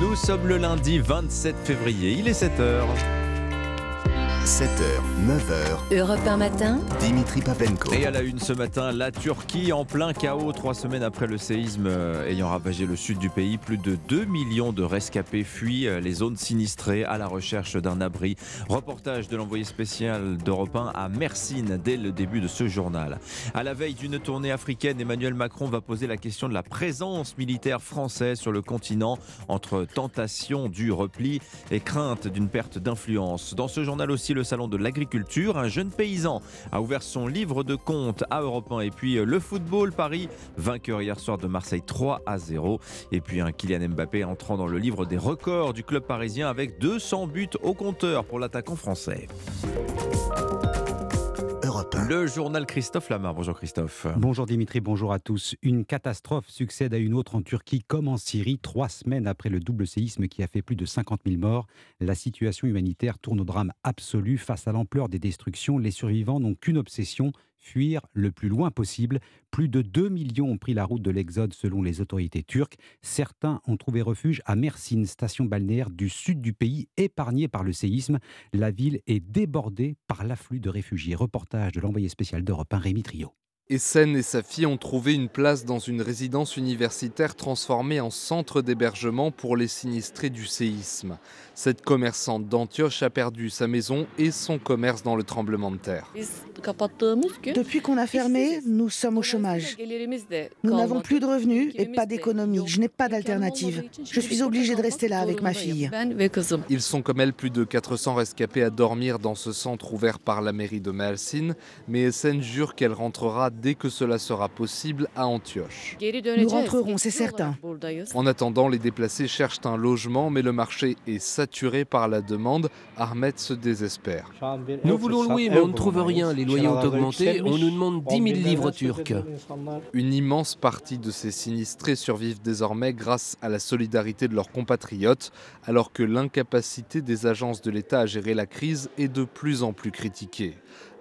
Nous sommes le lundi 27 février, il est 7h. 7h, 9h. Europe 1 matin. Dimitri Pavlenko. Et à la une ce matin, la Turquie en plein chaos. 3 semaines après le séisme ayant ravagé le sud du pays, plus de 2 millions de rescapés fuient les zones sinistrées à la recherche d'un abri. Reportage de l'envoyé spécial d'Europe 1 à Mersin dès le début de ce journal. À la veille d'une tournée africaine, Emmanuel Macron va poser la question de la présence militaire française sur le continent, entre tentation du repli et crainte d'une perte d'influence. Dans ce journal aussi, le salon de l'agriculture, un jeune paysan a ouvert son livre de comptes à Europe 1. Et puis le football, Paris, vainqueur hier soir de Marseille 3-0. Et puis un Kylian Mbappé entrant dans le livre des records du club parisien avec 200 buts au compteur pour l'attaquant français. Le journal Christophe Lamar. Bonjour Christophe. Bonjour Dimitri, bonjour à tous. Une catastrophe succède à une autre en Turquie comme en Syrie. 3 semaines après le double séisme qui a fait plus de 50 000 morts, la situation humanitaire tourne au drame absolu. Face à l'ampleur des destructions, les survivants n'ont qu'une obsession: fuir le plus loin possible. Plus de 2 millions ont pris la route de l'exode selon les autorités turques. Certains ont trouvé refuge à Mersin, station balnéaire du sud du pays, épargnée par le séisme. La ville est débordée par l'afflux de réfugiés. Reportage de l'envoyé spécial d'Europe 1, Rémi Trio. Essen et sa fille ont trouvé une place dans une résidence universitaire transformée en centre d'hébergement pour les sinistrés du séisme. Cette commerçante d'Antioche a perdu sa maison et son commerce dans le tremblement de terre. Depuis qu'on a fermé, nous sommes au chômage. Nous n'avons plus de revenus et pas d'économie. Je n'ai pas d'alternative. Je suis obligée de rester là avec ma fille. Ils sont comme elle plus de 400 rescapés à dormir dans ce centre ouvert par la mairie de Mersin, mais Essen jure qu'elle rentrera dès que cela sera possible à Antioche. Nous rentrerons, c'est certain. En attendant, les déplacés cherchent un logement, mais le marché est saturé par la demande. Ahmed se désespère. Nous voulons louer, mais on ne trouve rien. Les loyers ont augmenté. On nous demande 10 000 livres turques. Une immense partie de ces sinistrés survivent désormais grâce à la solidarité de leurs compatriotes, alors que l'incapacité des agences de l'État à gérer la crise est de plus en plus critiquée.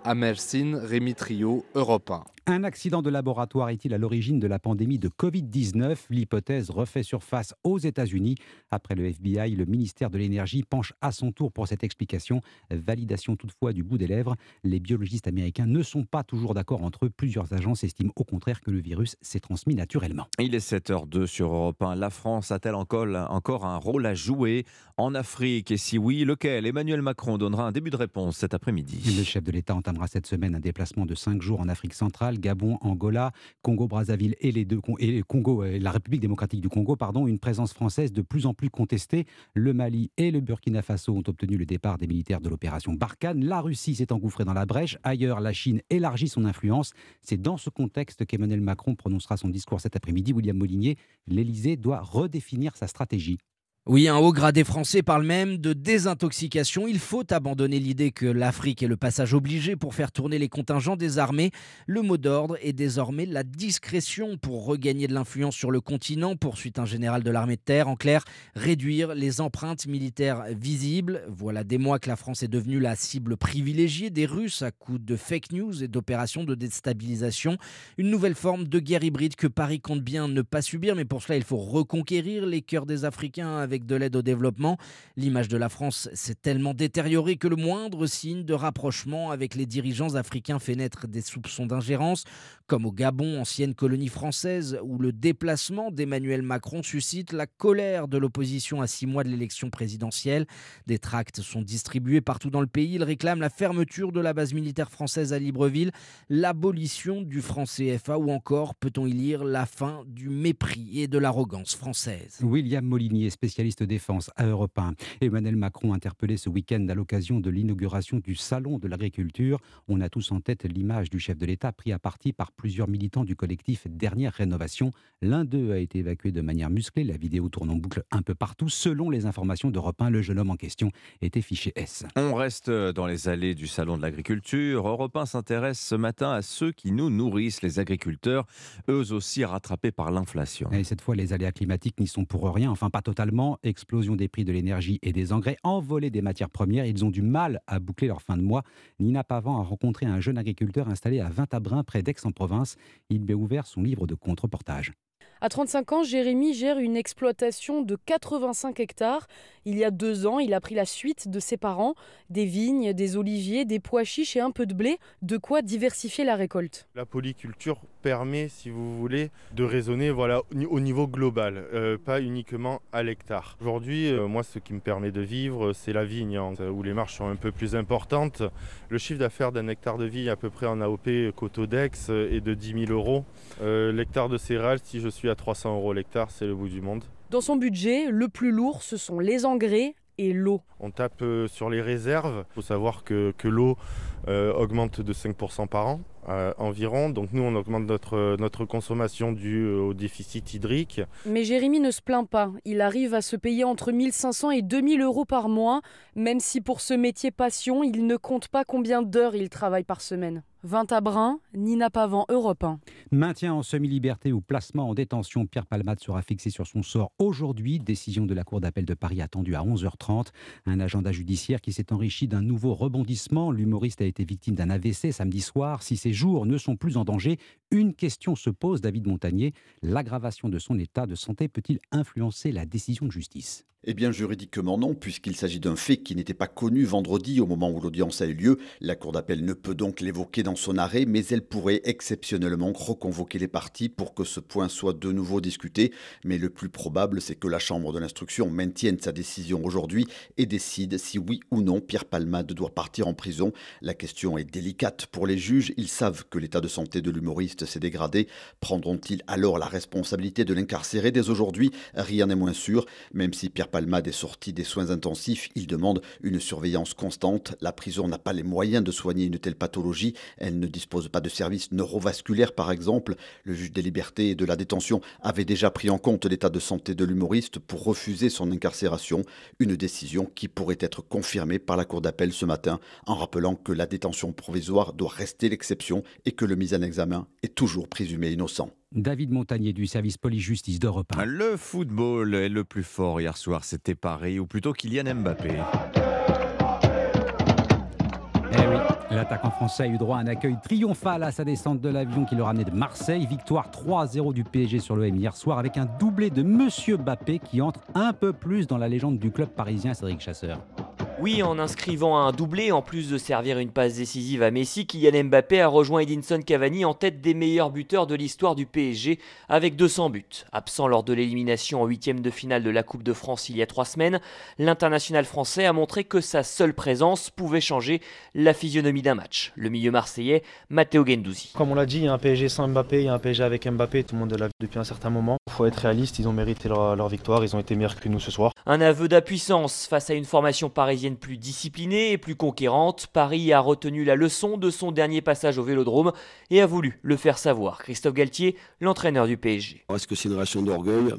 À Mersin, Rémi Trio, Europe 1. Un accident de laboratoire est-il à l'origine de la pandémie de Covid-19 ? L'hypothèse refait surface aux États-Unis. Après le FBI, le ministère de l'Énergie penche à son tour pour cette explication. Validation toutefois du bout des lèvres. Les biologistes américains ne sont pas toujours d'accord entre eux. Plusieurs agences estiment au contraire que le virus s'est transmis naturellement. Il est 7h02 sur Europe 1. La France a-t-elle encore un rôle à jouer en Afrique ? Et si oui, lequel ? Emmanuel Macron donnera un début de réponse cet après-midi. Le chef de l'État entamera cette semaine un déplacement de 5 jours en Afrique centrale. Gabon, Angola, Congo-Brazzaville et la République démocratique du Congo, une présence française de plus en plus contestée. Le Mali et le Burkina Faso ont obtenu le départ des militaires de l'opération Barkhane. La Russie s'est engouffrée dans la brèche. Ailleurs, la Chine élargit son influence. C'est dans ce contexte qu'Emmanuel Macron prononcera son discours cet après-midi. William Molinier, l'Élysée doit redéfinir sa stratégie. Oui, un haut gradé français parle même de désintoxication. Il faut abandonner l'idée que l'Afrique est le passage obligé pour faire tourner les contingents des armées. Le mot d'ordre est désormais la discrétion pour regagner de l'influence sur le continent, poursuit un général de l'armée de terre. En clair, réduire les empreintes militaires visibles. Voilà des mois que la France est devenue la cible privilégiée des Russes à coups de fake news et d'opérations de déstabilisation. Une nouvelle forme de guerre hybride que Paris compte bien ne pas subir. Mais pour cela, il faut reconquérir les cœurs des Africains avec de l'aide au développement. L'image de la France s'est tellement détériorée que le moindre signe de rapprochement avec les dirigeants africains fait naître des soupçons d'ingérence, comme au Gabon, ancienne colonie française, où le déplacement d'Emmanuel Macron suscite la colère de l'opposition à 6 mois de l'élection présidentielle. Des tracts sont distribués partout dans le pays. Ils réclament la fermeture de la base militaire française à Libreville, l'abolition du franc CFA ou encore, peut-on y lire, la fin du mépris et de l'arrogance française. William Molinier, spécialiste défense à Europe 1. Emmanuel Macron interpellé ce week-end à l'occasion de l'inauguration du Salon de l'agriculture. On a tous en tête l'image du chef de l'État pris à partie par plusieurs militants du collectif Dernière Rénovation. L'un d'eux a été évacué de manière musclée. La vidéo tourne en boucle un peu partout. Selon les informations d'Europe 1, le jeune homme en question était fiché S. On reste dans les allées du Salon de l'agriculture. Europe 1 s'intéresse ce matin à ceux qui nous nourrissent, les agriculteurs, eux aussi rattrapés par l'inflation. Et cette fois, les aléas climatiques n'y sont pour rien, enfin pas totalement. Explosion des prix de l'énergie et des engrais, envolée des matières premières. Ils ont du mal à boucler leur fin de mois. Nina Pavan a rencontré un jeune agriculteur installé à Vintabrin, près d'Aix-en-Provence. Il lui a ouvert son livre de comptes. Reportage. À 35 ans, Jérémy gère une exploitation de 85 hectares. Il y a 2 ans, il a pris la suite de ses parents. Des vignes, des oliviers, des pois chiches et un peu de blé. De quoi diversifier la récolte. La polyculture permet, si vous voulez, de raisonner au niveau global, pas uniquement à l'hectare. Aujourd'hui, moi, ce qui me permet de vivre, c'est la vigne, où les marges sont un peu plus importantes. Le chiffre d'affaires d'un hectare de vigne, à peu près en AOP Coteaux d'Aix, est de 10 000 euros. L'hectare de céréales, si je suis à 300 euros l'hectare, c'est le bout du monde. Dans son budget, le plus lourd, ce sont les engrais et l'eau. On tape sur les réserves. Il faut savoir que l'eau augmente de 5% par an environ. Donc nous, on augmente notre consommation due au déficit hydrique. Mais Jérémy ne se plaint pas. Il arrive à se payer entre 1500 et 2000 euros par mois, même si pour ce métier passion, il ne compte pas combien d'heures il travaille par semaine. 20 à Brun, Nina Pavan, Europe 1. Maintien en semi-liberté ou placement en détention, Pierre Palmade sera fixé sur son sort aujourd'hui. Décision de la Cour d'appel de Paris attendue à 11h30. Un agenda judiciaire qui s'est enrichi d'un nouveau rebondissement. L'humoriste a été victime d'un AVC samedi soir. Si ses jours ne sont plus en danger, une question se pose, David Montagnier. L'aggravation de son état de santé peut-il influencer la décision de justice ? Eh bien juridiquement non, puisqu'il s'agit d'un fait qui n'était pas connu vendredi au moment où l'audience a eu lieu. La Cour d'appel ne peut donc l'évoquer dans son arrêt, mais elle pourrait exceptionnellement reconvoquer les parties pour que ce point soit de nouveau discuté. Mais le plus probable, c'est que la Chambre de l'instruction maintienne sa décision aujourd'hui et décide si oui ou non Pierre Palmade doit partir en prison. La question est délicate pour les juges. Ils savent que l'état de santé de l'humoriste s'est dégradé. Prendront-ils alors la responsabilité de l'incarcérer dès aujourd'hui ? Rien n'est moins sûr. Même si Pierre Palmade est sorti des soins intensifs, il demande une surveillance constante. La prison n'a pas les moyens de soigner une telle pathologie. Elle ne dispose pas de services neurovasculaires, par exemple. Le juge des libertés et de la détention avait déjà pris en compte l'état de santé de l'humoriste pour refuser son incarcération. Une décision qui pourrait être confirmée par la Cour d'appel ce matin, en rappelant que la détention provisoire doit rester l'exception et que le mis en examen est toujours présumé innocent. David Montagnier du service police-justice d'Europe 1. Le football est le plus fort hier soir, c'était Paris, ou plutôt Kylian Mbappé. L'attaquant français a eu droit à un accueil triomphal à sa descente de l'avion qui le ramenait de Marseille. Victoire 3-0 du PSG sur l'OM hier soir avec un doublé de Monsieur Mbappé qui entre un peu plus dans la légende du club parisien, Cédric Chasseur. Oui, en inscrivant un doublé, en plus de servir une passe décisive à Messi, Kylian Mbappé a rejoint Edinson Cavani en tête des meilleurs buteurs de l'histoire du PSG avec 200 buts. Absent lors de l'élimination en 8e de finale de la Coupe de France il y a 3 semaines, l'international français a montré que sa seule présence pouvait changer la physionomie d'un match. Le milieu marseillais, Matteo Guendouzi. Comme on l'a dit, il y a un PSG sans Mbappé, il y a un PSG avec Mbappé, tout le monde l'a vu depuis un certain moment. Il faut être réaliste, ils ont mérité leur victoire, ils ont été meilleurs que nous ce soir. Un aveu d'impuissance face à une formation parisienne plus disciplinée et plus conquérante, Paris a retenu la leçon de son dernier passage au Vélodrome et a voulu le faire savoir. Christophe Galtier, l'entraîneur du PSG. Est-ce que c'est une réaction d'orgueil ?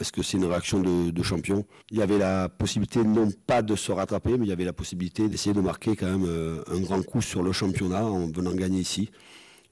Est-ce que c'est une réaction de champion ? Il y avait la possibilité non pas de se rattraper, mais il y avait la possibilité d'essayer de marquer quand même un grand coup sur le championnat en venant gagner ici.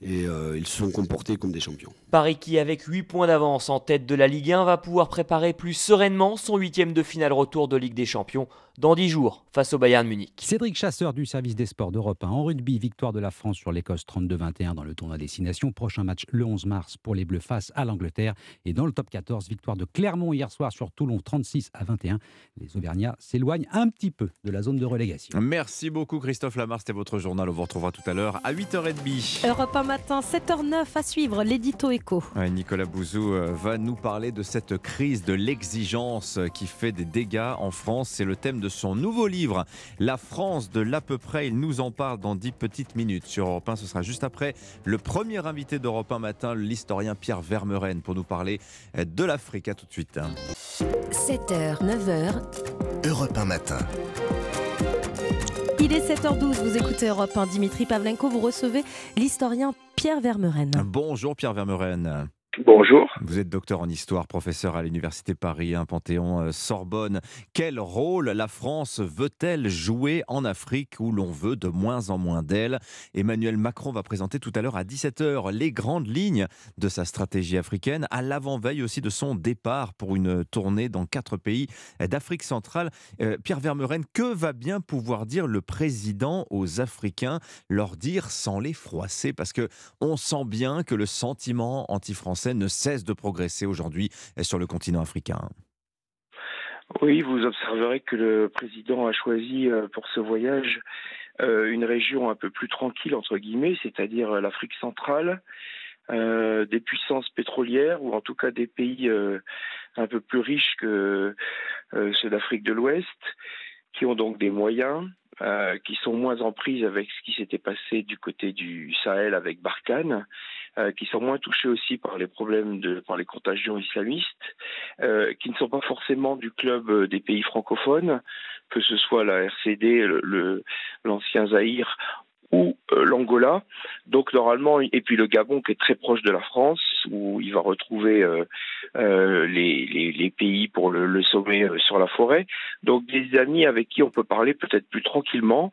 Et ils se sont comportés comme des champions. Paris qui, avec 8 points d'avance en tête de la Ligue 1, va pouvoir préparer plus sereinement son 8e de finale retour de Ligue des Champions dans 10 jours face au Bayern Munich. Cédric Chasseur du service des sports d'Europe 1. En rugby, victoire de la France sur l'Écosse 32-21 dans le tournoi Destination. Prochain match le 11 mars pour les Bleus face à l'Angleterre. Et dans le top 14, victoire de Clermont hier soir sur Toulon 36-21. Les Auvergnats s'éloignent un petit peu de la zone de relégation. Merci beaucoup Christophe Lamar, c'était votre journal. On vous retrouvera tout à l'heure à 8h30. Europe 1 matin, 7h09 à suivre, l'édito écho. Nicolas Bouzou va nous parler de cette crise de l'exigence qui fait des dégâts en France. C'est le thème de son nouveau livre, La France de l'à peu près. Il nous en parle dans 10 petites minutes sur Europe 1. Ce sera juste après le premier invité d'Europe 1 matin, l'historien Pierre Vermeuren, pour nous parler de l'Afrique. À tout de suite. 7h, 9h, Europe 1 matin. Il est 7h12, vous écoutez Europe 1. Dimitri Pavlenko, vous recevez l'historien Pierre Vermeuren. Bonjour Pierre Vermeuren. Bonjour. Vous êtes docteur en histoire, professeur à l'Université Paris 1, Panthéon-Sorbonne. Quel rôle la France veut-elle jouer en Afrique où l'on veut de moins en moins d'elle ? Emmanuel Macron va présenter tout à l'heure à 17h les grandes lignes de sa stratégie africaine, à l'avant-veille aussi de son départ pour une tournée dans 4 pays d'Afrique centrale. Pierre Vermeuren, que va bien pouvoir dire le président aux Africains, leur dire sans les froisser ? Parce qu'on sent bien que le sentiment anti-français français ne cesse de progresser aujourd'hui sur le continent africain. Oui, vous observerez que le président a choisi pour ce voyage une région un peu plus tranquille, entre guillemets, c'est-à-dire l'Afrique centrale, des puissances pétrolières, ou en tout cas des pays un peu plus riches que ceux d'Afrique de l'Ouest, qui ont donc des moyens, qui sont moins en prise avec ce qui s'était passé du côté du Sahel avec Barkhane, qui sont moins touchés aussi par les problèmes par les contagions islamistes, qui ne sont pas forcément du club des pays francophones, que ce soit la RCD, l'ancien Zaïre ou l'Angola. Donc normalement, et puis le Gabon qui est très proche de la France, où il va retrouver les pays pour le sommet sur la forêt. Donc des amis avec qui on peut parler peut-être plus tranquillement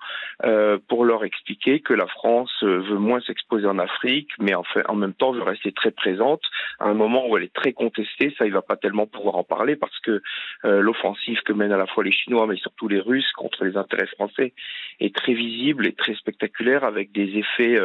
pour leur expliquer que la France veut moins s'exposer en Afrique, mais en même temps veut rester très présente à un moment où elle est très contestée. Ça, il ne va pas tellement pouvoir en parler parce que l'offensive que mènent à la fois les Chinois, mais surtout les Russes contre les intérêts français est très visible et très spectaculaire, avec des effets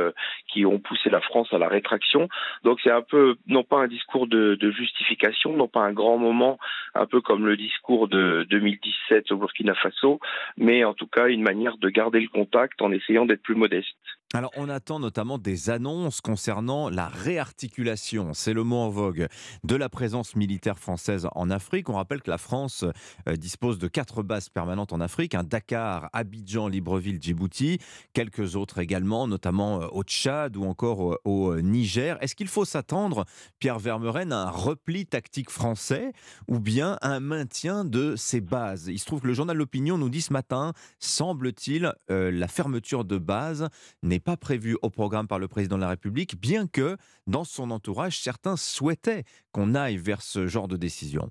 qui ont poussé la France à la rétraction. Donc c'est un peu non pas un discours de justification, non pas un grand moment, un peu comme le discours de 2017 au Burkina Faso, mais en tout cas une manière de garder le contact en essayant d'être plus modeste. Alors on attend notamment des annonces concernant la réarticulation, c'est le mot en vogue, de la présence militaire française en Afrique. On rappelle que la France dispose de 4 bases permanentes en Afrique, Dakar, Abidjan, Libreville, Djibouti, quelques autres également, notamment au Tchad ou encore au Niger. Est-ce qu'il faut s'attendre, Pierre Vermeuren, à un repli tactique français ou bien à un maintien de ces bases? Il se trouve que le journal L'Opinion nous dit ce matin, semble-t-il, la fermeture de bases n'est pas prévu au programme par le président de la République, bien que dans son entourage, certains souhaitaient qu'on aille vers ce genre de décision.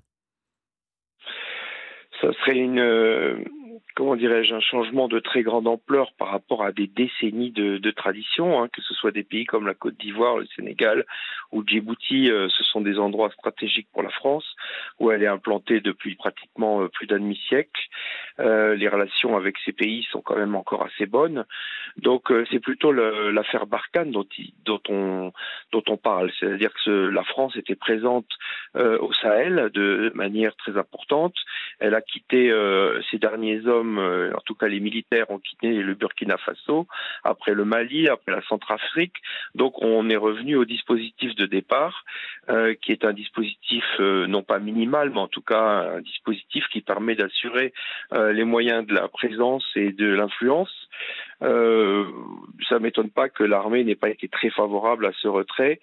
Ça serait un changement de très grande ampleur par rapport à des décennies de tradition, que ce soit des pays comme la Côte d'Ivoire, le Sénégal ou Djibouti. Ce sont des endroits stratégiques pour la France, où elle est implantée depuis pratiquement plus d'un demi-siècle. Les relations avec ces pays sont quand même encore assez bonnes. Donc c'est plutôt l'affaire Barkhane dont on parle. C'est-à-dire que la France était présente au Sahel de manière très importante. Elle a quitté ces derniers hommes, en tout cas les militaires ont quitté le Burkina Faso, après le Mali, après la Centrafrique. Donc on est revenu au dispositif de départ, qui est un dispositif non pas minimal, mais en tout cas un dispositif qui permet d'assurer les moyens de la présence et de l'influence. Ça ne m'étonne pas que l'armée n'ait pas été très favorable à ce retrait.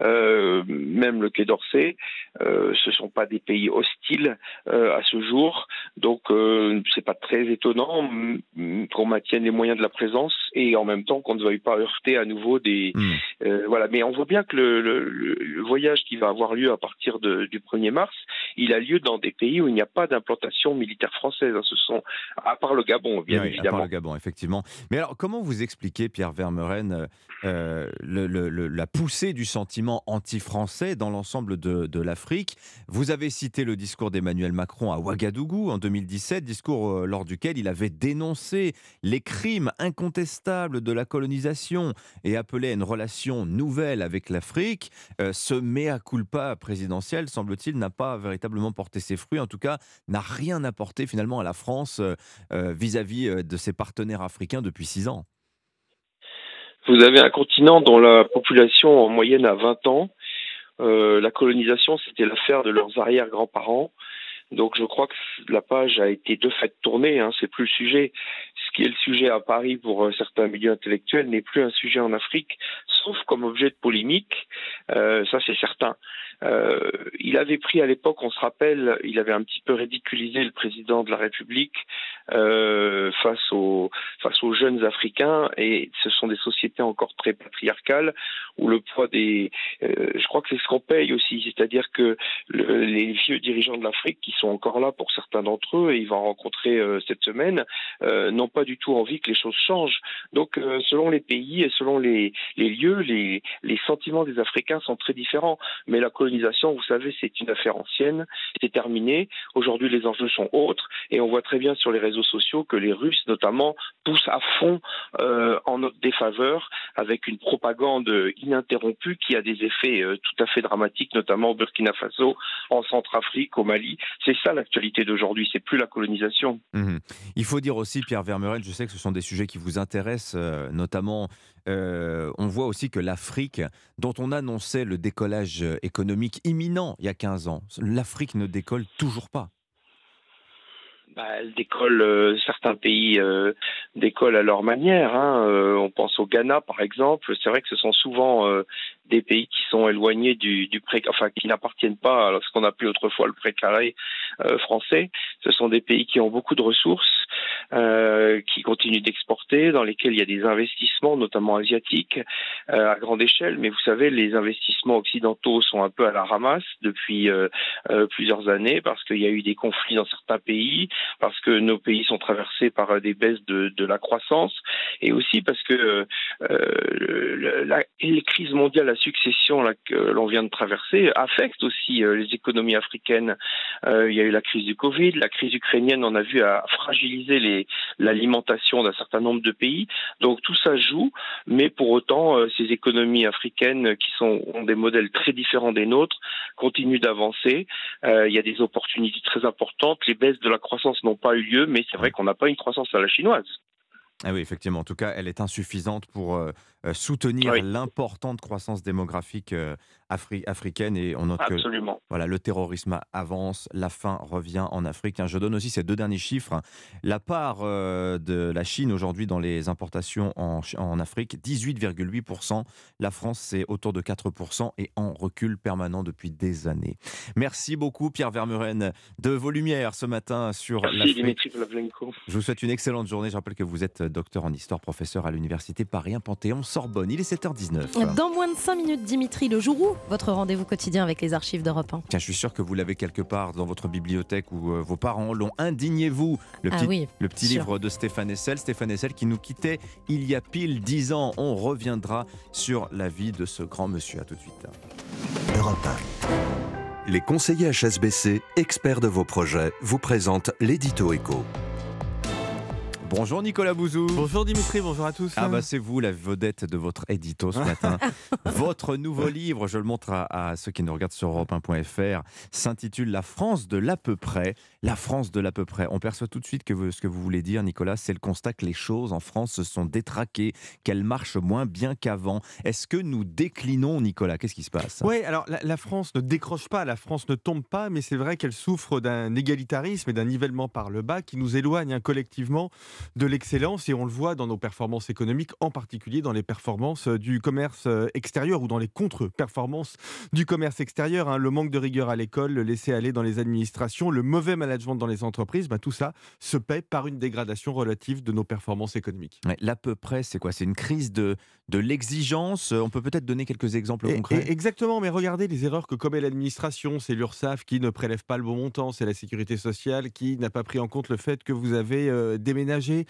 Même le Quai d'Orsay, ce ne sont pas des pays hostiles à ce jour, donc ce n'est pas très étonnant qu'on maintienne les moyens de la présence et en même temps qu'on ne veuille pas heurter à nouveau des... Voilà. Mais on voit bien que le voyage qui va avoir lieu à partir du 1er mars, il a lieu dans des pays où il n'y a pas d'implantation militaire française, à part le Gabon, bien évidemment. À part le Gabon, effectivement. Mais alors, comment vous expliquez, Pierre Vermeuren, la poussée du sentiment anti-français dans l'ensemble de l'Afrique? Vous avez cité le discours d'Emmanuel Macron à Ouagadougou en 2017, discours lors duquel il avait dénoncé les crimes incontestables de la colonisation et appelé à une relation nouvelle avec l'Afrique. Ce mea culpa présidentiel, semble-t-il, n'a pas véritablement porté ses fruits, en tout cas n'a rien apporté finalement à la France vis-à-vis de ses partenaires africains depuis 6 ans. Vous avez un continent dont la population en moyenne a 20 ans. La colonisation, c'était l'affaire de leurs arrière-grands-parents. Donc je crois que la page a été de fait tournée, c'est plus le sujet. Ce qui est le sujet à Paris pour certains milieux intellectuels n'est plus un sujet en Afrique, sauf comme objet de polémique, ça c'est certain. Il avait pris à l'époque, on se rappelle, il avait un petit peu ridiculisé le président de la République face aux jeunes Africains, et ce sont des sociétés encore très patriarcales où le poids je crois que c'est ce qu'on paye aussi, c'est-à-dire que les vieux dirigeants de l'Afrique qui sont encore là pour certains d'entre eux, et ils vont en rencontrer cette semaine, n'ont pas du tout envie que les choses changent. Donc selon les pays et selon les lieux, les sentiments des Africains sont très différents, mais la colonisation colonisation, vous savez, c'est une affaire ancienne, c'est terminé. Aujourd'hui, les enjeux sont autres et on voit très bien sur les réseaux sociaux que les Russes, notamment, poussent à fond en notre défaveur avec une propagande ininterrompue qui a des effets tout à fait dramatiques, notamment au Burkina Faso, en Centrafrique, au Mali. C'est ça l'actualité d'aujourd'hui, c'est plus la colonisation. Mmh. Il faut dire aussi, Pierre Vermeulen, je sais que ce sont des sujets qui vous intéressent, notamment, on voit aussi que l'Afrique, dont on annonçait le décollage économique imminent il y a 15 ans, l'Afrique ne décolle toujours pas. Elle décolle, certains pays décollent à leur manière. On pense au Ghana, par exemple. C'est vrai que ce sont souvent des pays qui sont éloignés du pré, enfin qui n'appartiennent pas à ce qu'on appelait autrefois le pré-carré français. Ce sont des pays qui ont beaucoup de ressources, qui continuent d'exporter, dans lesquels il y a des investissements, notamment asiatiques, à grande échelle. Mais vous savez, les investissements occidentaux sont un peu à la ramasse depuis plusieurs années parce qu'il y a eu des conflits dans certains pays, parce que nos pays sont traversés par des baisses de la croissance et aussi parce que les crises mondiales à succession que l'on vient de traverser affectent aussi les économies africaines. Il y a eu la crise du Covid, la crise ukrainienne, on a vu, a fragilisé l'alimentation d'un certain nombre de pays. Donc tout ça joue, mais pour autant, ces économies africaines qui ont des modèles très différents des nôtres continuent d'avancer. Il y a des opportunités très importantes. Les baisses de la croissance n'ont pas eu lieu, mais c'est vrai qu'on n'a pas une croissance à la chinoise. Ah oui, effectivement. En tout cas, elle est insuffisante pour soutenir l'importante croissance démographique africaine. Et on note que le terrorisme avance, la faim revient en Afrique. Je donne aussi ces deux derniers chiffres. La part de la Chine aujourd'hui dans les importations en Afrique, 18,8%. La France, c'est autour de 4% et en recul permanent depuis des années. Merci beaucoup, Pierre Vermeulen, de vos lumières ce matin sur l'Afrique. Dimitri Pavlenko. Je vous souhaite une excellente journée. Je rappelle que vous êtes docteur en histoire, professeur à l'université Paris-Panthéon-Sorbonne. Il est 7h19. Dans moins de 5 minutes, Dimitri, le jour où votre rendez-vous quotidien avec les archives d'Europe 1. Tiens, je suis sûr que vous l'avez quelque part dans votre bibliothèque ou vos parents l'ont. Indignez-vous, le petit livre de Stéphane Hessel. Stéphane Hessel qui nous quittait il y a pile 10 ans. On reviendra sur la vie de ce grand monsieur. À tout de suite. Europe 1. Les conseillers HSBC, experts de vos projets, vous présentent l'édito éco. Bonjour Nicolas Bouzou. Bonjour Dimitri, bonjour à tous. C'est vous la vedette de votre édito ce matin. Votre nouveau livre, je le montre à ceux qui nous regardent sur europe1.fr, s'intitule « La France de l'à peu près ». La France de l'à peu près. On perçoit tout de suite que ce que vous voulez dire, Nicolas, c'est le constat que les choses en France se sont détraquées, qu'elles marchent moins bien qu'avant. Est-ce que nous déclinons, Nicolas? Qu'est-ce qui se passe? Oui, alors la France ne décroche pas, la France ne tombe pas, mais c'est vrai qu'elle souffre d'un égalitarisme et d'un nivellement par le bas qui nous éloigne collectivement de l'excellence, et on le voit dans nos performances économiques, en particulier dans les performances du commerce extérieur ou dans les contre-performances du commerce extérieur. Le manque de rigueur à l'école, le laisser-aller dans les administrations, le mauvais management dans les entreprises, tout ça se paie par une dégradation relative de nos performances économiques. Ouais, l'à peu près, c'est quoi? C'est une crise de l'exigence. On peut-être donner quelques exemples concrets. Exactement, mais regardez les erreurs que commet l'administration. C'est l'URSSAF qui ne prélève pas le bon montant, c'est la sécurité sociale qui n'a pas pris en compte le fait que vous avez déménagé.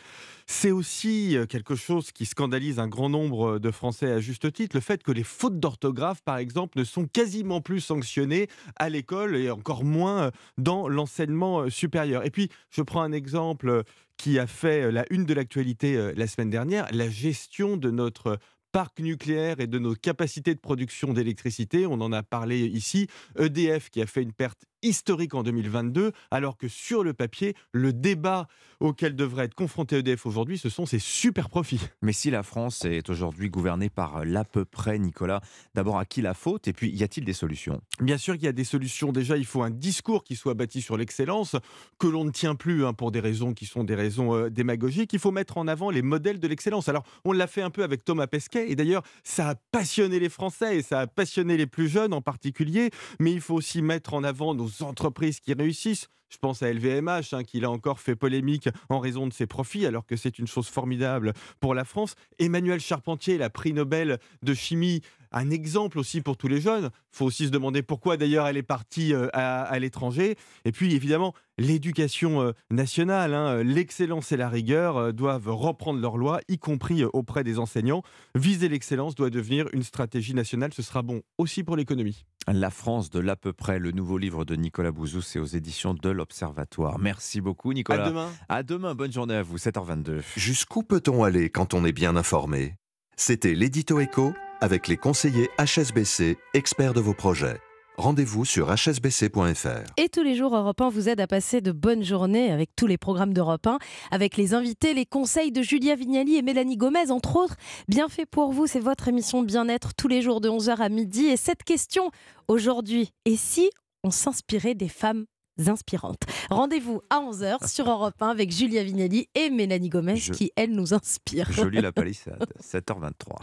C'est aussi quelque chose qui scandalise un grand nombre de Français à juste titre, le fait que les fautes d'orthographe, par exemple, ne sont quasiment plus sanctionnées à l'école et encore moins dans l'enseignement supérieur. Et puis, je prends un exemple qui a fait la une de l'actualité la semaine dernière, la gestion de notre parc nucléaire et de nos capacités de production d'électricité. On en a parlé ici. EDF qui a fait une perte historique en 2022, alors que sur le papier, le débat auquel devrait être confronté EDF aujourd'hui, ce sont ses super profits. Mais si la France est aujourd'hui gouvernée par l'à peu près, Nicolas, d'abord à qui la faute? Et puis, y a-t-il des solutions? Bien sûr qu'il y a des solutions. Déjà, il faut un discours qui soit bâti sur l'excellence, que l'on ne tient plus pour des raisons qui sont des raisons démagogiques. Il faut mettre en avant les modèles de l'excellence. Alors, on l'a fait un peu avec Thomas Pesquet, et d'ailleurs, ça a passionné les Français, et ça a passionné les plus jeunes en particulier, mais il faut aussi mettre en avant nos entreprises qui réussissent. Je pense à LVMH, qui l'a encore fait polémique en raison de ses profits, alors que c'est une chose formidable pour la France. Emmanuelle Charpentier, la prix Nobel de chimie, un exemple aussi pour tous les jeunes. Il faut aussi se demander pourquoi d'ailleurs elle est partie à l'étranger. Et puis évidemment, l'éducation nationale, hein, l'excellence et la rigueur doivent reprendre leur loi, y compris auprès des enseignants. Viser l'excellence doit devenir une stratégie nationale. Ce sera bon aussi pour l'économie. La France de l'à peu près, le nouveau livre de Nicolas Bouzou, c'est aux éditions de l'Observatoire. Merci beaucoup Nicolas. À demain. À demain, bonne journée à vous, 7h22. Jusqu'où peut-on aller quand on est bien informé ? C'était l'édito éco avec les conseillers HSBC, experts de vos projets. Rendez-vous sur hsbc.fr. Et tous les jours, Europe 1 vous aide à passer de bonnes journées avec tous les programmes d'Europe 1, avec les invités, les conseils de Julia Vignali et Mélanie Gomez, entre autres. Bien fait pour vous, c'est votre émission Bien-être tous les jours de 11h à midi. Et cette question, aujourd'hui, et si on s'inspirait des femmes inspirantes. Rendez-vous à 11h sur Europe 1 avec Julia Vignali et Mélanie Gomez qui, elles, nous inspirent. Jolie la palissade, 7h23.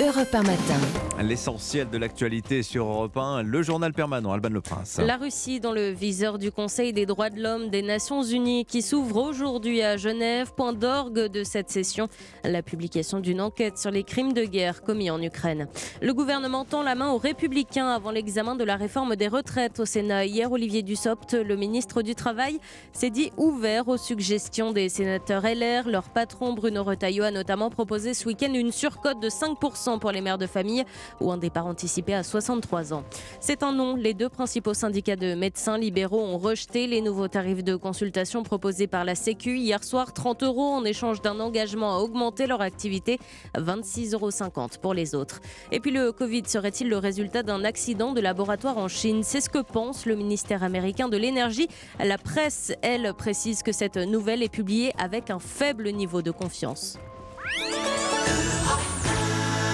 Europe 1 matin. L'essentiel de l'actualité sur Europe 1, le journal permanent, Alban Le Prince. La Russie dans le viseur du Conseil des droits de l'homme des Nations Unies qui s'ouvre aujourd'hui à Genève. Point d'orgue de cette session, la publication d'une enquête sur les crimes de guerre commis en Ukraine. Le gouvernement tend la main aux Républicains avant l'examen de la réforme des retraites au Sénat. Hier, Olivier Dussopt, le ministre du Travail, s'est dit ouvert aux suggestions des sénateurs LR. Leur patron Bruno Retailleau a notamment proposé ce week-end une surcote de 5% pour les mères de famille ou un départ anticipé à 63 ans. C'est un non. Les deux principaux syndicats de médecins libéraux ont rejeté les nouveaux tarifs de consultation proposés par la Sécu. Hier soir, 30 € en échange d'un engagement à augmenter leur activité, 26,50 € pour les autres. Et puis le Covid serait-il le résultat d'un accident de laboratoire en Chine ? C'est ce que pense le ministère américain de l'énergie. La presse, elle, précise que cette nouvelle est publiée avec un faible niveau de confiance.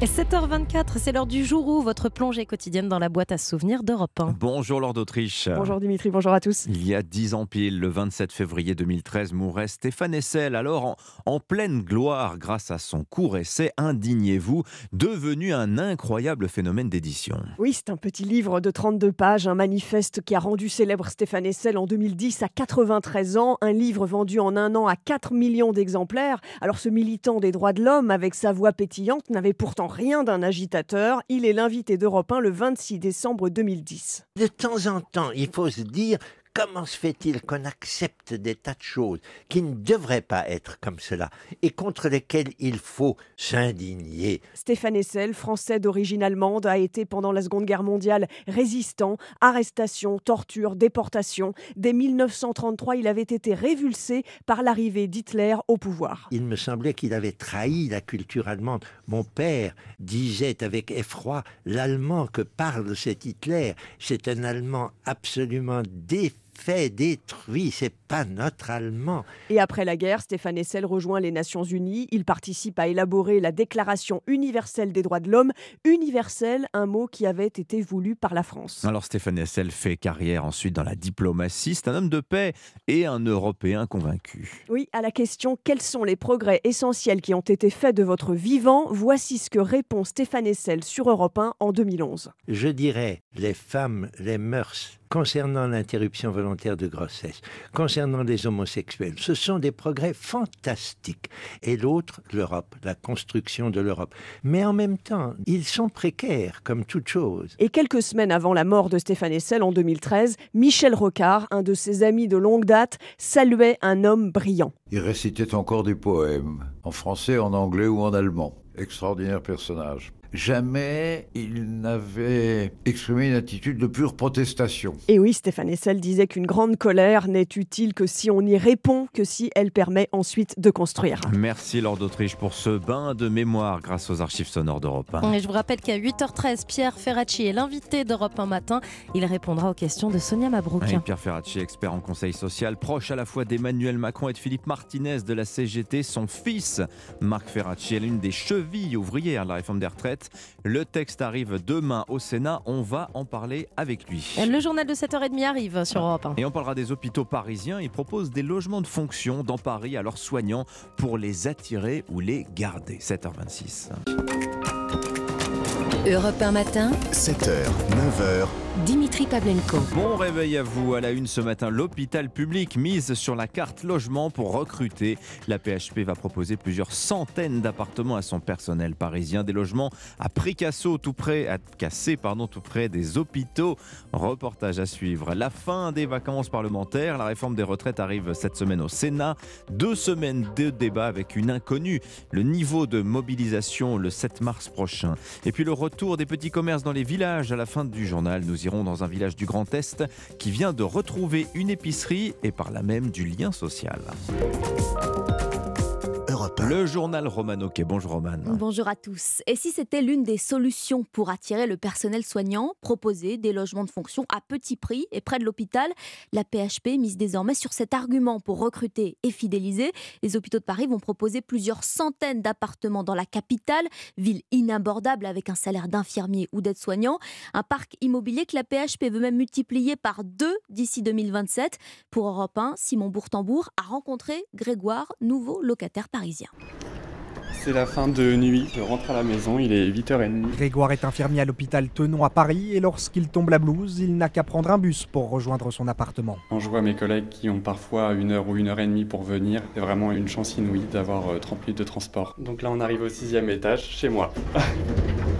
Et 7h24, c'est l'heure du jour où votre plongée quotidienne dans la boîte à souvenirs d'Europe 1. Bonjour Laure d'Autriche. Bonjour Dimitri, bonjour à tous. Il y a 10 ans pile, le 27 février 2013, mourait Stéphane Hessel, alors en pleine gloire grâce à son court essai Indignez-vous, devenu un incroyable phénomène d'édition. Oui, c'est un petit livre de 32 pages, un manifeste qui a rendu célèbre Stéphane Hessel en 2010 à 93 ans, un livre vendu en un an à 4 millions d'exemplaires. Alors ce militant des droits de l'homme, avec sa voix pétillante, n'avait pourtant rien d'un agitateur. Il est l'invité d'Europe 1 le 26 décembre 2010. De temps en temps, il faut se dire, comment se fait-il qu'on accepte des tas de choses qui ne devraient pas être comme cela et contre lesquelles il faut s'indigner. Stéphane Hessel, français d'origine allemande, a été pendant la Seconde Guerre mondiale résistant, arrestation, torture, déportation. Dès 1933, il avait été révulsé par l'arrivée d'Hitler au pouvoir. Il me semblait qu'il avait trahi la culture allemande. Mon père disait avec effroi l'allemand que parle cet Hitler. C'est un allemand absolument défait. Fait détruit, c'est pas notre allemand. Et après la guerre, Stéphane Hessel rejoint les Nations Unies. Il participe à élaborer la Déclaration universelle des droits de l'homme. Universelle, un mot qui avait été voulu par la France. Alors Stéphane Hessel fait carrière ensuite dans la diplomatie. C'est un homme de paix et un Européen convaincu. Oui, à la question « Quels sont les progrès essentiels qui ont été faits de votre vivant ?» Voici ce que répond Stéphane Hessel sur Europe 1 en 2011. Je dirais les femmes, les mœurs, concernant l'interruption volontaire de grossesse, concernant les homosexuels, ce sont des progrès fantastiques. Et l'autre, l'Europe, la construction de l'Europe. Mais en même temps, ils sont précaires, comme toute chose. Et quelques semaines avant la mort de Stéphane Hessel, en 2013, Michel Rocard, un de ses amis de longue date, saluait un homme brillant. Il récitait encore des poèmes, en français, en anglais ou en allemand. Extraordinaire personnage. Jamais il n'avait exprimé une attitude de pure protestation. Et oui, Stéphane Hessel disait qu'une grande colère n'est utile que si on y répond, que si elle permet ensuite de construire. Merci Laure d'Autriche pour ce bain de mémoire grâce aux archives sonores d'Europe 1. Et je vous rappelle qu'à 8h13, Pierre Ferracci est l'invité d'Europe 1 matin. Il répondra aux questions de Sonia Mabrouk. Et Pierre Ferracci, expert en conseil social, proche à la fois d'Emmanuel Macron et de Philippe Martinez de la CGT. Son fils, Marc Ferracci, est l'une des chevilles ouvrières de la réforme des retraites. Le texte arrive demain au Sénat, on va en parler avec lui. Le journal de 7h30 arrive sur Europe 1. Et on parlera des hôpitaux parisiens, ils proposent des logements de fonction dans Paris à leurs soignants pour les attirer ou les garder. 7h26. Europe 1 matin, 7h, 9h. Dimitri Pavlenko. Bon réveil à vous. À la une ce matin, l'hôpital public mise sur la carte logement pour recruter. La PHP va proposer plusieurs centaines d'appartements à son personnel parisien. Des logements à prix cassé tout près des hôpitaux. Reportage à suivre. La fin des vacances parlementaires. La réforme des retraites arrive cette semaine au Sénat. 2 semaines de débat avec une inconnue. Le niveau de mobilisation le 7 mars prochain. Et puis le retour des petits commerces dans les villages. À la fin du journal, nous irons dans un village du Grand Est qui vient de retrouver une épicerie et par là même du lien social. Le journal Roman Oquet. Bonjour Roman. Bonjour à tous. Et si c'était l'une des solutions pour attirer le personnel soignant, proposer des logements de fonction à petit prix et près de l'hôpital, la PHP mise désormais sur cet argument pour recruter et fidéliser. Les hôpitaux de Paris vont proposer plusieurs centaines d'appartements dans la capitale, ville inabordable avec un salaire d'infirmier ou d'aide-soignant. Un parc immobilier que la PHP veut même multiplier par 2 d'ici 2027. Pour Europe 1, Simon Bourtembourg a rencontré Grégoire, nouveau locataire parisien. C'est la fin de nuit, je rentre à la maison, il est 8h30. Grégoire est infirmier à l'hôpital Tenon à Paris et lorsqu'il tombe la blouse, il n'a qu'à prendre un bus pour rejoindre son appartement. Quand je vois mes collègues qui ont parfois 1 heure ou 1h30 pour venir, c'est vraiment une chance inouïe d'avoir 30 minutes de transport. Donc là on arrive au 6e étage, chez moi.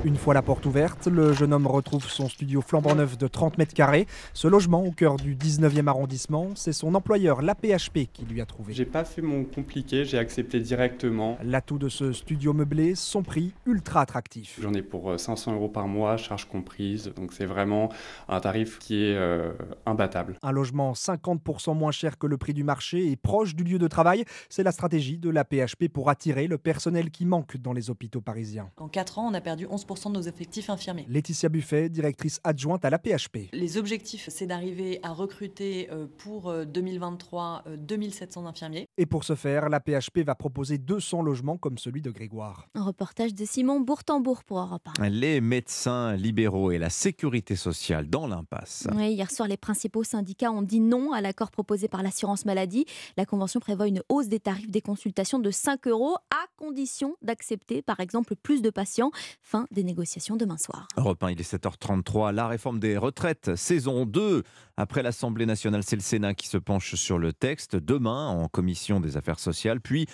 Une fois la porte ouverte, le jeune homme retrouve son studio flambant neuf de 30 mètres carrés. Ce logement au cœur du 19e arrondissement, c'est son employeur, l'APHP, qui lui a trouvé. J'ai pas fait mon compliqué, j'ai accepté directement. L'atout de ce studio meublé, son prix ultra attractif. J'en ai pour 500 € par mois, charges comprises, donc c'est vraiment un tarif qui est imbattable. Un logement 50% moins cher que le prix du marché et proche du lieu de travail, c'est la stratégie de l'APHP pour attirer le personnel qui manque dans les hôpitaux parisiens. En 4 ans, on a perdu 11% de nos effectifs infirmiers. Laetitia Buffet, directrice adjointe à l'APHP. Les objectifs, c'est d'arriver à recruter pour 2023 2700 infirmiers. Et pour ce faire, l'APHP va proposer 200 logements comme celui de Grégoire. Un reportage de Simon Bourtembourg pour Europe 1. Les médecins libéraux et la sécurité sociale dans l'impasse. Oui, hier soir, les principaux syndicats ont dit non à l'accord proposé par l'assurance maladie. La convention prévoit une hausse des tarifs des consultations de 5 € à condition d'accepter, par exemple, plus de patients. Fin des négociations demain soir. Europe 1, il est 7h33. La réforme des retraites, saison 2. Après l'Assemblée nationale, c'est le Sénat qui se penche sur le texte. Demain, en commission des affaires sociales, puis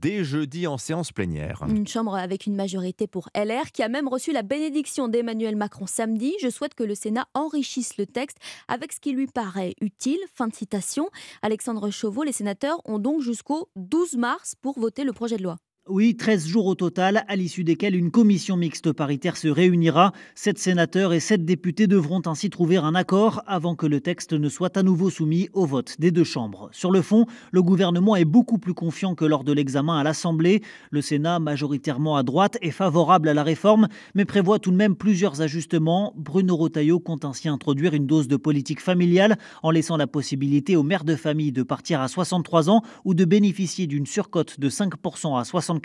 dès jeudi, en séance plénière. Une chambre avec une majorité pour LR qui a même reçu la bénédiction d'Emmanuel Macron samedi. Je souhaite que le Sénat enrichisse le texte avec ce qui lui paraît utile. Fin de citation. Alexandre Chauveau, les sénateurs ont donc jusqu'au 12 mars pour voter le projet de loi. Oui, 13 jours au total, à l'issue desquels une commission mixte paritaire se réunira. 7 sénateurs et 7 députés devront ainsi trouver un accord avant que le texte ne soit à nouveau soumis au vote des 2 chambres. Sur le fond, le gouvernement est beaucoup plus confiant que lors de l'examen à l'Assemblée. Le Sénat, majoritairement à droite, est favorable à la réforme, mais prévoit tout de même plusieurs ajustements. Bruno Retailleau compte ainsi introduire une dose de politique familiale en laissant la possibilité aux mères de famille de partir à 63 ans ou de bénéficier d'une surcote de 5% à 64 ans.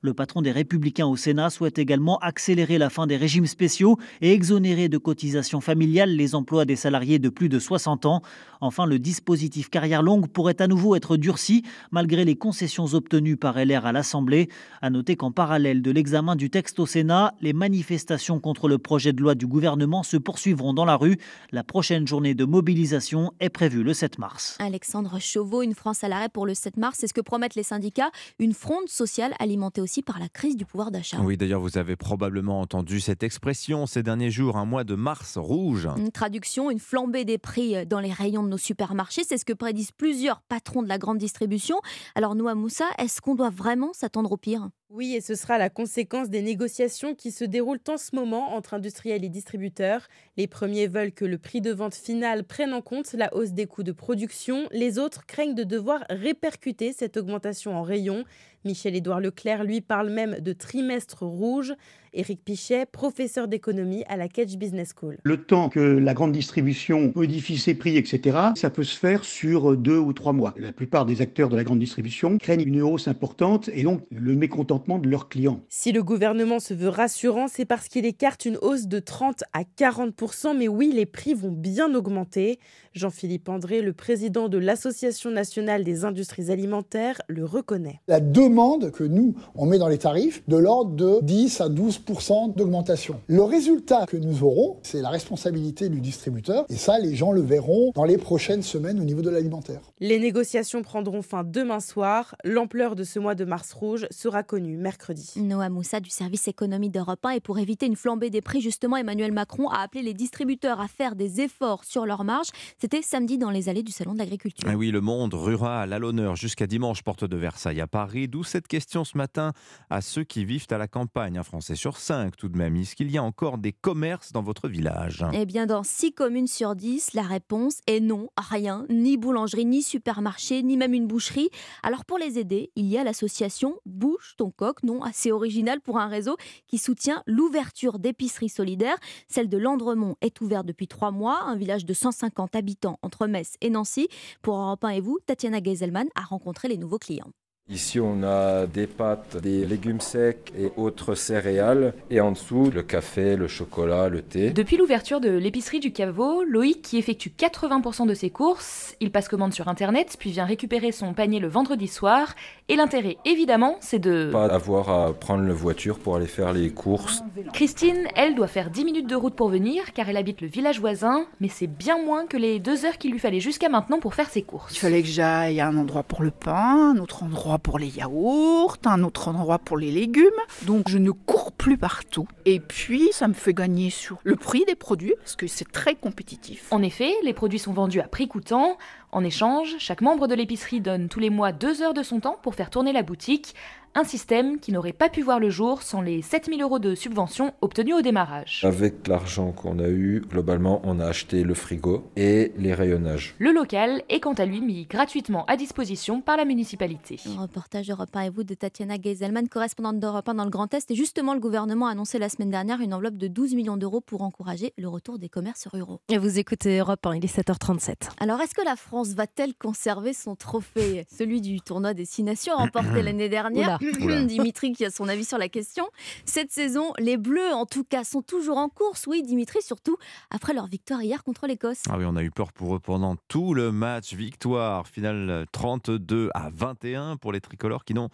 Le patron des Républicains au Sénat souhaite également accélérer la fin des régimes spéciaux et exonérer de cotisations familiales les emplois des salariés de plus de 60 ans. Enfin, le dispositif carrière longue pourrait à nouveau être durci, malgré les concessions obtenues par LR à l'Assemblée. A noter qu'en parallèle de l'examen du texte au Sénat, les manifestations contre le projet de loi du gouvernement se poursuivront dans la rue. La prochaine journée de mobilisation est prévue le 7 mars. Alexandre Chauveau, une France à l'arrêt pour le 7 mars, c'est ce que promettent les syndicats. Une fronde sociale alimentée aussi par la crise du pouvoir d'achat. Oui, d'ailleurs, vous avez probablement entendu cette expression ces derniers jours, un mois de mars rouge. Une traduction, une flambée des prix dans les rayons de nos supermarchés, c'est ce que prédisent plusieurs patrons de la grande distribution. Alors Noa Moussa, est-ce qu'on doit vraiment s'attendre au pire ? Oui, et ce sera la conséquence des négociations qui se déroulent en ce moment entre industriels et distributeurs. Les premiers veulent que le prix de vente final prenne en compte la hausse des coûts de production. Les autres craignent de devoir répercuter cette augmentation en rayon. Michel-Édouard Leclerc, lui, parle même de trimestre rouge. Éric Pichet, professeur d'économie à la Kedge Business School. Le temps que la grande distribution modifie ses prix, etc., ça peut se faire sur 2 ou 3 mois. La plupart des acteurs de la grande distribution craignent une hausse importante et donc le mécontentement de leurs clients. Si le gouvernement se veut rassurant, c'est parce qu'il écarte une hausse de 30 à 40%. Mais oui, les prix vont bien augmenter. Jean-Philippe André, le président de l'Association nationale des industries alimentaires, le reconnaît. La demande demande que nous, on met dans les tarifs de l'ordre de 10 à 12% d'augmentation. Le résultat que nous aurons, c'est la responsabilité du distributeur, et ça, les gens le verront dans les prochaines semaines au niveau de l'alimentaire. Les négociations prendront fin demain soir. L'ampleur de ce mois de mars rouge sera connue mercredi. Noah Moussa du service économie d'Europe 1, et pour éviter une flambée des prix, justement, Emmanuel Macron a appelé les distributeurs à faire des efforts sur leurs marges. C'était samedi dans les allées du Salon de l'Agriculture. Ah oui, le monde rural à l'honneur jusqu'à dimanche, porte de Versailles à Paris. D'où cette question ce matin à ceux qui vivent à la campagne. Un Français sur 5 tout de même. Est-ce qu'il y a encore des commerces dans votre village ? Eh bien, dans 6 communes sur 10, la réponse est non, rien. Ni boulangerie, ni supermarché, ni même une boucherie. Alors pour les aider, il y a l'association Bouche ton coq, nom assez original pour un réseau qui soutient l'ouverture d'épiceries solidaires. Celle de Landremont est ouverte depuis 3 mois, un village de 150 habitants entre Metz et Nancy. Pour Europe 1 et vous, Tatiana Geiselman a rencontré les nouveaux clients. Ici, on a des pâtes, des légumes secs et autres céréales. Et en dessous, le café, le chocolat, le thé. Depuis l'ouverture de l'épicerie du Caveau, Loïc, qui effectue 80% de ses courses, il passe commande sur Internet, puis vient récupérer son panier le vendredi soir. Et l'intérêt, évidemment, c'est de pas avoir à prendre la voiture pour aller faire les courses. Christine, elle, doit faire 10 minutes de route pour venir, car elle habite le village voisin. Mais c'est bien moins que les 2 heures qu'il lui fallait jusqu'à maintenant pour faire ses courses. Il fallait que j'aille à un endroit pour le pain, un autre endroit pour les yaourts, un autre endroit pour les légumes. Donc je ne cours plus partout. Et puis ça me fait gagner sur le prix des produits parce que c'est très compétitif. En effet, les produits sont vendus à prix coûtant. En échange, chaque membre de l'épicerie donne tous les mois 2 heures de son temps pour faire tourner la boutique. Un système qui n'aurait pas pu voir le jour sans les 7 000 € de subvention obtenues au démarrage. Avec l'argent qu'on a eu, globalement, on a acheté le frigo et les rayonnages. Le local est quant à lui mis gratuitement à disposition par la municipalité. Un reportage d'Europe 1 et vous de Tatiana Geiselman, correspondante d'Europe 1 dans le Grand Est. Et justement, le gouvernement a annoncé la semaine dernière une enveloppe de 12 millions d'euros pour encourager le retour des commerces ruraux. Et vous écoutez Europe 1, il est 7h37. Alors, est-ce que la France va-t-elle conserver son trophée, celui du tournoi des 6 nations remporté l'année dernière? Oula. Dimitri qui a son avis sur la question. Cette saison, les Bleus, en tout cas, sont toujours en course. Oui, Dimitri, surtout après leur victoire hier contre l'Écosse. Ah oui, on a eu peur pour eux pendant tout le match. Victoire finale 32 à 21 pour les tricolores qui n'ont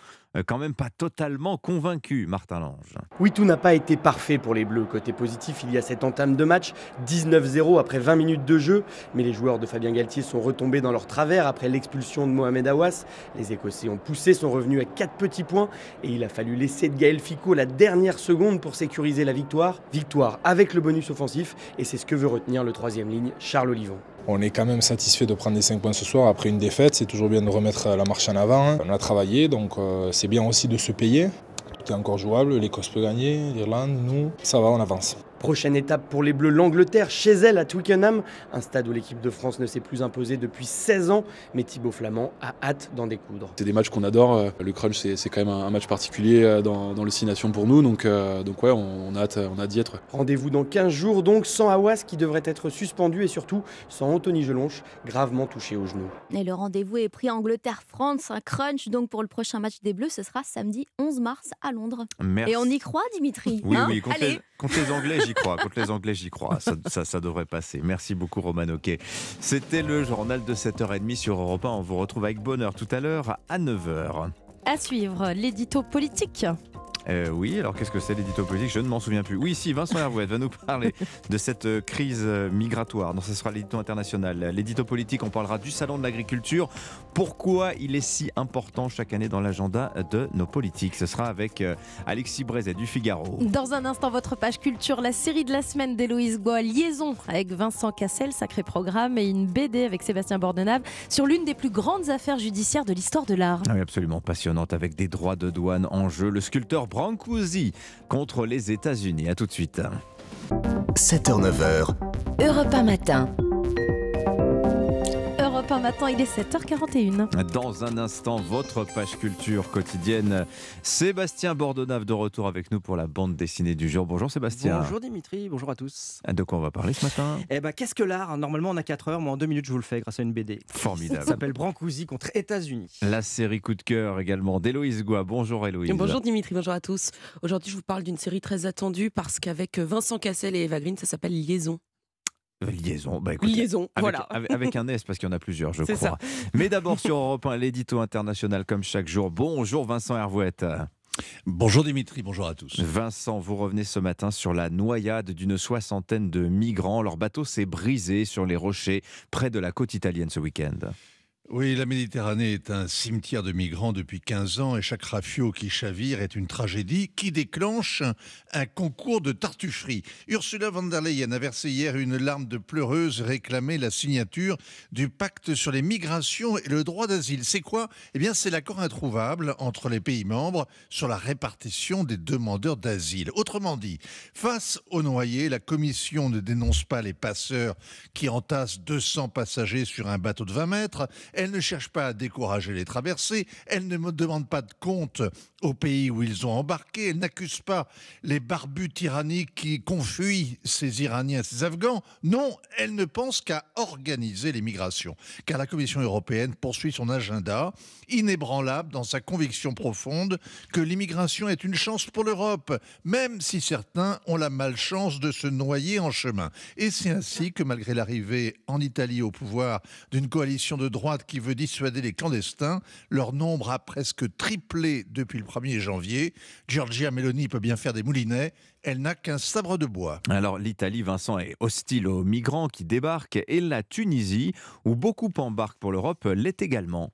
quand même pas totalement convaincu, Martin Lange. Oui, tout n'a pas été parfait pour les Bleus. Côté positif, il y a cette entame de match, 19-0 après 20 minutes de jeu. Mais les joueurs de Fabien Galtier sont retombés dans leur travers après l'expulsion de Mohamed Awas. Les Écossais ont poussé, sont revenus à 4 petits points. Et il a fallu laisser de Gaël Ficot la dernière seconde pour sécuriser la victoire. Victoire avec le bonus offensif, et c'est ce que veut retenir le 3e ligne, Charles Olivon. On est quand même satisfait de prendre les 5 points ce soir après une défaite. C'est toujours bien de remettre la marche en avant. On a travaillé, donc c'est bien aussi de se payer. Tout est encore jouable, l'Écosse peut gagner, l'Irlande, nous, ça va, on avance. Prochaine étape pour les Bleus, l'Angleterre, chez elle à Twickenham, un stade où l'équipe de France ne s'est plus imposée depuis 16 ans, mais Thibaut Flamand a hâte d'en découdre. C'est des matchs qu'on adore, le crunch c'est quand même un match particulier dans les 6 nations pour nous, donc ouais, on a hâte d'y être. Rendez-vous dans 15 jours donc, sans Awas qui devrait être suspendu et surtout sans Anthony Gelonche, gravement touché au genou. Et le rendez-vous est pris Angleterre-France, un crunch donc pour le prochain match des Bleus, ce sera samedi 11 mars à Londres. Merci. Et on y croit, Dimitri? Oui, hein, oui, contre les Anglais. Contre les Anglais, j'y crois. Ça devrait passer. Merci beaucoup, Roman Oquet. C'était le journal de 7h30 sur Europe 1. On vous retrouve avec bonheur tout à l'heure à 9h. À suivre, l'édito politique. Oui, alors qu'est-ce que c'est l'édito politique ? Je ne m'en souviens plus. Oui, si, Vincent Hervouette va nous parler de cette crise migratoire. Donc, ce sera l'édito international. L'édito politique, on parlera du Salon de l'Agriculture. Pourquoi il est si important chaque année dans l'agenda de nos politiques ? Ce sera avec Alexis Brézet du Figaro. Dans un instant, votre page culture, la série de la semaine d'Héloïse Goua, Liaison avec Vincent Cassel, sacré programme, et une BD avec Sébastien Bordenave sur l'une des plus grandes affaires judiciaires de l'histoire de l'art. Ah oui, absolument passionnante, avec des droits de douane en jeu. Le sculpteur Brancusi contre les États-Unis. A tout de suite. 7h-9h, Europe 1 matin. Europe 1 matin, il est 7h41. Dans un instant, votre page culture quotidienne. Sébastien Bordenave de retour avec nous pour la bande dessinée du jour. Bonjour Sébastien. Bonjour Dimitri, bonjour à tous. De quoi on va parler ce matin ? Eh ben, qu'est-ce que l'art ? Normalement on a 4 heures, moi en 2 minutes je vous le fais grâce à une BD. Formidable. Ça s'appelle Brancusi contre États-Unis. La série coup de cœur également d'Héloïse Goua. Bonjour Héloïse. Bonjour Dimitri, bonjour à tous. Aujourd'hui je vous parle d'une série très attendue parce qu'avec Vincent Cassel et Eva Green, ça s'appelle Liaison. Liaison, bah écoutez, liaison avec, voilà. Avec un S parce qu'il y en a plusieurs, je crois. Ça. Mais d'abord sur Europe 1, l'édito international comme chaque jour. Bonjour Vincent Hervouette. Bonjour Dimitri, bonjour à tous. Vincent, vous revenez ce matin sur la noyade d'une soixantaine de migrants. Leur bateau s'est brisé sur les rochers près de la côte italienne ce week-end. Oui, la Méditerranée est un cimetière de migrants depuis 15 ans et chaque rafiot qui chavire est une tragédie qui déclenche un concours de tartufferie. Ursula von der Leyen a versé hier une larme de pleureuse réclamée la signature du pacte sur les migrations et le droit d'asile. C'est quoi ? Eh bien, c'est l'accord introuvable entre les pays membres sur la répartition des demandeurs d'asile. Autrement dit, face aux noyés, la Commission ne dénonce pas les passeurs qui entassent 200 passagers sur un bateau de 20 mètres. Elle ne cherche pas à décourager les traversées, elle ne demande pas de compte au pays où ils ont embarqué, elle n'accuse pas les barbus tyranniques qui confuient ces Iraniens, ces Afghans. Non, elle ne pense qu'à organiser les migrations. Car la Commission européenne poursuit son agenda, inébranlable dans sa conviction profonde que l'immigration est une chance pour l'Europe, même si certains ont la malchance de se noyer en chemin. Et c'est ainsi que, malgré l'arrivée en Italie au pouvoir d'une coalition de droite qui veut dissuader les clandestins, leur nombre a presque triplé depuis le 1er janvier. Giorgia Meloni peut bien faire des moulinets, elle n'a qu'un sabre de bois. Alors l'Italie, Vincent, est hostile aux migrants qui débarquent et la Tunisie, où beaucoup embarquent pour l'Europe, l'est également.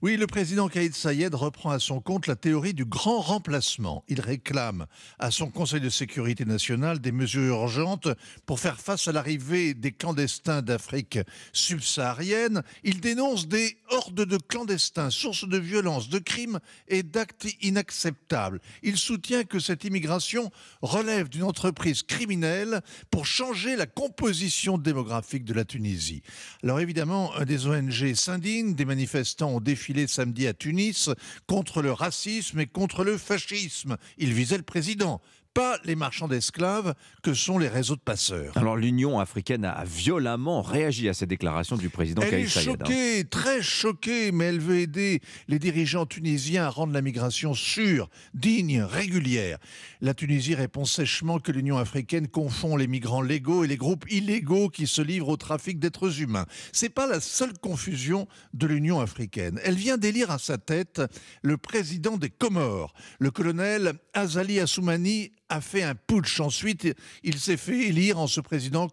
Oui, le président Kais Saied reprend à son compte la théorie du grand remplacement. Il réclame à son Conseil de sécurité nationale des mesures urgentes pour faire face à l'arrivée des clandestins d'Afrique subsaharienne. Il dénonce des hordes de clandestins, sources de violences, de crimes et d'actes inacceptables. Il soutient que cette immigration relève d'une entreprise criminelle pour changer la composition démographique de la Tunisie. Alors évidemment, des ONG s'indignent, des manifestants ont défilé samedi à Tunis contre le racisme et contre le fascisme. Ils visaient le président, pas les marchands d'esclaves que sont les réseaux de passeurs. Alors l'Union africaine a violemment réagi à ces déclarations du président Kais Saied. Elle est choquée, très choquée, mais elle veut aider les dirigeants tunisiens à rendre la migration sûre, digne, régulière. La Tunisie répond sèchement que l'Union africaine confond les migrants légaux et les groupes illégaux qui se livrent au trafic d'êtres humains. C'est pas la seule confusion de l'Union africaine. Elle vient d'élire à sa tête le président des Comores, le colonel Azali Assoumani, a fait un putsch. Ensuite, il s'est fait élire en se présentant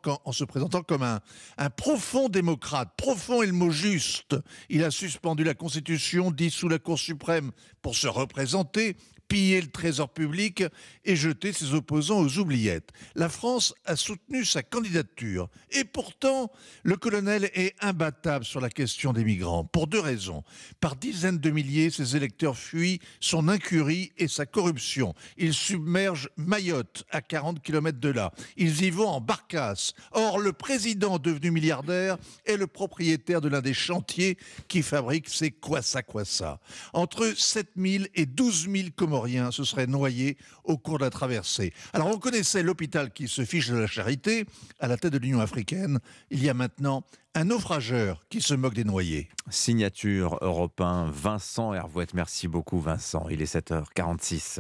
comme un profond démocrate. Profond est le mot juste. Il a suspendu la Constitution, dissous la Cour suprême pour se représenter, piller le trésor public et jeter ses opposants aux oubliettes. La France a soutenu sa candidature. Et pourtant, le colonel est imbattable sur la question des migrants, pour deux raisons. Par dizaines de milliers, ses électeurs fuient son incurie et sa corruption. Ils submergent Mayotte, à 40 km de là. Ils y vont en barcasse. Or, le président devenu milliardaire est le propriétaire de l'un des chantiers qui fabrique ces kwassa-kwassa. Entre 7 000 et 12 000 Comoriens se seraient noyés au cours de la traversée. Alors, on connaissait l'hôpital qui se fiche de la charité. À la tête de l'Union africaine, il y a maintenant un naufrageur qui se moque des noyés. Signature Europe 1, Vincent Hervouette. Merci beaucoup, Vincent. Il est 7h46.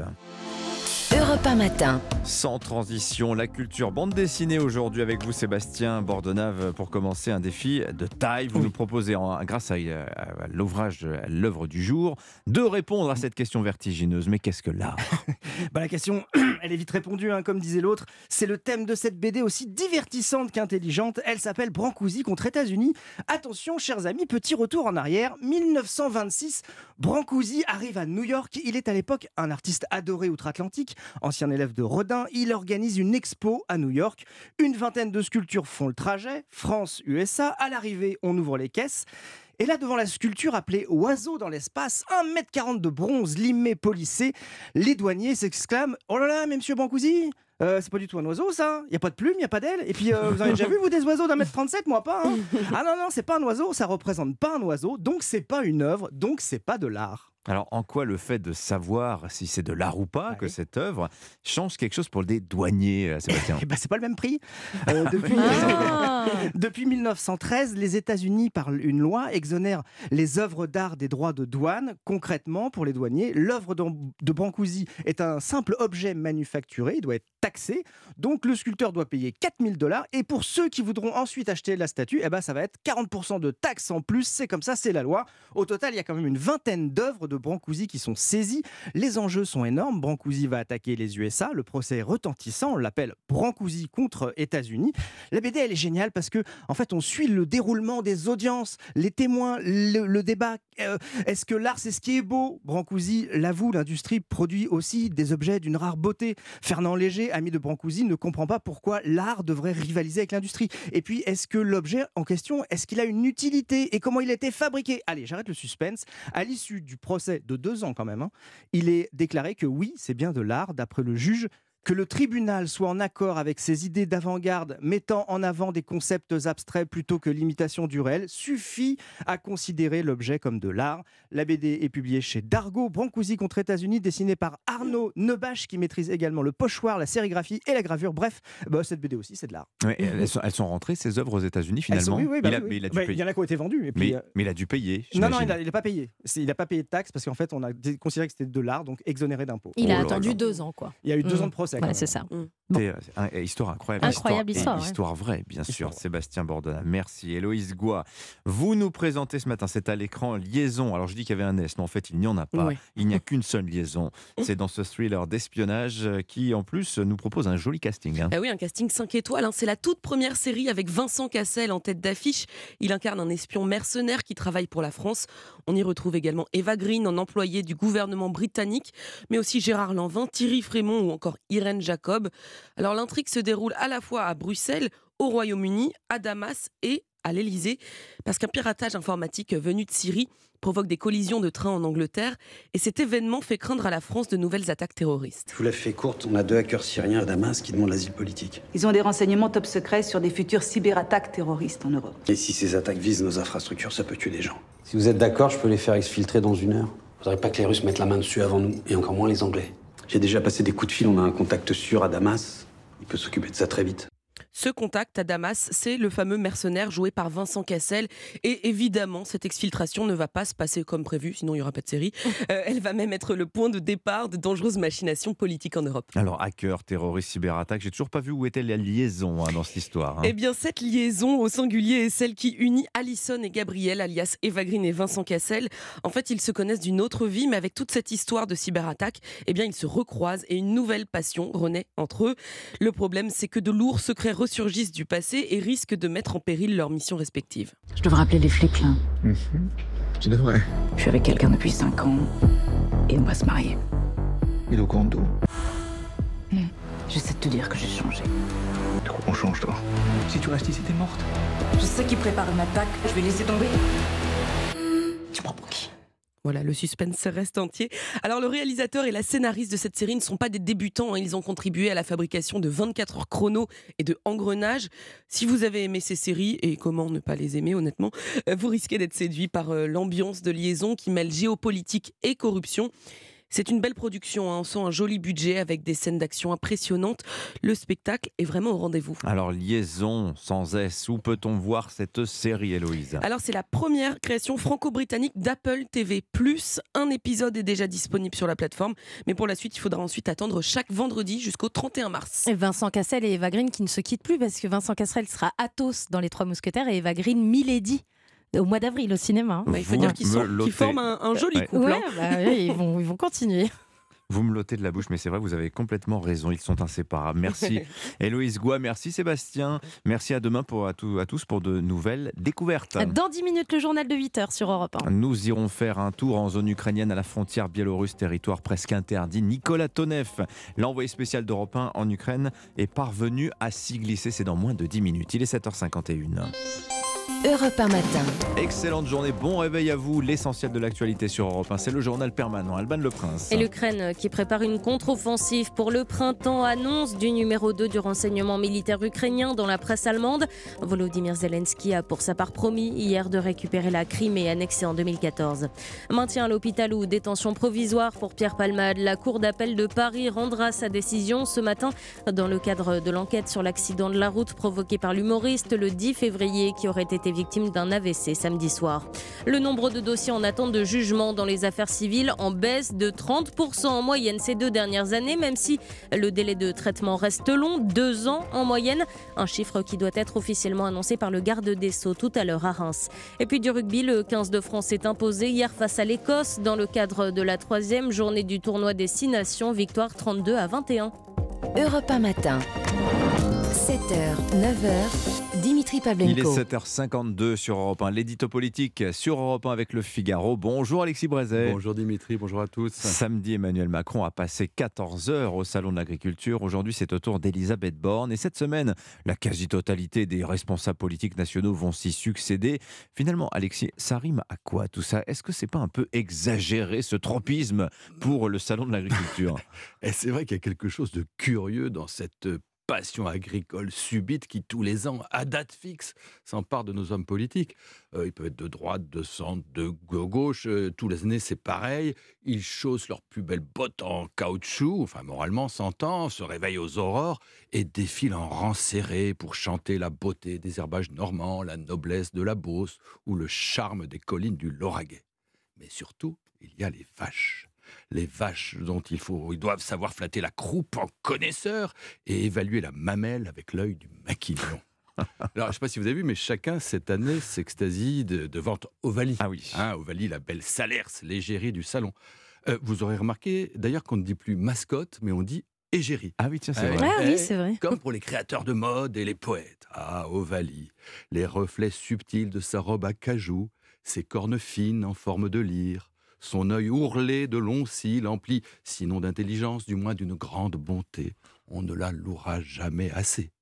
Europe 1 matin. Sans transition, la culture bande dessinée aujourd'hui avec vous, Sébastien Bordenave, pour commencer un défi de taille. Vous nous proposez, grâce à l'ouvrage, à l'œuvre du jour, de répondre à cette question vertigineuse. Mais qu'est-ce que l'art ? La question, elle est vite répondue, comme disait l'autre. C'est le thème de cette BD aussi divertissante qu'intelligente. Elle s'appelle Brancusi contre États-Unis. Attention, chers amis, petit retour en arrière. 1926, Brancusi arrive à New York. Il est à l'époque un artiste adoré outre-Atlantique. Ancien élève de Rodin, il organise une expo à New York. Une vingtaine de sculptures font le trajet, France-USA. À l'arrivée, on ouvre les caisses. Et là, devant la sculpture appelée « Oiseau dans l'espace », 1m40 de bronze limé polissé, les douaniers s'exclament « Oh là là, mais monsieur Brancusi !» c'est pas du tout un oiseau, ça. Il n'y a pas de plume, il n'y a pas d'aile. Et puis, vous avez déjà vu, vous, des oiseaux d'1m37 ? Moi, pas. Ah non, c'est pas un oiseau, ça représente pas un oiseau, donc c'est pas une œuvre, donc c'est pas de l'art. Alors, en quoi le fait de savoir si c'est de l'art ou pas que cette œuvre change quelque chose pour des douaniers, Sébastien? C'est pas le même prix. Depuis 1913, les États-Unis, par une loi, exonèrent les œuvres d'art des droits de douane. Concrètement, pour les douaniers, l'œuvre de Brancusi est un simple objet manufacturé, il doit être taxé. Donc, le sculpteur doit payer $4 000. Et pour ceux qui voudront ensuite acheter la statue, ça va être 40% de taxes en plus. C'est comme ça, c'est la loi. Au total, il y a quand même une vingtaine d'œuvres de Brancusi qui sont saisies. Les enjeux sont énormes. Brancusi va attaquer les USA. Le procès est retentissant. On l'appelle Brancusi contre États-Unis. La BD, elle est géniale parce que, en fait, on suit le déroulement des audiences, les témoins, le débat. Est-ce que l'art, c'est ce qui est beau? Brancusi l'avoue, l'industrie produit aussi des objets d'une rare beauté. Fernand Léger, ami de Brancusi, ne comprend pas pourquoi l'art devrait rivaliser avec l'industrie. Et puis, est-ce que l'objet en question, est-ce qu'il a une utilité et comment il a été fabriqué? Allez, j'arrête le suspense. À l'issue du procès de 2 ans quand même, il est déclaré que oui, c'est bien de l'art, d'après le juge. Que le tribunal soit en accord avec ses idées d'avant-garde mettant en avant des concepts abstraits plutôt que l'imitation du réel suffit à considérer l'objet comme de l'art. La BD est publiée chez Dargaud. Brancusi contre États-Unis, dessinée par Arnaud Nebache, qui maîtrise également le pochoir, la sérigraphie et la gravure. Bref, cette BD aussi, c'est de l'art. Ouais, elles sont rentrées, ces œuvres, aux États-Unis finalement. Il y en a qui ont été vendues. Et puis, mais il a dû payer. J'imagine. Non, il n'a pas payé. Il n'a pas payé de taxes parce qu'en fait, on a considéré que c'était de l'art, donc exonéré d'impôts. Il a attendu 2 ans, quoi. Il y a eu 2 ans de procès. C'est ça. Histoire incroyable. Histoire vraie, bien sûr. Histoire. Sébastien Bordona, merci. Héloïse Goua, vous nous présentez ce matin, c'est à l'écran, Liaison. Alors je dis qu'il y avait un S, mais en fait il n'y en a pas. Oui. Il n'y a qu'une seule liaison. C'est dans ce thriller d'espionnage qui en plus nous propose un joli casting. Oui, un casting 5 étoiles. C'est la toute première série avec Vincent Cassel en tête d'affiche. Il incarne un espion mercenaire qui travaille pour la France. On y retrouve également Eva Green, un employé du gouvernement britannique, mais aussi Gérard Lanvin, Thierry Frémont ou encore Irène Jacob. Alors l'intrigue se déroule à la fois à Bruxelles, au Royaume-Uni, à Damas et à l'Elysée, parce qu'un piratage informatique venu de Syrie provoque des collisions de trains en Angleterre et cet événement fait craindre à la France de nouvelles attaques terroristes. Je vous la fais courte, on a 2 hackers syriens à Damas qui demandent l'asile politique. Ils ont des renseignements top secrets sur des futures cyberattaques terroristes en Europe. Et si ces attaques visent nos infrastructures, ça peut tuer des gens. Si vous êtes d'accord, je peux les faire exfiltrer dans 1 heure. Faudrait pas que les Russes mettent la main dessus avant nous, et encore moins les Anglais. J'ai déjà passé des coups de fil, on a un contact sûr à Damas, il peut s'occuper de ça très vite. Ce contact à Damas, c'est le fameux mercenaire joué par Vincent Cassel. Et évidemment, cette exfiltration ne va pas se passer comme prévu, sinon il n'y aura pas de série. Elle va même être le point de départ de dangereuses machinations politiques en Europe. Alors, hackers, terroristes, cyberattaques, j'ai toujours pas vu où était la liaison dans cette histoire. Eh bien, cette liaison au singulier est celle qui unit Alison et Gabriel, alias Eva Green et Vincent Cassel. En fait, ils se connaissent d'une autre vie, mais avec toute cette histoire de cyberattaque, ils se recroisent et une nouvelle passion renaît entre eux. Le problème, c'est que de lourds secrets ressurgissent du passé et risquent de mettre en péril leurs missions respectives. Je devrais appeler les flics, là. Tu devrais. Je suis avec quelqu'un depuis 5 ans et on va se marier. Il est au courant de tout. J'essaie de te dire que j'ai changé. Tu crois qu'on change, toi? Si tu restes ici, t'es morte. Je sais qu'il prépare une attaque, je vais laisser tomber. Tu prends pour qui? Voilà, le suspense reste entier. Alors, le réalisateur et la scénariste de cette série ne sont pas des débutants. Ils ont contribué à la fabrication de 24 heures chrono et de Engrenage. Si vous avez aimé ces séries, et comment ne pas les aimer, honnêtement, vous risquez d'être séduit par l'ambiance de Liaison qui mêle géopolitique et corruption. C'est une belle production, on sent un joli budget avec des scènes d'action impressionnantes. Le spectacle est vraiment au rendez-vous. Alors, Liaison, sans S, où peut-on voir cette série, Héloïse? Alors, c'est la première création franco-britannique d'Apple TV+. 1 épisode est déjà disponible sur la plateforme, mais pour la suite, il faudra ensuite attendre chaque vendredi jusqu'au 31 mars. Et Vincent Cassel et Eva Green qui ne se quittent plus, parce que Vincent Cassel sera Athos dans Les Trois Mousquetaires et Eva Green Milady. Au mois d'avril au cinéma. Il faut dire qu'ils forment un joli couple. Ils vont continuer. Vous me lotez de la bouche, mais c'est vrai, vous avez complètement raison. Ils sont inséparables. Merci Héloïse Goua, merci Sébastien. Merci à demain à tous pour de nouvelles découvertes. Dans 10 minutes, le journal de 8h sur Europe 1. Nous irons faire un tour en zone ukrainienne à la frontière biélorusse, territoire presque interdit. Nicolas Tonev, l'envoyé spécial d'Europe 1 en Ukraine, est parvenu à s'y glisser. C'est dans moins de 10 minutes. Il est 7h51. Europe 1 Matin. Excellente journée, bon réveil à vous. L'essentiel de l'actualité sur Europe 1, c'est le journal permanent. Alban Le Prince. Et l'Ukraine qui prépare une contre-offensive pour le printemps, annonce du numéro 2 du renseignement militaire ukrainien dans la presse allemande. Volodymyr Zelensky a pour sa part promis hier de récupérer la Crimée annexée en 2014. Maintien à l'hôpital ou détention provisoire pour Pierre Palmade. La Cour d'appel de Paris rendra sa décision ce matin dans le cadre de l'enquête sur l'accident de la route provoqué par l'humoriste le 10 février qui aurait été victime d'un AVC samedi soir. Le nombre de dossiers en attente de jugement dans les affaires civiles en baisse de 30% en moyenne ces 2 dernières années, même si le délai de traitement reste long, 2 ans en moyenne, un chiffre qui doit être officiellement annoncé par le garde des Sceaux tout à l'heure à Reims. Et puis du rugby, le 15 de France s'est imposé hier face à l'Écosse dans le cadre de la 3e journée du tournoi des 6 nations, victoire 32-21. Europe 1 Matin. 7h, 9h, Dimitri Pavlenko. Il est 7h52 sur Europe 1, l'édito politique sur Europe 1 avec le Figaro. Bonjour Alexis Brézet. Bonjour Dimitri, bonjour à tous. Samedi, Emmanuel Macron a passé 14 heures au Salon de l'Agriculture. Aujourd'hui, c'est au tour d'Elisabeth Borne. Et cette semaine, la quasi-totalité des responsables politiques nationaux vont s'y succéder. Finalement, Alexis, ça rime à quoi tout ça ? Est-ce que c'est pas un peu exagéré ce tropisme pour le Salon de l'Agriculture ? Et c'est vrai qu'il y a quelque chose de curieux dans cette passion agricole subite qui, tous les ans, à date fixe, s'empare de nos hommes politiques. Ils peuvent être de droite, de centre, de gauche. Tous les années, c'est pareil. Ils chaussent leurs plus belles bottes en caoutchouc, enfin moralement, s'entend, se réveillent aux aurores et défilent en rangs serrés pour chanter la beauté des herbages normands, la noblesse de la Beauce ou le charme des collines du Lauragais. Mais surtout, il y a les vaches. Les vaches dont ils doivent savoir flatter la croupe en connaisseur et évaluer la mamelle avec l'œil du maquignon. Alors, je ne sais pas si vous avez vu, mais chacun, cette année, s'extasie devant Ovalie. Ah oui. Hein, Ovalie, la belle Salers, l'égérie du salon. Vous aurez remarqué, d'ailleurs, qu'on ne dit plus mascotte, mais on dit égérie. Ah oui, tiens, c'est vrai. Ah oui, c'est vrai. Comme pour les créateurs de mode et les poètes. Ah, Ovalie, les reflets subtils de sa robe à cajou, ses cornes fines en forme de lyre, son œil ourlé de longs cils, empli, sinon d'intelligence, du moins d'une grande bonté. On ne la louera jamais assez.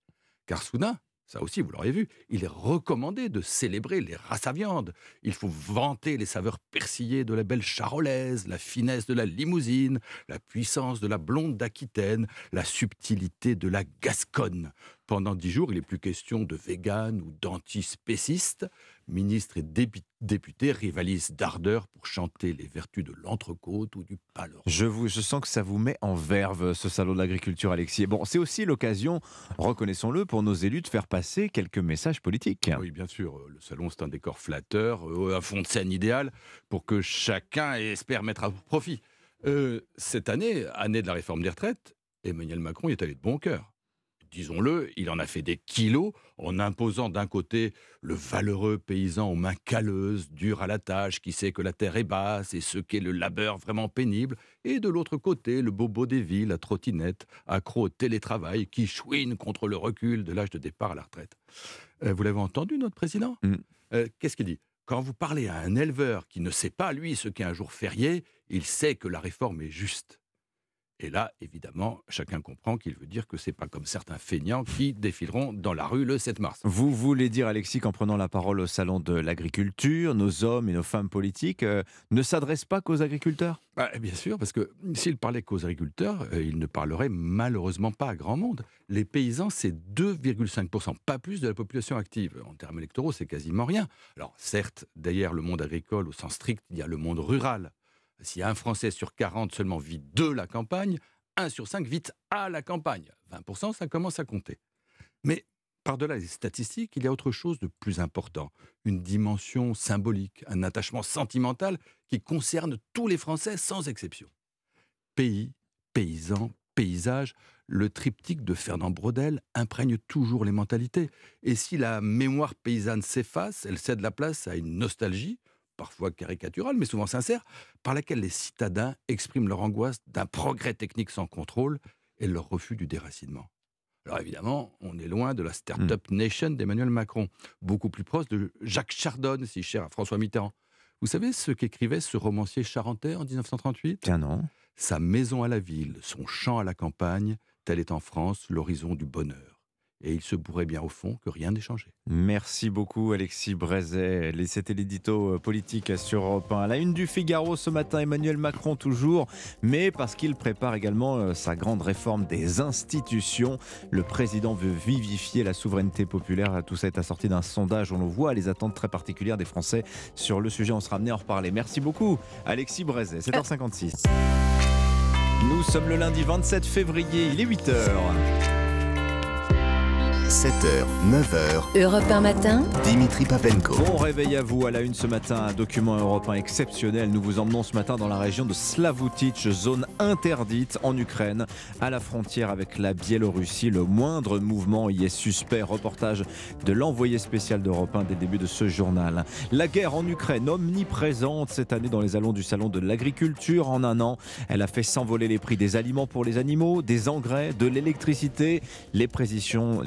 Car soudain, ça aussi vous l'aurez vu, il est recommandé de célébrer les races à viande. Il faut vanter les saveurs persillées de la belle charolaise, la finesse de la limousine, la puissance de la blonde d'Aquitaine, la subtilité de la gasconne. Pendant 10 jours, il n'est plus question de végane ou d'antispéciste. Ministres et députés rivalisent d'ardeur pour chanter les vertus de l'entrecôte ou du palorot. Je sens que ça vous met en verve, ce salon de l'agriculture, Alexis. Bon, c'est aussi l'occasion, reconnaissons-le, pour nos élus de faire passer quelques messages politiques. Oui, bien sûr. Le salon, c'est un décor flatteur, un fond de scène idéal pour que chacun espère mettre à profit. Cette année, année de la réforme des retraites, Emmanuel Macron y est allé de bon cœur. Disons-le, il en a fait des kilos en imposant d'un côté le valeureux paysan aux mains calleuses, dur à la tâche, qui sait que la terre est basse et ce qu'est le labeur vraiment pénible, et de l'autre côté le bobo des villes à trottinette, accro au télétravail, qui chouine contre le recul de l'âge de départ à la retraite. Vous l'avez entendu, notre président ? Qu'est-ce qu'il dit ? Quand vous parlez à un éleveur qui ne sait pas, lui, ce qu'est un jour férié, il sait que la réforme est juste. Et là, évidemment, chacun comprend qu'il veut dire que ce n'est pas comme certains feignants qui défileront dans la rue le 7 mars. Vous voulez dire, Alexis, qu'en prenant la parole au Salon de l'Agriculture, nos hommes et nos femmes politiques ne s'adressent pas qu'aux agriculteurs ? Bien sûr, parce que s'ils parlaient qu'aux agriculteurs, ils ne parleraient malheureusement pas à grand monde. Les paysans, c'est 2,5%, pas plus de la population active. En termes électoraux, c'est quasiment rien. Alors certes, derrière le monde agricole, au sens strict, il y a le monde rural. Si un Français sur 40 seulement vit de la campagne, 1 sur 5 vit à la campagne. 20%, ça commence à compter. Mais par-delà les statistiques, il y a autre chose de plus important. Une dimension symbolique, un attachement sentimental qui concerne tous les Français sans exception. Pays, paysans, paysages, le triptyque de Fernand Braudel imprègne toujours les mentalités. Et si la mémoire paysanne s'efface, elle cède la place à une nostalgie, parfois caricaturale, mais souvent sincère, par laquelle les citadins expriment leur angoisse d'un progrès technique sans contrôle et leur refus du déracinement. Alors évidemment, on est loin de la start-up nation d'Emmanuel Macron, beaucoup plus proche de Jacques Chardonne, si cher à François Mitterrand. Vous savez ce qu'écrivait ce romancier charentais en 1938 ? Tiens non. Sa maison à la ville, son champ à la campagne, tel est en France l'horizon du bonheur. Et il se pourrait bien au fond que rien n'ait changé. Merci beaucoup Alexis Brezet. C'était l'édito politique sur Europe 1. La une du Figaro ce matin, Emmanuel Macron toujours, mais parce qu'il prépare également sa grande réforme des institutions. Le président veut vivifier la souveraineté populaire. Tout ça est assorti d'un sondage, on le voit, les attentes très particulières des Français sur le sujet. On sera amené à en reparler. Merci beaucoup Alexis Brezet, 7h56. Nous sommes le lundi 27 février, il est 8h. 7h, 9h. Europe 1 matin. Dimitri Pavlenko. Bon réveil à vous. À la une ce matin, un document européen exceptionnel. Nous vous emmenons ce matin dans la région de Slavutich, zone interdite en Ukraine, à la frontière avec la Biélorussie. Le moindre mouvement y est suspect. Reportage de l'envoyé spécial d'Europe 1 dès le début de ce journal. La guerre en Ukraine, omniprésente cette année dans les allons du salon de l'agriculture. En un an, elle a fait s'envoler les prix des aliments pour les animaux, des engrais, de l'électricité. Les précisions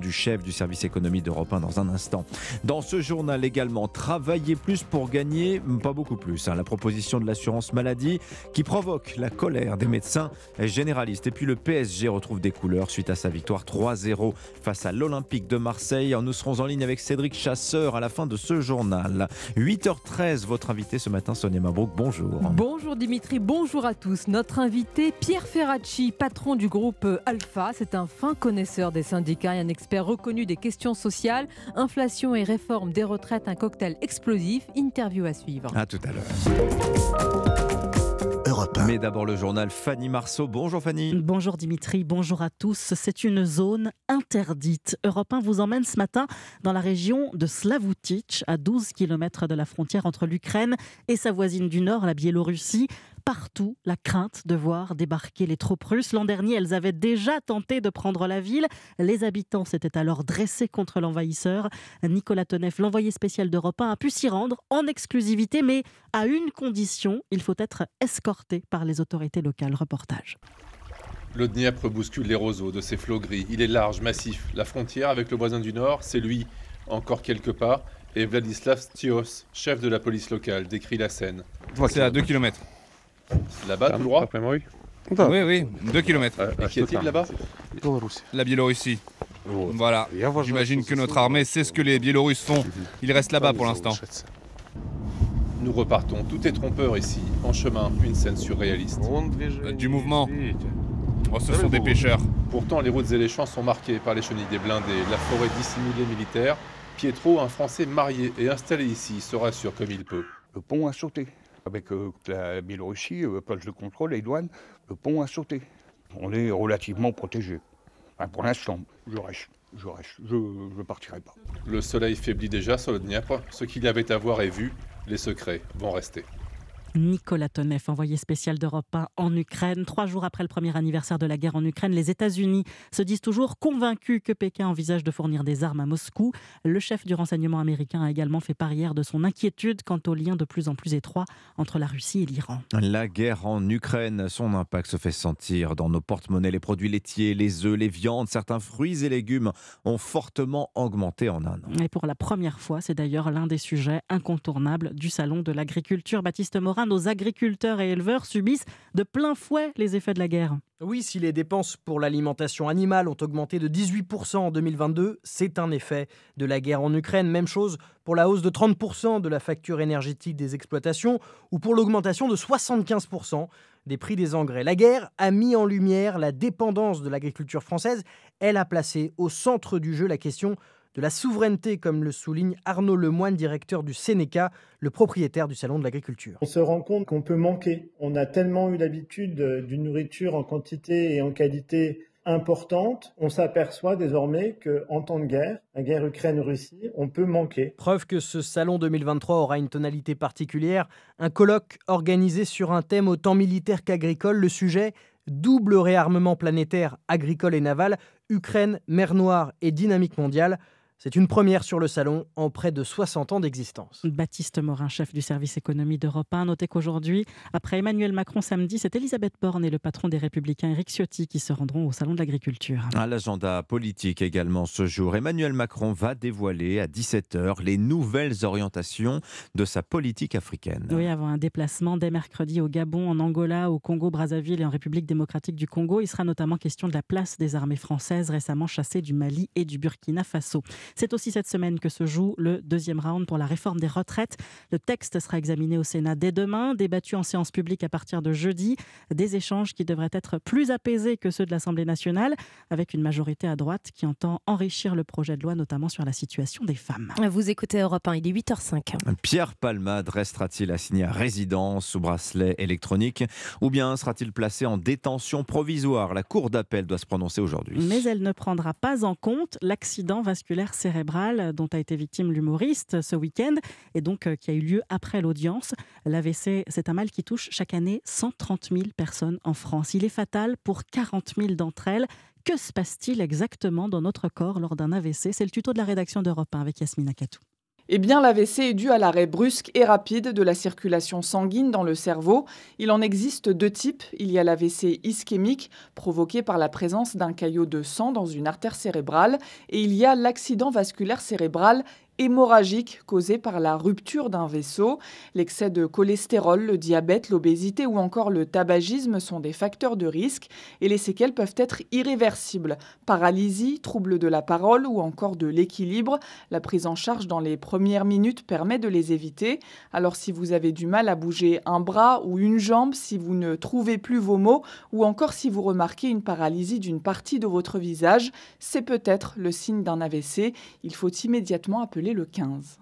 du chef du service économie d'Europe 1 dans un instant. Dans ce journal également, travailler plus pour gagner, pas beaucoup plus. La proposition de l'assurance maladie qui provoque la colère des médecins généralistes. Et puis le PSG retrouve des couleurs suite à sa victoire 3-0 face à l'Olympique de Marseille. Nous serons en ligne avec Cédric Chasseur à la fin de ce journal. 8h13, votre invité ce matin, Sonia Mabrouk, bonjour. Bonjour Dimitri, bonjour à tous. Notre invité, Pierre Ferracci, patron du groupe Alpha. C'est un fin connaisseur des syndicats, un expert reconnu des questions sociales, inflation et réforme des retraites, un cocktail explosif. Interview à suivre. À tout à l'heure. Europe 1. Mais d'abord le journal, Fanny Marceau. Bonjour Fanny. Bonjour Dimitri, bonjour à tous. C'est une zone interdite. Europe 1 vous emmène ce matin dans la région de Slavutich, à 12 km de la frontière entre l'Ukraine et sa voisine du Nord, la Biélorussie. Partout, la crainte de voir débarquer les troupes russes. L'an dernier, elles avaient déjà tenté de prendre la ville. Les habitants s'étaient alors dressés contre l'envahisseur. Nicolas Toneff, l'envoyé spécial d'Europe 1, a pu s'y rendre en exclusivité, mais à une condition, il faut être escorté par les autorités locales. Reportage. Le Dniepr bouscule les roseaux de ses flots gris. Il est large, massif. La frontière avec le voisin du Nord, c'est lui. Encore quelques pas, et Vladislav Stios, chef de la police locale, décrit la scène. C'est à 2 km. Là-bas, tout droit. Oui, 2 km. Et qui est-il là-bas ? La Biélorussie. Voilà. J'imagine que notre armée sait ce que les Biélorusses font. Ils restent là-bas pour l'instant. Nous repartons. Tout est trompeur ici. En chemin, une scène surréaliste. Du mouvement. Oh, ce sont des pêcheurs. Pourtant, les routes et les champs sont marqués par les chenilles des blindés, la forêt dissimulée militaire. Pietro, un Français marié et installé ici, se rassure comme il peut. Le pont a sauté. Avec la Biélorussie, poste de contrôle, les douanes, le pont a sauté. On est relativement protégé. Enfin, pour l'instant, je ne partirai pas. Le soleil faiblit déjà sur le Dniepr. Ce qu'il y avait à voir est vu. Les secrets vont rester. Nicolas Toneff, envoyé spécial d'Europe 1 en Ukraine. 3 jours après le premier anniversaire de la guerre en Ukraine, les États-Unis se disent toujours convaincus que Pékin envisage de fournir des armes à Moscou. Le chef du renseignement américain a également fait part hier de son inquiétude quant aux liens de plus en plus étroits entre la Russie et l'Iran. La guerre en Ukraine, son impact se fait sentir dans nos porte-monnaies. Les produits laitiers, les œufs, les viandes, certains fruits et légumes ont fortement augmenté en un an. Et pour la première fois, c'est d'ailleurs l'un des sujets incontournables du salon de l'agriculture. Baptiste Morin, nos agriculteurs et éleveurs subissent de plein fouet les effets de la guerre. Oui, si les dépenses pour l'alimentation animale ont augmenté de 18% en 2022, c'est un effet de la guerre en Ukraine. Même chose pour la hausse de 30% de la facture énergétique des exploitations ou pour l'augmentation de 75% des prix des engrais. La guerre a mis en lumière la dépendance de l'agriculture française. Elle a placé au centre du jeu la question de la souveraineté, comme le souligne Arnaud Lemoine, directeur du Sénéca, le propriétaire du Salon de l'Agriculture. On se rend compte qu'on peut manquer. On a tellement eu l'habitude d'une nourriture en quantité et en qualité importante. On s'aperçoit désormais qu'en temps de guerre, la guerre Ukraine-Russie, on peut manquer. Preuve que ce Salon 2023 aura une tonalité particulière. Un colloque organisé sur un thème autant militaire qu'agricole. Le sujet, double réarmement planétaire, agricole et naval, Ukraine, mer Noire et dynamique mondiale. C'est une première sur le salon en près de 60 ans d'existence. Baptiste Morin, chef du service économie d'Europe 1. Notez qu'aujourd'hui, après Emmanuel Macron samedi, c'est Elisabeth Borne et le patron des Républicains, Éric Ciotti, qui se rendront au salon de l'agriculture. À l'agenda politique également ce jour, Emmanuel Macron va dévoiler à 17h les nouvelles orientations de sa politique africaine. Oui, avant un déplacement dès mercredi au Gabon, en Angola, au Congo-Brazzaville et en République démocratique du Congo, il sera notamment question de la place des armées françaises récemment chassées du Mali et du Burkina Faso. C'est aussi cette semaine que se joue le deuxième round pour la réforme des retraites. Le texte sera examiné au Sénat dès demain, débattu en séance publique à partir de jeudi. Des échanges qui devraient être plus apaisés que ceux de l'Assemblée nationale, avec une majorité à droite qui entend enrichir le projet de loi, notamment sur la situation des femmes. Vous écoutez Europe 1, il est 8h05. Pierre Palmade restera-t-il assigné à résidence sous bracelet électronique ou bien sera-t-il placé en détention provisoire? La cour d'appel doit se prononcer aujourd'hui. Mais elle ne prendra pas en compte l'accident vasculaire cérébrale dont a été victime l'humoriste ce week-end et donc qui a eu lieu après l'audience. L'AVC, c'est un mal qui touche chaque année 130 000 personnes en France. Il est fatal pour 40 000 d'entre elles. Que se passe-t-il exactement dans notre corps lors d'un AVC? C'est le tuto de la rédaction d'Europe 1 avec Yasmina Katou. Eh bien, l'AVC est dû à l'arrêt brusque et rapide de la circulation sanguine dans le cerveau. Il en existe deux types. Il y a l'AVC ischémique, provoqué par la présence d'un caillot de sang dans une artère cérébrale. Et il y a l'accident vasculaire cérébral hémorragique causée par la rupture d'un vaisseau. L'excès de cholestérol, le diabète, l'obésité ou encore le tabagisme sont des facteurs de risque et les séquelles peuvent être irréversibles. Paralysie, troubles de la parole ou encore de l'équilibre. La prise en charge dans les premières minutes permet de les éviter. Alors si vous avez du mal à bouger un bras ou une jambe, si vous ne trouvez plus vos mots ou encore si vous remarquez une paralysie d'une partie de votre visage, c'est peut-être le signe d'un AVC. Il faut immédiatement appeler le 15.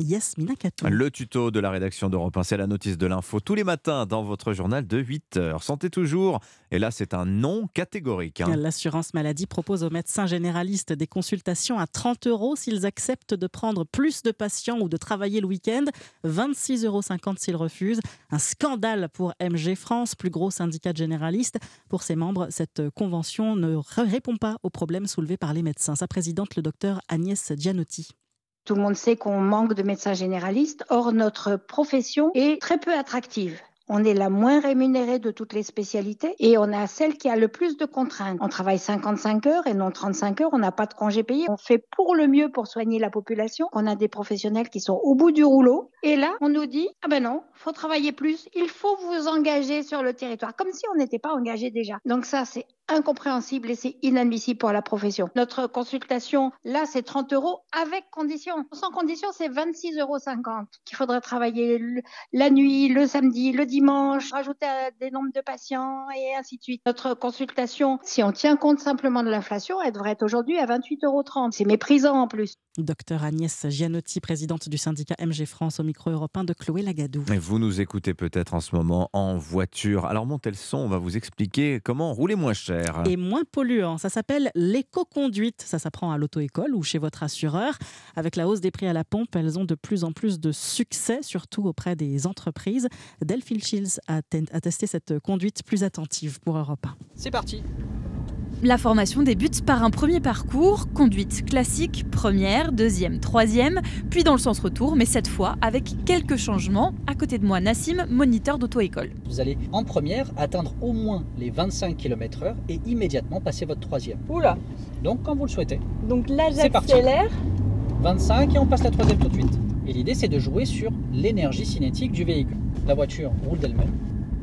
Yasmina Katou. Le tuto de la rédaction d'Europe 1, c'est la notice de l'info tous les matins dans votre journal de 8h. Santé toujours, et là c'est un non catégorique. L'assurance maladie propose aux médecins généralistes des consultations à 30 € s'ils acceptent de prendre plus de patients ou de travailler le week-end, 26,50 € s'ils refusent. Un scandale pour MG France, plus gros syndicat de généralistes. Pour ses membres, cette convention ne répond pas aux problèmes soulevés par les médecins. Sa présidente, le docteur Agnès Gianotti. Tout le monde sait qu'on manque de médecins généralistes. Or, notre profession est très peu attractive. On est la moins rémunérée de toutes les spécialités et on a celle qui a le plus de contraintes. On travaille 55 heures et non 35 heures, on n'a pas de congés payés. On fait pour le mieux pour soigner la population. On a des professionnels qui sont au bout du rouleau. Et là, on nous dit, ah ben non, il faut travailler plus, il faut vous engager sur le territoire. Comme si on n'était pas engagé déjà. Donc ça, c'est incompréhensible et c'est inadmissible pour la profession. Notre consultation, là, c'est 30 € avec condition. Sans condition, c'est 26,50 € qu'il faudrait travailler la nuit, le samedi, le dimanche, rajouter des nombres de patients et ainsi de suite. Notre consultation, si on tient compte simplement de l'inflation, elle devrait être aujourd'hui à 28,30 €. C'est méprisant en plus. Docteur Agnès Gianotti, présidente du syndicat MG France, au micro européen de Chloé Lagadou. Et vous nous écoutez peut-être en ce moment en voiture. Alors montez le son, on va vous expliquer comment rouler moins cher. Et moins polluant, ça s'appelle l'éco-conduite. Ça s'apprend à l'auto-école ou chez votre assureur. Avec la hausse des prix à la pompe, elles ont de plus en plus de succès, surtout auprès des entreprises. Delphine Schills a testé cette conduite plus attentive pour Europe 1. C'est parti. La formation débute par un premier parcours, conduite classique, première, deuxième, troisième, puis dans le sens retour, mais cette fois avec quelques changements. À côté de moi, Nassim, moniteur d'auto-école. Vous allez en première atteindre au moins les 25 km/h et immédiatement passer votre troisième. Oula. Donc quand vous le souhaitez. Donc là j'accélère. 25 et on passe la troisième tout de suite. Et l'idée c'est de jouer sur l'énergie cinétique du véhicule. La voiture roule d'elle-même.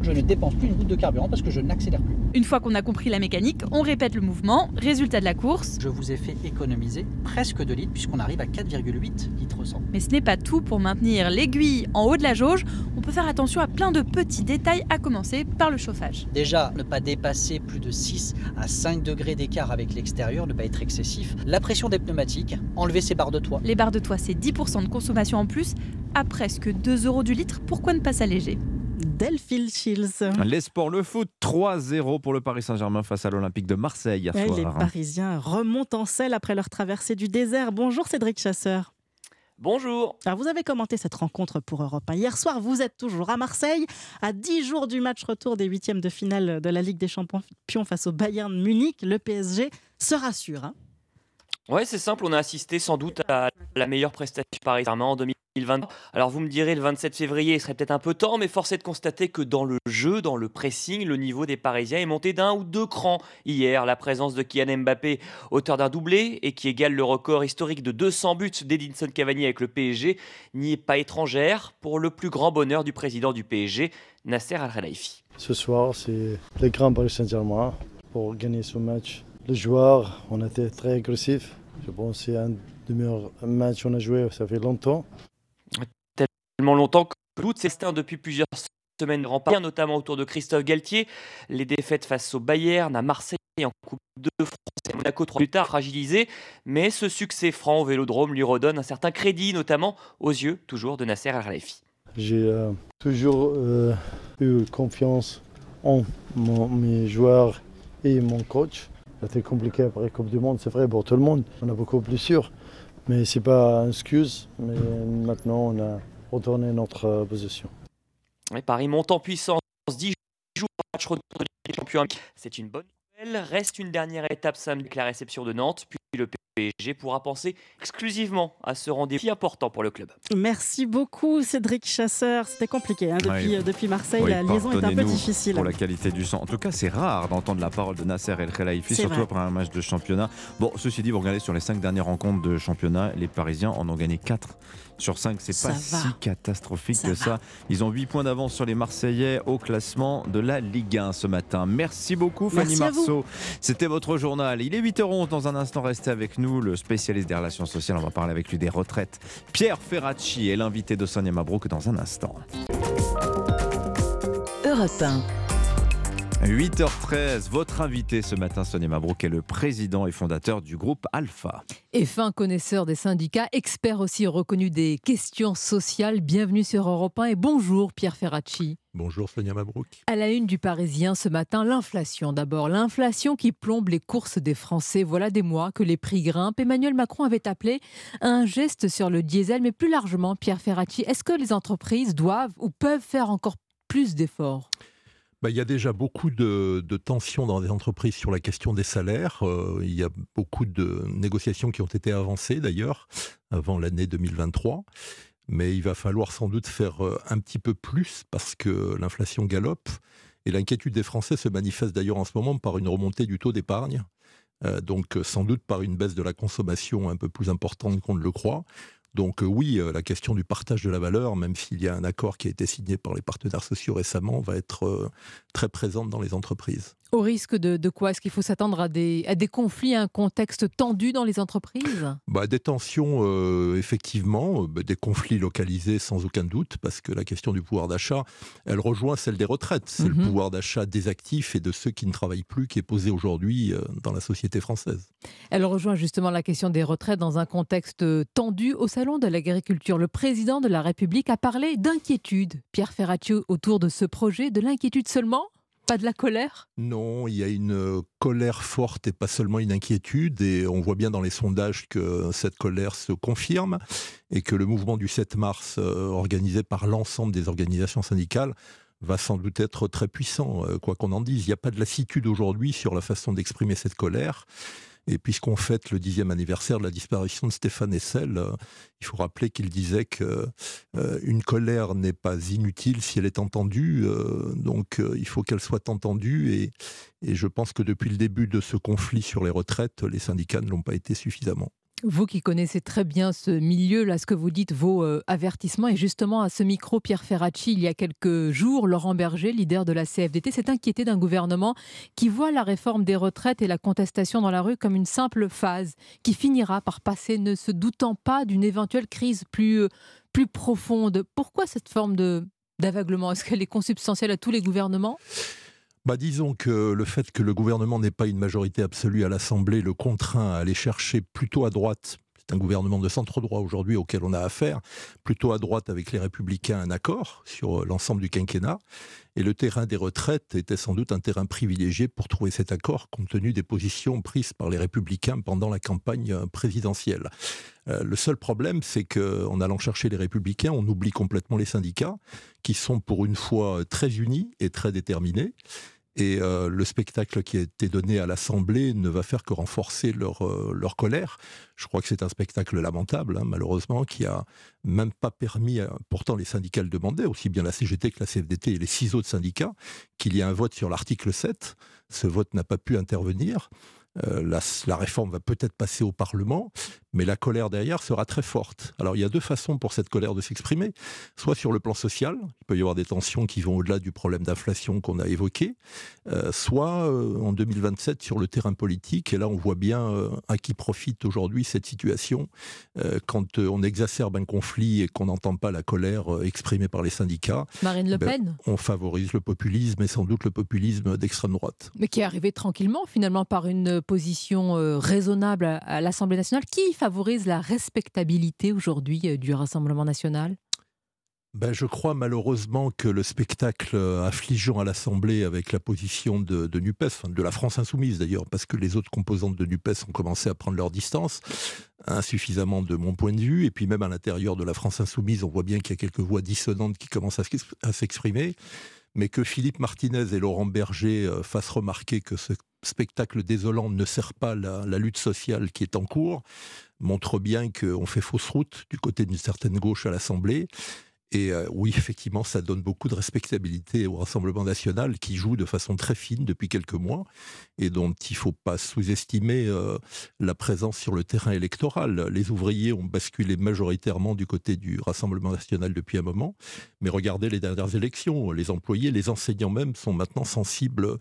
Je ne dépense plus une goutte de carburant parce que je n'accélère plus. Une fois qu'on a compris la mécanique, on répète le mouvement. Résultat de la course. Je vous ai fait économiser presque 2 litres puisqu'on arrive à 4,8 litres au 100. Mais ce n'est pas tout. Pour maintenir l'aiguille en haut de la jauge, on peut faire attention à plein de petits détails, à commencer par le chauffage. Déjà, ne pas dépasser plus de 6 à 5 degrés d'écart avec l'extérieur, ne pas être excessif. La pression des pneumatiques, enlever ses barres de toit. Les barres de toit, c'est 10 % de consommation en plus, à presque 2 € du litre. Pourquoi ne pas s'alléger? Delphine Schills. Les sports, le foot, 3-0 pour le Paris Saint-Germain face à l'Olympique de Marseille hier soir. Les Parisiens remontent en selle après leur traversée du désert. Bonjour Cédric Chasseur. Bonjour. Alors vous avez commenté cette rencontre pour Europe 1. Hier soir, vous êtes toujours à Marseille, à 10 jours du match retour des 8e de finale de la Ligue des Champions face au Bayern Munich. Le PSG se rassure. Ouais, c'est simple, on a assisté sans doute à la meilleure prestation du Paris Saint-Germain en 2023. Alors vous me direz, le 27 février, il serait peut-être un peu tard, mais force est de constater que dans le jeu, dans le pressing, le niveau des Parisiens est monté d'un ou deux crans. Hier, la présence de Kylian Mbappé, auteur d'un doublé, et qui égale le record historique de 200 buts d'Edinson Cavani avec le PSG, n'y est pas étrangère pour le plus grand bonheur du président du PSG, Nasser Al-Khelaifi. Ce soir, c'est le grand Paris Saint-Germain pour gagner ce match. Les joueurs, on était très agressifs. Je pense que c'est un des meilleurs matchs qu'on a joué, ça fait longtemps. Tellement longtemps que le doute s'est depuis plusieurs semaines rempli, notamment autour de Christophe Galtier. Les défaites face au Bayern, à Marseille, en Coupe de France et à Monaco 3 plus tard, fragilisées. Mais ce succès franc au Vélodrome lui redonne un certain crédit, notamment aux yeux toujours de Nasser Al-Khelaifi. J'ai toujours eu confiance en mes joueurs et mon coach. C'était compliqué après la Coupe du Monde, c'est vrai, pour tout le monde. On a beaucoup de blessures, mais ce n'est pas une excuse. Mais maintenant, on a retourné notre position. Et Paris monte en puissance. 10 jours pour match retour de Ligue des Champions. C'est une bonne nouvelle. Reste une dernière étape samedi avec la réception de Nantes, puis le PSG pourra penser exclusivement à ce rendez-vous important pour le club. Merci beaucoup Cédric Chasseur. C'était compliqué depuis Marseille, oui, la liaison est un peu difficile. Pour la qualité du son. En tout cas, c'est rare d'entendre la parole de Nasser El-Khelaifi, surtout vrai. Après un match de championnat. Bon, ceci dit, vous regardez sur les 5 dernières rencontres de championnat, les Parisiens en ont gagné 4 sur 5. C'est pas si catastrophique que ça. Ils ont 8 points d'avance sur les Marseillais au classement de la Ligue 1 ce matin. Merci beaucoup Fanny Marceau. C'était votre journal. Il est 8h11. Dans un instant, restez avec nous. Nous, le spécialiste des relations sociales, on va parler avec lui des retraites. Pierre Ferracci est l'invité de Sonia Mabrouk dans un instant. Europe 1. 8h13, votre invité ce matin, Sonia Mabrouk, est le président et fondateur du groupe Alpha. Et fin connaisseur des syndicats, expert aussi reconnu des questions sociales. Bienvenue sur Europe 1 et bonjour Pierre Ferracci. Bonjour Sonia Mabrouk. À la une du Parisien ce matin, l'inflation d'abord. L'inflation qui plombe les courses des Français. Voilà des mois que les prix grimpent. Emmanuel Macron avait appelé à un geste sur le diesel, mais plus largement, Pierre Ferracci, est-ce que les entreprises doivent ou peuvent faire encore plus d'efforts ? Il y a déjà beaucoup de tensions dans les entreprises sur la question des salaires. Il y a beaucoup de négociations qui ont été avancées d'ailleurs avant l'année 2023. Mais il va falloir sans doute faire un petit peu plus parce que l'inflation galope. Et l'inquiétude des Français se manifeste d'ailleurs en ce moment par une remontée du taux d'épargne. Donc sans doute par une baisse de la consommation un peu plus importante qu'on ne le croit. Donc oui, la question du partage de la valeur, même s'il y a un accord qui a été signé par les partenaires sociaux récemment, va être très présente dans les entreprises. Au risque de quoi ? Est-ce qu'il faut s'attendre à des conflits, à un contexte tendu dans les entreprises ? Des tensions, effectivement, des conflits localisés sans aucun doute, parce que la question du pouvoir d'achat, elle rejoint celle des retraites. C'est le pouvoir d'achat des actifs et de ceux qui ne travaillent plus qui est posé aujourd'hui dans la société française. Elle rejoint justement la question des retraites dans un contexte tendu. Au Salon de l'Agriculture, le président de la République a parlé d'inquiétude. Pierre Ferracci, autour de ce projet, de l'inquiétude seulement ? Pas de la colère ? Non, il y a une colère forte et pas seulement une inquiétude. Et on voit bien dans les sondages que cette colère se confirme et que le mouvement du 7 mars, organisé par l'ensemble des organisations syndicales, va sans doute être très puissant, quoi qu'on en dise. Il n'y a pas de lassitude aujourd'hui sur la façon d'exprimer cette colère. Et puisqu'on fête le 10e anniversaire de la disparition de Stéphane Hessel, il faut rappeler qu'il disait qu'une colère n'est pas inutile si elle est entendue. Donc il faut qu'elle soit entendue. Et je pense que depuis le début de ce conflit sur les retraites, les syndicats ne l'ont pas été suffisamment. Vous qui connaissez très bien ce milieu, là, ce que vous dites, vos avertissements. Et justement, à ce micro, Pierre Ferracci, il y a quelques jours, Laurent Berger, leader de la CFDT, s'est inquiété d'un gouvernement qui voit la réforme des retraites et la contestation dans la rue comme une simple phase qui finira par passer, ne se doutant pas d'une éventuelle crise plus profonde. Pourquoi cette forme d'aveuglement ? Est-ce qu'elle est consubstantielle à tous les gouvernements ? Disons que le fait que le gouvernement n'ait pas une majorité absolue à l'Assemblée le contraint à aller chercher plutôt à droite. C'est un gouvernement de centre-droit aujourd'hui auquel on a affaire. Plutôt à droite avec les Républicains, un accord sur l'ensemble du quinquennat. Et le terrain des retraites était sans doute un terrain privilégié pour trouver cet accord, compte tenu des positions prises par les Républicains pendant la campagne présidentielle. Le seul problème, c'est qu'en allant chercher les Républicains, on oublie complètement les syndicats, qui sont pour une fois très unis et très déterminés. Et le spectacle qui a été donné à l'Assemblée ne va faire que renforcer leur colère. Je crois que c'est un spectacle lamentable, hein, malheureusement, qui a même pas permis, pourtant les syndicats le demandaient, aussi bien la CGT que la CFDT et les 6 autres syndicats, qu'il y ait un vote sur l'article 7. Ce vote n'a pas pu intervenir. La réforme va peut-être passer au Parlement, mais la colère derrière sera très forte. Alors il y a 2 façons pour cette colère de s'exprimer. Soit sur le plan social, il peut y avoir des tensions qui vont au-delà du problème d'inflation qu'on a évoqué, soit en 2027 sur le terrain politique, et là on voit bien à qui profite aujourd'hui cette situation. Quand on exacerbe un conflit et qu'on n'entend pas la colère exprimée par les syndicats, Marine Le Pen, on favorise le populisme, et sans doute le populisme d'extrême droite. Mais qui est arrivé tranquillement finalement par une position raisonnable à l'Assemblée nationale, qui favorise la respectabilité aujourd'hui du Rassemblement national ? Je crois malheureusement que le spectacle affligeant à l'Assemblée avec la position de NUPES, de la France Insoumise d'ailleurs, parce que les autres composantes de NUPES ont commencé à prendre leur distance, insuffisamment de mon point de vue, et puis même à l'intérieur de la France Insoumise, on voit bien qu'il y a quelques voix dissonantes qui commencent à s'exprimer, mais que Philippe Martinez et Laurent Berger fassent remarquer que ce spectacle désolant ne sert pas la lutte sociale qui est en cours, montre bien qu'on fait fausse route du côté d'une certaine gauche à l'Assemblée. Et oui, effectivement, ça donne beaucoup de respectabilité au Rassemblement national qui joue de façon très fine depuis quelques mois et dont il ne faut pas sous-estimer la présence sur le terrain électoral. Les ouvriers ont basculé majoritairement du côté du Rassemblement national depuis un moment, mais regardez les dernières élections, les employés, les enseignants même sont maintenant sensibles,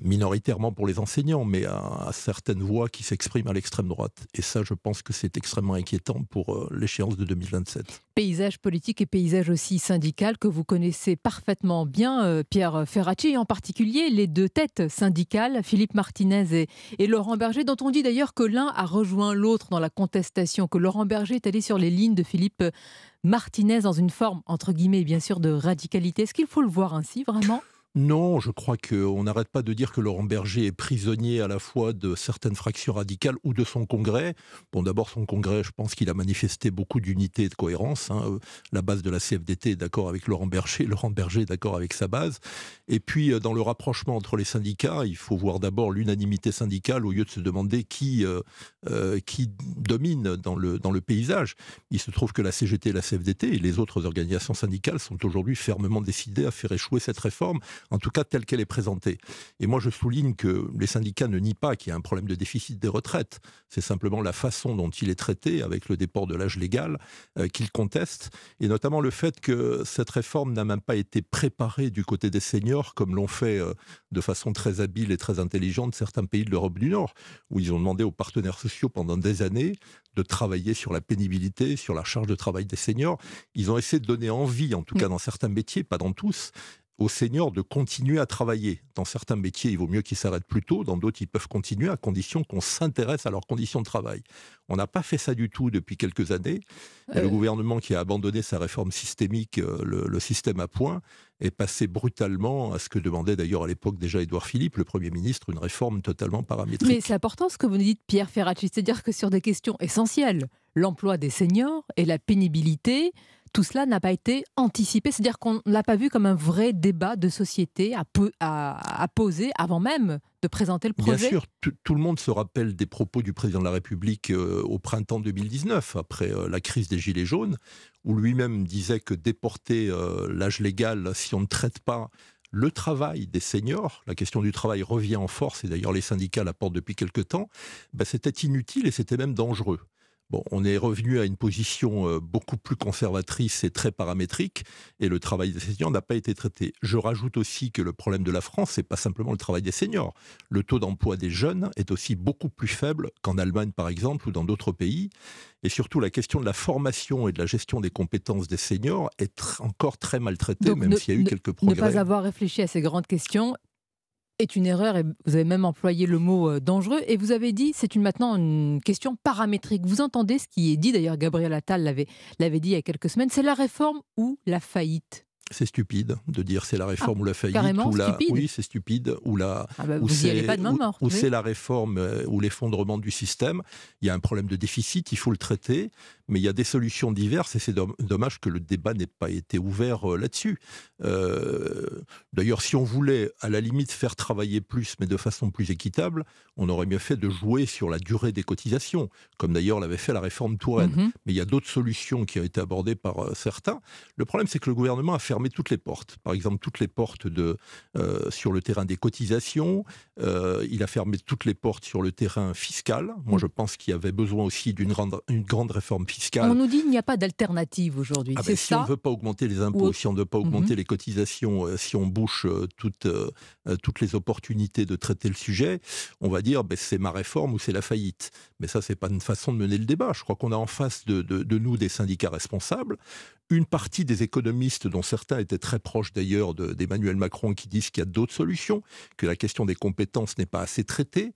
minoritairement pour les enseignants, mais à certaines voix qui s'expriment à l'extrême droite. Et ça, je pense que c'est extrêmement inquiétant pour l'échéance de 2027. Paysage politique et paysage aussi syndical que vous connaissez parfaitement bien, Pierre Ferracci, et en particulier les 2 têtes syndicales, Philippe Martinez et Laurent Berger, dont on dit d'ailleurs que l'un a rejoint l'autre dans la contestation, que Laurent Berger est allé sur les lignes de Philippe Martinez dans une forme, entre guillemets, bien sûr, de radicalité. Est-ce qu'il faut le voir ainsi, vraiment ? Non, je crois qu'on n'arrête pas de dire que Laurent Berger est prisonnier à la fois de certaines fractions radicales ou de son congrès. Bon, d'abord son congrès, je pense qu'il a manifesté beaucoup d'unité et de cohérence. Hein. La base de la CFDT est d'accord avec Laurent Berger est d'accord avec sa base. Et puis, dans le rapprochement entre les syndicats, il faut voir d'abord l'unanimité syndicale au lieu de se demander qui domine dans le paysage. Il se trouve que la CGT et la CFDT et les autres organisations syndicales sont aujourd'hui fermement décidées à faire échouer cette réforme, en tout cas telle qu'elle est présentée. Et moi, je souligne que les syndicats ne nient pas qu'il y a un problème de déficit des retraites. C'est simplement la façon dont il est traité, avec le déport de l'âge légal, qu'ils contestent. Et notamment le fait que cette réforme n'a même pas été préparée du côté des seniors, comme l'ont fait de façon très habile et très intelligente certains pays de l'Europe du Nord, où ils ont demandé aux partenaires sociaux pendant des années de travailler sur la pénibilité, sur la charge de travail des seniors. Ils ont essayé de donner envie, en tout cas dans certains métiers, pas dans tous, aux seniors de continuer à travailler. Dans certains métiers, il vaut mieux qu'ils s'arrêtent plus tôt, dans d'autres, ils peuvent continuer à condition qu'on s'intéresse à leurs conditions de travail. On n'a pas fait ça du tout depuis quelques années. Et le gouvernement qui a abandonné sa réforme systémique, le système à points, est passé brutalement à ce que demandait d'ailleurs à l'époque déjà Édouard Philippe, le Premier ministre, une réforme totalement paramétrique. Mais c'est important ce que vous nous dites, Pierre Ferracci, c'est-à-dire que sur des questions essentielles, l'emploi des seniors et la pénibilité, tout cela n'a pas été anticipé, c'est-à-dire qu'on ne l'a pas vu comme un vrai débat de société à poser avant même de présenter le projet. Bien sûr, tout le monde se rappelle des propos du président de la République au printemps 2019, après la crise des Gilets jaunes, où lui-même disait que déporter l'âge légal, si on ne traite pas le travail des seniors, la question du travail revient en force, et d'ailleurs les syndicats l'apportent depuis quelque temps, c'était inutile et c'était même dangereux. Bon, on est revenu à une position beaucoup plus conservatrice et très paramétrique, et le travail des seniors n'a pas été traité. Je rajoute aussi que le problème de la France, c'est pas simplement le travail des seniors. Le taux d'emploi des jeunes est aussi beaucoup plus faible qu'en Allemagne, par exemple, ou dans d'autres pays. Et surtout, la question de la formation et de la gestion des compétences des seniors est encore très maltraitée, même s'il y a eu quelques progrès. Ne pas avoir réfléchi à ces grandes questions est une erreur, et vous avez même employé le mot dangereux, et vous avez dit, c'est maintenant une question paramétrique. Vous entendez ce qui est dit, d'ailleurs Gabriel Attal l'avait dit il y a quelques semaines, c'est la réforme ou la faillite. C'est stupide de dire c'est la réforme ou la faillite. Carrément stupide. Oui, c'est stupide. Vous n'y allez pas de main morte. C'est la réforme ou l'effondrement du système. Il y a un problème de déficit, il faut le traiter. mais il y a des solutions diverses et c'est dommage que le débat n'ait pas été ouvert là-dessus. D'ailleurs, si on voulait, à la limite, faire travailler plus, mais de façon plus équitable, on aurait mieux fait de jouer sur la durée des cotisations, comme d'ailleurs l'avait fait la réforme Touraine. Mm-hmm. Mais il y a d'autres solutions qui ont été abordées par certains. Le problème, c'est que le gouvernement a fermé toutes les portes. Par exemple, toutes les portes sur le terrain des cotisations. Il a fermé toutes les portes sur le terrain fiscal. Moi, je pense qu'il y avait besoin aussi d'une grande réforme fiscale. On nous dit qu'il n'y a pas d'alternative aujourd'hui. Ah ben, si on ne veut pas augmenter les impôts, si on ne veut pas augmenter les cotisations, si on bouche toutes les opportunités de traiter le sujet, on va dire c'est ma réforme ou c'est la faillite. Mais ça, ce n'est pas une façon de mener le débat. Je crois qu'on a en face de nous des syndicats responsables. Une partie des économistes, dont certains étaient très proches d'ailleurs d'Emmanuel Macron, qui disent qu'il y a d'autres solutions, que la question des compétences n'est pas assez traitée,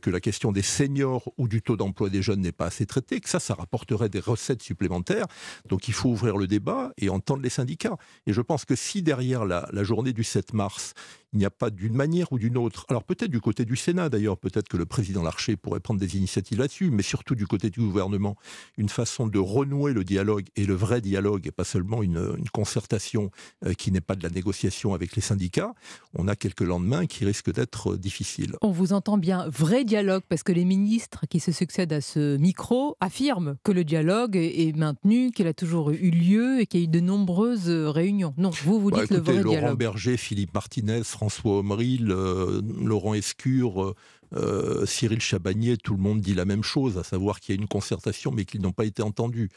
que la question des seniors ou du taux d'emploi des jeunes n'est pas assez traitée, que ça rapporterait des recettes supplémentaires. Donc il faut ouvrir le débat et entendre les syndicats. Et je pense que si derrière la journée du 7 mars, il n'y a pas d'une manière ou d'une autre, alors peut-être du côté du Sénat d'ailleurs, peut-être que le président Larcher pourrait prendre des initiatives là-dessus, mais surtout du côté du gouvernement, une façon de renouer le dialogue et le vrai dialogue, et pas seulement une concertation qui n'est pas de la négociation avec les syndicats, on a quelques lendemains qui risquent d'être difficiles. On vous entend bien, vrai dialogue, parce que les ministres qui se succèdent à ce micro affirment que le dialogue est maintenu, qu'il a toujours eu lieu et qu'il y a eu de nombreuses réunions. Non, vous dites écoutez, le vrai dialogue. Laurent Berger, Philippe Martinez, François Homeril, Laurent Escure... Cyril Chabagnier, tout le monde dit la même chose, à savoir qu'il y a une concertation mais qu'ils n'ont pas été entendus.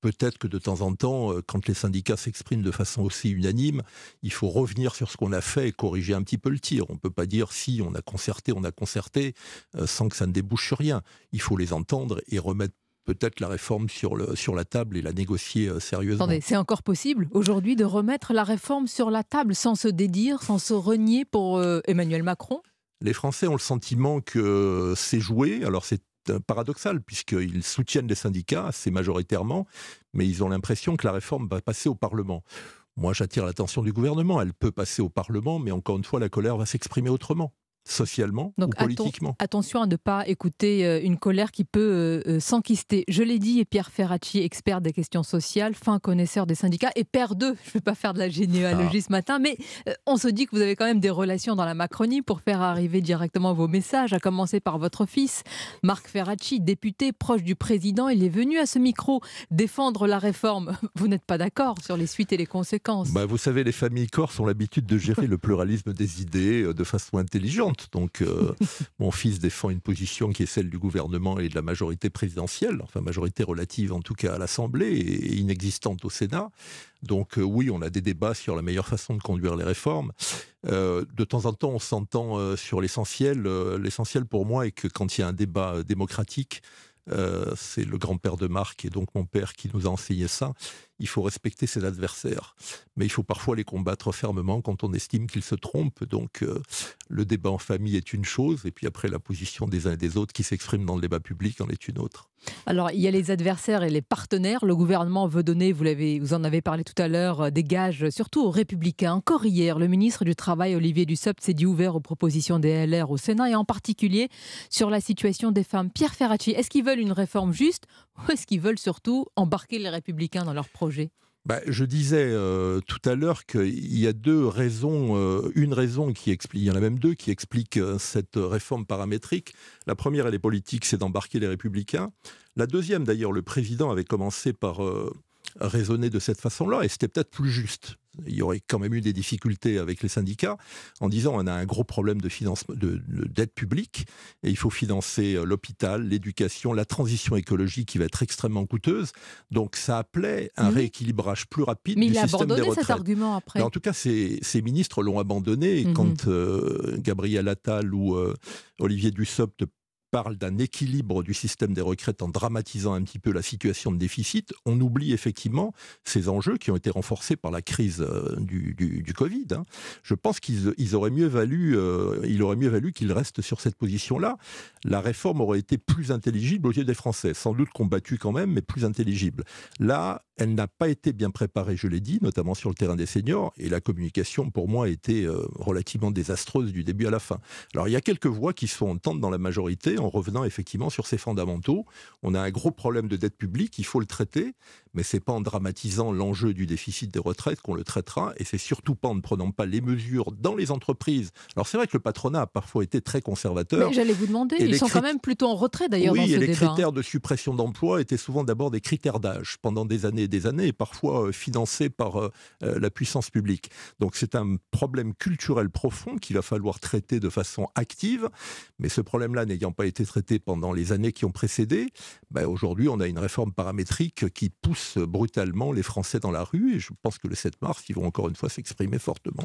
Peut-être que de temps en temps, quand les syndicats s'expriment de façon aussi unanime, il faut revenir sur ce qu'on a fait et corriger un petit peu le tir. On ne peut pas dire si on a concerté, sans que ça ne débouche sur rien. Il faut les entendre et remettre peut-être la réforme sur la table et la négocier sérieusement. Attendez, c'est encore possible aujourd'hui de remettre la réforme sur la table sans se dédire, sans se renier pour Emmanuel Macron ? Les Français ont le sentiment que c'est joué. Alors c'est paradoxal puisqu'ils soutiennent les syndicats, c'est majoritairement, mais ils ont l'impression que la réforme va passer au Parlement. Moi j'attire l'attention du gouvernement, elle peut passer au Parlement, mais encore une fois la colère va s'exprimer autrement, socialement donc, ou politiquement. Attention à ne pas écouter une colère qui peut s'enquister. Je l'ai dit, et Pierre Ferracci, expert des questions sociales, fin connaisseur des syndicats, et père d'eux, je ne vais pas faire de la généalogie ce matin, mais on se dit que vous avez quand même des relations dans la Macronie pour faire arriver directement vos messages, à commencer par votre fils, Marc Ferracci, député proche du président. Il est venu à ce micro défendre la réforme. Vous n'êtes pas d'accord sur les suites et les conséquences. Vous savez, les familles corses ont l'habitude de gérer le pluralisme des idées de façon intelligente. Donc, mon fils défend une position qui est celle du gouvernement et de la majorité présidentielle, enfin majorité relative en tout cas à l'Assemblée et inexistante au Sénat. Donc oui, on a des débats sur la meilleure façon de conduire les réformes. De temps en temps, on s'entend sur l'essentiel. L'essentiel pour moi est que quand il y a un débat démocratique, c'est le grand-père de Marc et donc mon père qui nous a enseigné ça, il faut respecter ses adversaires. Mais il faut parfois les combattre fermement quand on estime qu'ils se trompent. Donc le débat en famille est une chose, et puis après la position des uns et des autres qui s'exprime dans le débat public en est une autre. Alors il y a les adversaires et les partenaires. Le gouvernement veut donner, vous en avez parlé tout à l'heure, des gages, surtout aux Républicains. Encore hier, le ministre du Travail, Olivier Dussopt, s'est dit ouvert aux propositions des LR au Sénat, et en particulier sur la situation des femmes. Pierre Ferracci, est-ce qu'ils veulent une réforme juste, ou est-ce qu'ils veulent surtout embarquer les Républicains dans leur projet ? Je disais tout à l'heure qu'il y a deux raisons, une raison qui explique, il y en a même deux qui expliquent cette réforme paramétrique. La première, elle est politique, c'est d'embarquer les Républicains. La deuxième, d'ailleurs, le président avait commencé par raisonner de cette façon-là, et c'était peut-être plus juste. Il y aurait quand même eu des difficultés avec les syndicats en disant on a un gros problème de financement, dette publique et il faut financer l'hôpital, l'éducation, la transition écologique qui va être extrêmement coûteuse. Donc ça appelait un rééquilibrage plus rapide du système des retraites. Mais il a abandonné cet argument après. En tout cas, ces ministres l'ont abandonné. Et quand Gabriel Attal ou Olivier Dussopt parle d'un équilibre du système des retraites en dramatisant un petit peu la situation de déficit, on oublie effectivement ces enjeux qui ont été renforcés par la crise du Covid. Je pense qu'il aurait mieux valu qu'ils restent sur cette position-là. La réforme aurait été plus intelligible aux yeux des Français, sans doute combattue quand même, mais plus intelligible. Là, Elle n'a pas été bien préparée, je l'ai dit, notamment sur le terrain des seniors, et la communication, pour moi, a été relativement désastreuse du début à la fin. Alors, il y a quelques voix qui se font entendre dans la majorité en revenant effectivement sur ces fondamentaux. On a un gros problème de dette publique, il faut le traiter, mais c'est pas en dramatisant l'enjeu du déficit des retraites qu'on le traitera, et c'est surtout pas en ne prenant pas les mesures dans les entreprises. Alors, c'est vrai que le patronat a parfois été très conservateur. Mais j'allais vous demander, ils sont quand même plutôt en retrait d'ailleurs dans ce débat. Oui, et les critères de suppression d'emploi étaient souvent d'abord des critères d'âge, pendant des années des années, et parfois financé par la puissance publique. Donc c'est un problème culturel profond qu'il va falloir traiter de façon active, mais ce problème-là n'ayant pas été traité pendant les années qui ont précédé, aujourd'hui on a une réforme paramétrique qui pousse brutalement les Français dans la rue, et je pense que le 7 mars, ils vont encore une fois s'exprimer fortement.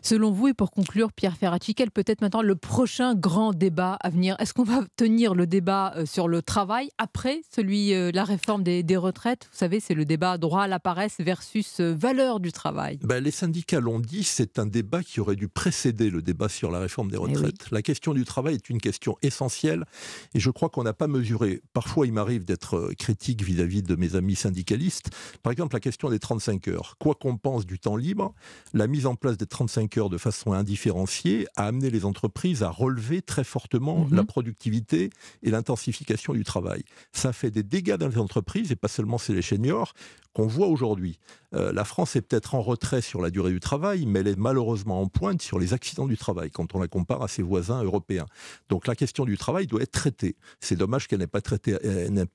Selon vous, et pour conclure, Pierre Ferracci, quel peut être maintenant le prochain grand débat à venir ? Est-ce qu'on va tenir le débat sur le travail après celui la réforme des retraites ? Vous savez, c'est le débat droit à la paresse versus valeur du travail. Les syndicats l'ont dit, c'est un débat qui aurait dû précéder le débat sur la réforme des retraites. Oui. La question du travail est une question essentielle et je crois qu'on n'a pas mesuré. Parfois, il m'arrive d'être critique vis-à-vis de mes amis syndicalistes. Par exemple, la question des 35 heures. Quoi qu'on pense du temps libre, la mise en place des 35 heures de façon indifférenciée a amené les entreprises à relever très fortement la productivité et l'intensification du travail. Ça fait des dégâts dans les entreprises, et pas seulement chez les seniors, qu'on voit aujourd'hui. La France est peut-être en retrait sur la durée du travail, mais elle est malheureusement en pointe sur les accidents du travail, quand on la compare à ses voisins européens. Donc la question du travail doit être traitée. C'est dommage qu'elle n'ait pas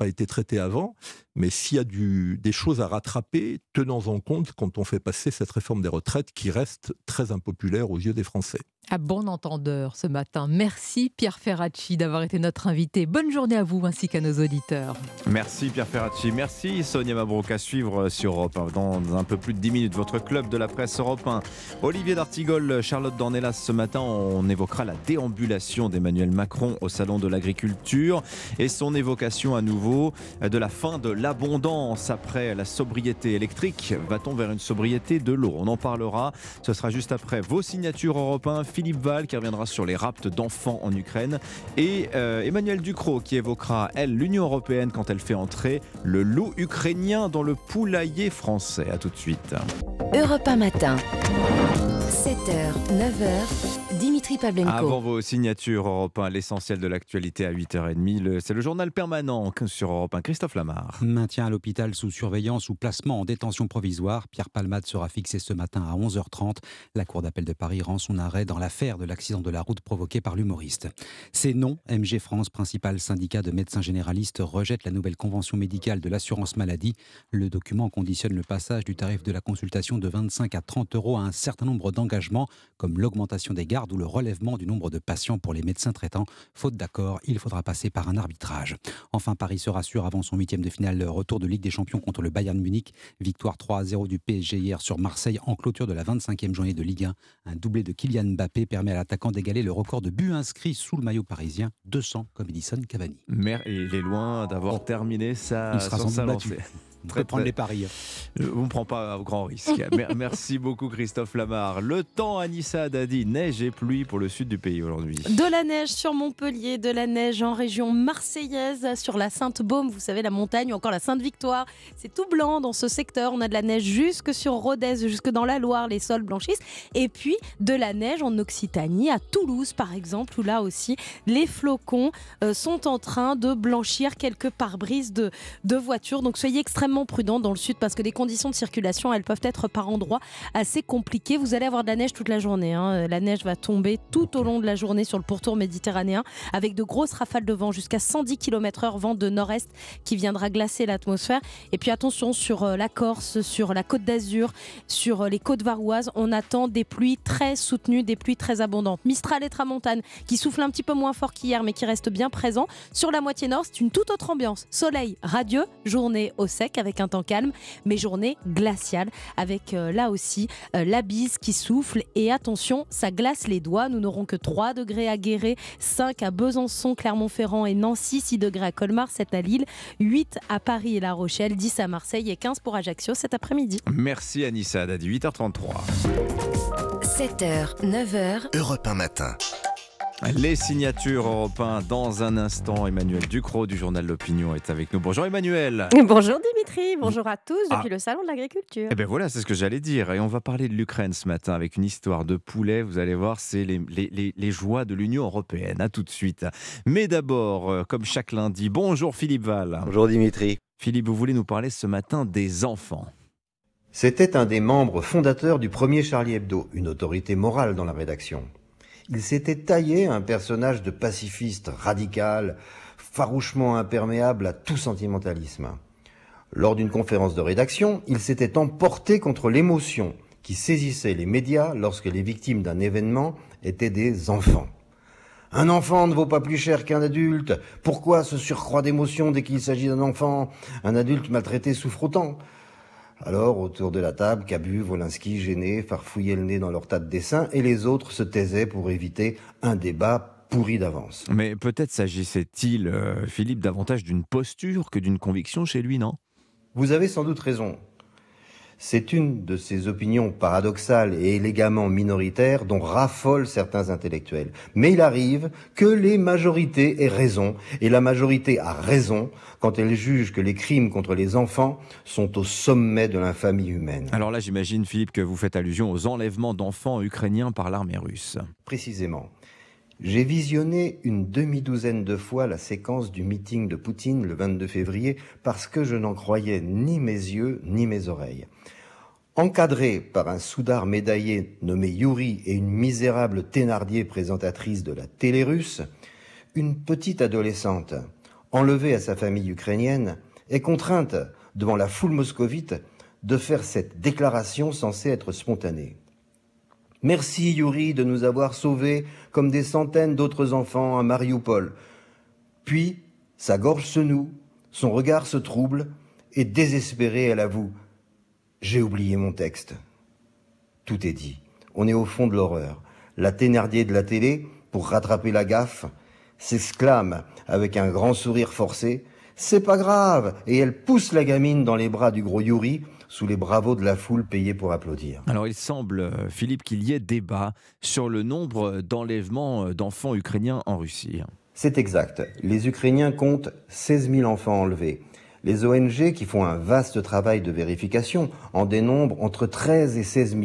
été traitée avant, mais s'il y a des choses à rattraper, tenons-en compte quand on fait passer cette réforme des retraites qui reste très impopulaire aux yeux des Français. À bon entendeur ce matin. Merci Pierre Ferracci d'avoir été notre invité. Bonne journée à vous ainsi qu'à nos auditeurs. Merci Pierre Ferracci. Merci Sonia Mabrouk. À suivre sur Europe 1 dans un peu plus de 10 minutes. Votre club de la presse Europe 1. Olivier d'Artigol, Charlotte Dornelas. Ce matin, on évoquera la déambulation d'Emmanuel Macron au Salon de l'Agriculture et son évocation à nouveau de la fin de l'abondance après la sobriété électrique. Va-t-on vers une sobriété de l'eau ? On en parlera. Ce sera juste après vos signatures Europe 1. Philippe Val qui reviendra sur les raptes d'enfants en Ukraine et Emmanuelle Ducrot qui évoquera, elle, l'Union européenne quand elle fait entrer le loup ukrainien dans le poulailler français. À tout de suite. Europe 1 matin, 7h, 9h, Dimitri Pavlenko. Avant vos signatures Europe 1, l'essentiel de l'actualité à 8h30, c'est le journal permanent sur Europe 1. Christophe Lamarre. Maintien à l'hôpital sous surveillance ou placement en détention provisoire. Pierre Palmade sera fixé ce matin à 11h30. La Cour d'appel de Paris rend son arrêt dans l'affaire de l'accident de la route provoqué par l'humoriste. C'est non. MG France, principal syndicat de médecins généralistes, rejette la nouvelle convention médicale de l'assurance maladie. Le document conditionne le passage du tarif de la consultation de 25 à 30 euros à un certain nombre d'engagements, comme l'augmentation des gardes ou le relèvement du nombre de patients pour les médecins traitants. Faute d'accord, il faudra passer par un arbitrage. Enfin, Paris se rassure avant son 8e de finale retour de Ligue des Champions contre le Bayern Munich. Victoire 3-0 du PSG hier sur Marseille en clôture de la 25e journée de Ligue 1. Un doublé de Kylian Mbappé permet à l'attaquant d'égaler le record de buts inscrits sous le maillot parisien, 200 comme Edison Cavani. Mais il est loin d'avoir terminé sa lancée. Il sera sans doute battu. On peut prendre les paris. On ne prend pas un grand risque. Merci beaucoup Christophe Lamarre. Le temps, Anissa Haddadi, neige et pluie pour le sud du pays aujourd'hui. De la neige sur Montpellier, de la neige en région marseillaise, sur la Sainte-Baume, vous savez la montagne, ou encore la Sainte-Victoire. C'est tout blanc dans ce secteur. On a de la neige jusque sur Rodez, jusque dans la Loire, les sols blanchissent. Et puis de la neige en Occitanie, à Toulouse par exemple, où là aussi les flocons sont en train de blanchir quelques pare-brises de voitures. Donc soyez extrêmement prudent dans le sud parce que les conditions de circulation elles peuvent être par endroits assez compliquées. Vous allez avoir de la neige toute la journée, hein. La neige va tomber tout au long de la journée sur le pourtour méditerranéen avec de grosses rafales de vent jusqu'à 110 km/h, vent de nord-est qui viendra glacer l'atmosphère. Et puis attention sur la Corse, sur la Côte d'Azur, sur les côtes varoises, on attend des pluies très soutenues, des pluies très abondantes. Mistral et Tramontane qui soufflent un petit peu moins fort qu'hier mais qui restent bien présents. Sur la moitié nord, c'est une toute autre ambiance. Soleil radieux, journée au sec avec un temps calme, mais journée glaciale avec là aussi la bise qui souffle et attention, ça glace les doigts. Nous n'aurons que 3 degrés à Guéret, 5 à Besançon, Clermont-Ferrand et Nancy, 6 degrés à Colmar, 7 à Lille, 8 à Paris et La Rochelle, 10 à Marseille et 15 pour Ajaccio cet après-midi. Merci Anissa Haddadi, 8h33. 7h, 9h, Europe 1 matin. Les signatures Europe 1 dans un instant. Emmanuel Ducrot du journal L'Opinion est avec nous. Bonjour Emmanuel. Bonjour Dimitri, bonjour à tous depuis le salon de l'agriculture. Eh bien voilà, c'est ce que j'allais dire. Et on va parler de l'Ukraine ce matin avec une histoire de poulet. Vous allez voir, c'est les joies de l'Union européenne. À tout de suite. Mais d'abord, comme chaque lundi, bonjour Philippe Val. Bonjour Dimitri. Philippe, vous voulez nous parler ce matin des enfants. C'était un des membres fondateurs du premier Charlie Hebdo, une autorité morale dans la rédaction. Il s'était taillé un personnage de pacifiste radical, farouchement imperméable à tout sentimentalisme. Lors d'une conférence de rédaction, il s'était emporté contre l'émotion qui saisissait les médias lorsque les victimes d'un événement étaient des enfants. « Un enfant ne vaut pas plus cher qu'un adulte. Pourquoi ce surcroît d'émotion dès qu'il s'agit d'un enfant ? Un adulte maltraité souffre autant ?» Alors, autour de la table, Cabu, Wolinski, gênés, farfouillaient le nez dans leur tas de dessins et les autres se taisaient pour éviter un débat pourri d'avance. Mais peut-être s'agissait-il, Philippe, davantage d'une posture que d'une conviction chez lui, non ? Vous avez sans doute raison. C'est une de ces opinions paradoxales et élégamment minoritaires dont raffolent certains intellectuels. Mais il arrive que les majorités aient raison, et la majorité a raison quand elle juge que les crimes contre les enfants sont au sommet de l'infamie humaine. Alors là, j'imagine, Philippe, que vous faites allusion aux enlèvements d'enfants ukrainiens par l'armée russe. Précisément. J'ai visionné une demi-douzaine de fois la séquence du meeting de Poutine le 22 février parce que je n'en croyais ni mes yeux ni mes oreilles. Encadré par un soudard médaillé nommé Yuri et une misérable Thénardier présentatrice de la télé russe, une petite adolescente, enlevée à sa famille ukrainienne, est contrainte, devant la foule moscovite, de faire cette déclaration censée être spontanée. « Merci, Yuri, de nous avoir sauvés, comme des centaines d'autres enfants à Mariupol. » Puis, sa gorge se noue, son regard se trouble, et désespérée, elle avoue « J'ai oublié mon texte. » Tout est dit. On est au fond de l'horreur. La Thénardier de la télé, pour rattraper la gaffe, s'exclame avec un grand sourire forcé « C'est pas grave !» et elle pousse la gamine dans les bras du gros Yuri, sous les bravos de la foule payée pour applaudir. Alors il semble, Philippe, qu'il y ait débat sur le nombre d'enlèvements d'enfants ukrainiens en Russie. C'est exact. Les Ukrainiens comptent 16 000 enfants enlevés. Les ONG, qui font un vaste travail de vérification, en dénombrent entre 13 et 16 000.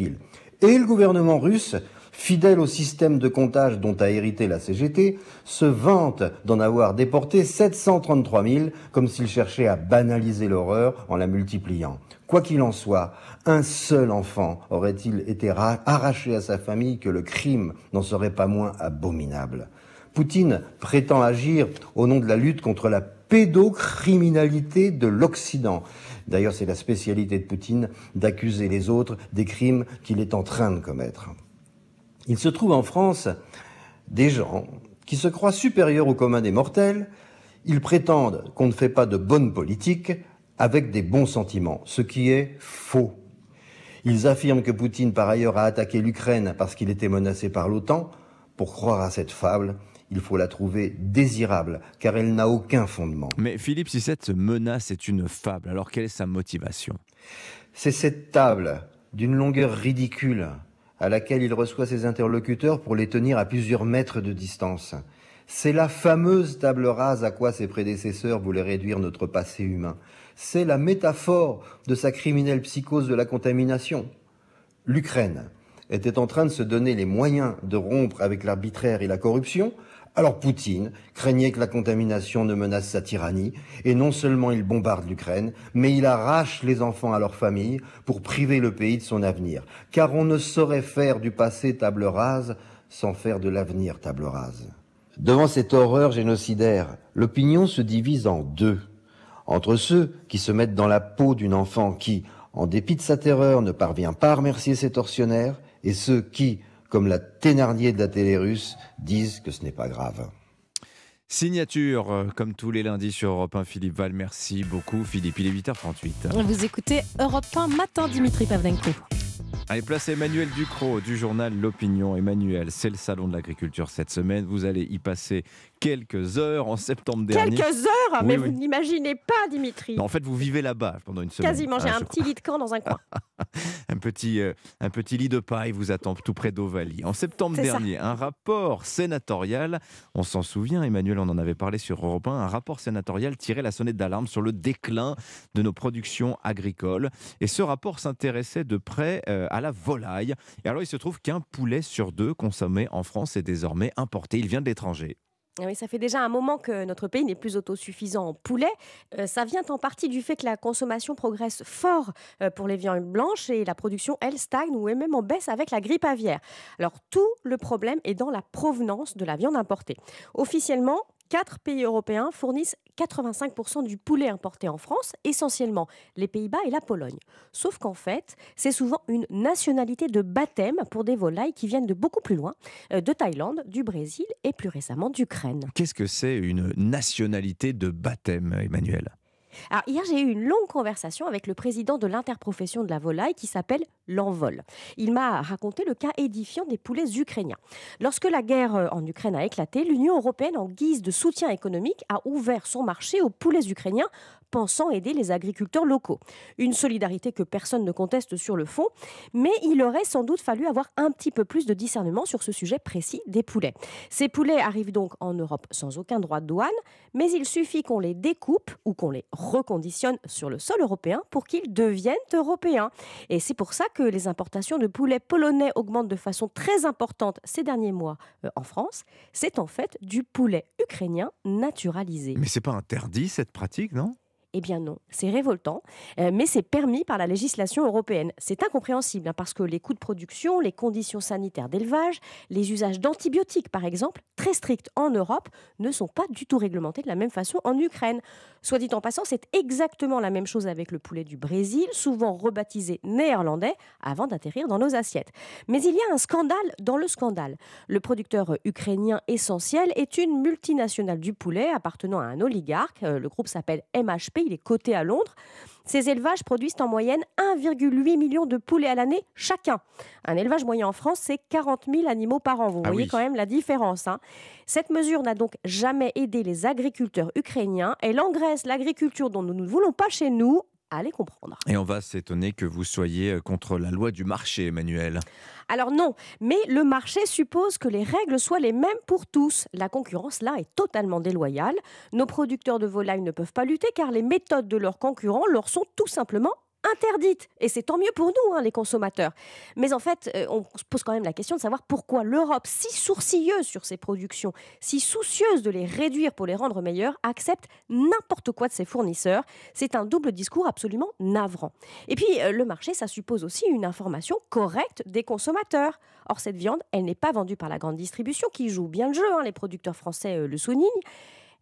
Et le gouvernement russe, fidèle au système de comptage dont a hérité la CGT, se vante d'en avoir déporté 733 000, comme s'il cherchait à banaliser l'horreur en la multipliant. Quoi qu'il en soit, un seul enfant aurait-il été arraché à sa famille que le crime n'en serait pas moins abominable. Poutine prétend agir au nom de la lutte contre la pédocriminalité de l'Occident. D'ailleurs, c'est la spécialité de Poutine d'accuser les autres des crimes qu'il est en train de commettre. Il se trouve en France des gens qui se croient supérieurs au commun des mortels. Ils prétendent qu'on ne fait pas de bonne politique avec des bons sentiments, ce qui est faux. Ils affirment que Poutine, par ailleurs, a attaqué l'Ukraine parce qu'il était menacé par l'OTAN. Pour croire à cette fable, il faut la trouver désirable, car elle n'a aucun fondement. Mais Philippe, si cette menace est une fable, alors quelle est sa motivation ? C'est cette table d'une longueur ridicule à laquelle il reçoit ses interlocuteurs pour les tenir à plusieurs mètres de distance. C'est la fameuse table rase à quoi ses prédécesseurs voulaient réduire notre passé humain. C'est la métaphore de sa criminelle psychose de la contamination. L'Ukraine était en train de se donner les moyens de rompre avec l'arbitraire et la corruption. Alors Poutine craignait que la contamination ne menace sa tyrannie. Et non seulement il bombarde l'Ukraine, mais il arrache les enfants à leur famille pour priver le pays de son avenir. Car on ne saurait faire du passé table rase sans faire de l'avenir table rase. Devant cette horreur génocidaire, l'opinion se divise en deux. Entre ceux qui se mettent dans la peau d'une enfant qui, en dépit de sa terreur, ne parvient pas à remercier ses tortionnaires, et ceux qui, comme la Thénardier de la télé russe, disent que ce n'est pas grave. Signature, comme tous les lundis sur Europe 1, Philippe Val, merci beaucoup. Philippe, il est 8h38. Vous écoutez Europe 1 Matin, Dimitri Pavlenko. Allez, place à Emmanuel Ducrot du journal L'Opinion. Emmanuel, c'est le salon de l'agriculture cette semaine. Vous allez y passer quelques heures en septembre dernier. Quelques heures, mais oui. Vous n'imaginez pas, Dimitri. Non, en fait, vous vivez là-bas pendant une semaine. Quasiment, j'ai un petit lit de camp dans un coin. Un petit lit de paille vous attend tout près d'Ovalie. En septembre dernier, un rapport sénatorial, on s'en souvient, Emmanuel, on en avait parlé sur Europe 1, un rapport sénatorial tirait la sonnette d'alarme sur le déclin de nos productions agricoles. Et ce rapport s'intéressait de près à la volaille. Et alors, il se trouve qu'un poulet sur deux consommé en France est désormais importé. Il vient de l'étranger. Oui, ça fait déjà un moment que notre pays n'est plus autosuffisant en poulet. Ça vient en partie du fait que la consommation progresse fort pour les viandes blanches et la production, elle, stagne ou est même en baisse avec la grippe aviaire. Alors tout le problème est dans la provenance de la viande importée. Officiellement, 4 pays européens fournissent 85% du poulet importé en France, essentiellement les Pays-Bas et la Pologne. Sauf qu'en fait, c'est souvent une nationalité de baptême pour des volailles qui viennent de beaucoup plus loin, de Thaïlande, du Brésil et plus récemment d'Ukraine. Qu'est-ce que c'est une nationalité de baptême, Emmanuel ? Alors, hier, j'ai eu une longue conversation avec le président de l'interprofession de la volaille qui s'appelle L'Envol. Il m'a raconté le cas édifiant des poulets ukrainiens. Lorsque la guerre en Ukraine a éclaté, l'Union européenne, en guise de soutien économique, a ouvert son marché aux poulets ukrainiens, pensant aider les agriculteurs locaux. Une solidarité que personne ne conteste sur le fond, mais il aurait sans doute fallu avoir un petit peu plus de discernement sur ce sujet précis des poulets. Ces poulets arrivent donc en Europe sans aucun droit de douane, mais il suffit qu'on les découpe ou qu'on les reconditionne sur le sol européen pour qu'ils deviennent européens. Et c'est pour ça que les importations de poulets polonais augmentent de façon très importante ces derniers mois en France. C'est en fait du poulet ukrainien naturalisé. Mais c'est pas interdit cette pratique, non ? Eh bien non, c'est révoltant, mais c'est permis par la législation européenne. C'est incompréhensible parce que les coûts de production, les conditions sanitaires d'élevage, les usages d'antibiotiques par exemple, très stricts en Europe, ne sont pas du tout réglementés de la même façon en Ukraine. Soit dit en passant, c'est exactement la même chose avec le poulet du Brésil, souvent rebaptisé néerlandais, avant d'atterrir dans nos assiettes. Mais il y a un scandale dans le scandale. Le producteur ukrainien essentiel est une multinationale du poulet appartenant à un oligarque. Le groupe s'appelle MHP. Il est coté à Londres. Ces élevages produisent en moyenne 1,8 million de poulets à l'année chacun. Un élevage moyen en France, c'est 40 000 animaux par an. Vous voyez quand même la différence, hein. Cette mesure n'a donc jamais aidé les agriculteurs ukrainiens. Elle engraisse l'agriculture dont nous ne voulons pas chez nous. Allez comprendre. Et on va s'étonner que vous soyez contre la loi du marché, Emmanuel. Alors non, mais le marché suppose que les règles soient les mêmes pour tous. La concurrence, là, est totalement déloyale. Nos producteurs de volailles ne peuvent pas lutter car les méthodes de leurs concurrents leur sont tout simplement interdite. Et c'est tant mieux pour nous, hein, les consommateurs. Mais en fait, on se pose quand même la question de savoir pourquoi l'Europe, si sourcilleuse sur ses productions, si soucieuse de les réduire pour les rendre meilleures, accepte n'importe quoi de ses fournisseurs. C'est un double discours absolument navrant. Et puis, le marché, ça suppose aussi une information correcte des consommateurs. Or, cette viande, elle n'est pas vendue par la grande distribution qui joue bien le jeu, hein, les producteurs français le soulignent.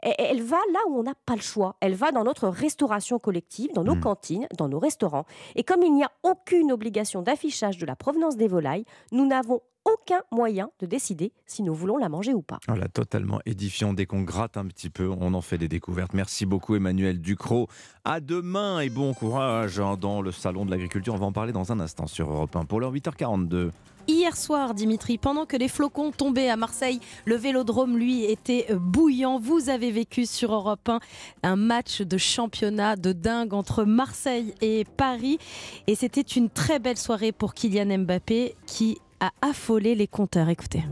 Et elle va là où on n'a pas le choix. Elle va dans notre restauration collective, dans nos cantines, dans nos restaurants. Et comme il n'y a aucune obligation d'affichage de la provenance des volailles, nous n'avons aucun moyen de décider si nous voulons la manger ou pas. Voilà, totalement édifiant. Dès qu'on gratte un petit peu, on en fait des découvertes. Merci beaucoup Emmanuel Ducrot. À demain et bon courage dans le salon de l'agriculture. On va en parler dans un instant sur Europe 1 pour l'heure 8h42. Hier soir, Dimitri, pendant que les flocons tombaient à Marseille, le Vélodrome, lui, était bouillant. Vous avez vécu sur Europe 1 un match de championnat de dingue entre Marseille et Paris. Et c'était une très belle soirée pour Kylian Mbappé qui a affolé les compteurs. Écoutez.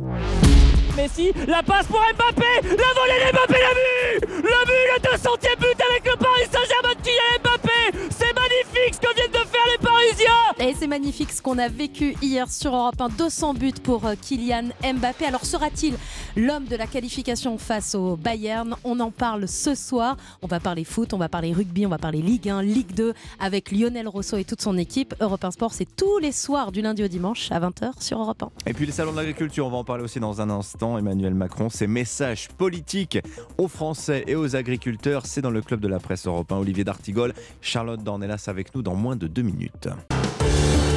Messi, la passe pour Mbappé, la volée d'Mbappé, le but, le 200e but avec le Paris Saint-Germain de Kylian Mbappé. C'est magnifique ce que viennent de faire les Parisiens. Et c'est magnifique ce qu'on a vécu hier sur Europe 1, 200 buts pour Kylian Mbappé. Alors sera-t-il l'homme de la qualification face au Bayern ? On en parle ce soir. On va parler foot, on va parler rugby, on va parler Ligue 1, Ligue 2 avec Lionel Rousseau et toute son équipe. Europe 1 Sport, c'est tous les soirs du lundi au dimanche à 20h sur Europe 1. Et puis le salon de l'agriculture, on va en parler aussi dans un instant. Emmanuel Macron, ses messages politiques aux Français et aux agriculteurs, c'est dans le club de la presse européen. Olivier d'Artigol, Charlotte Dornelas avec nous dans moins de 2 minutes.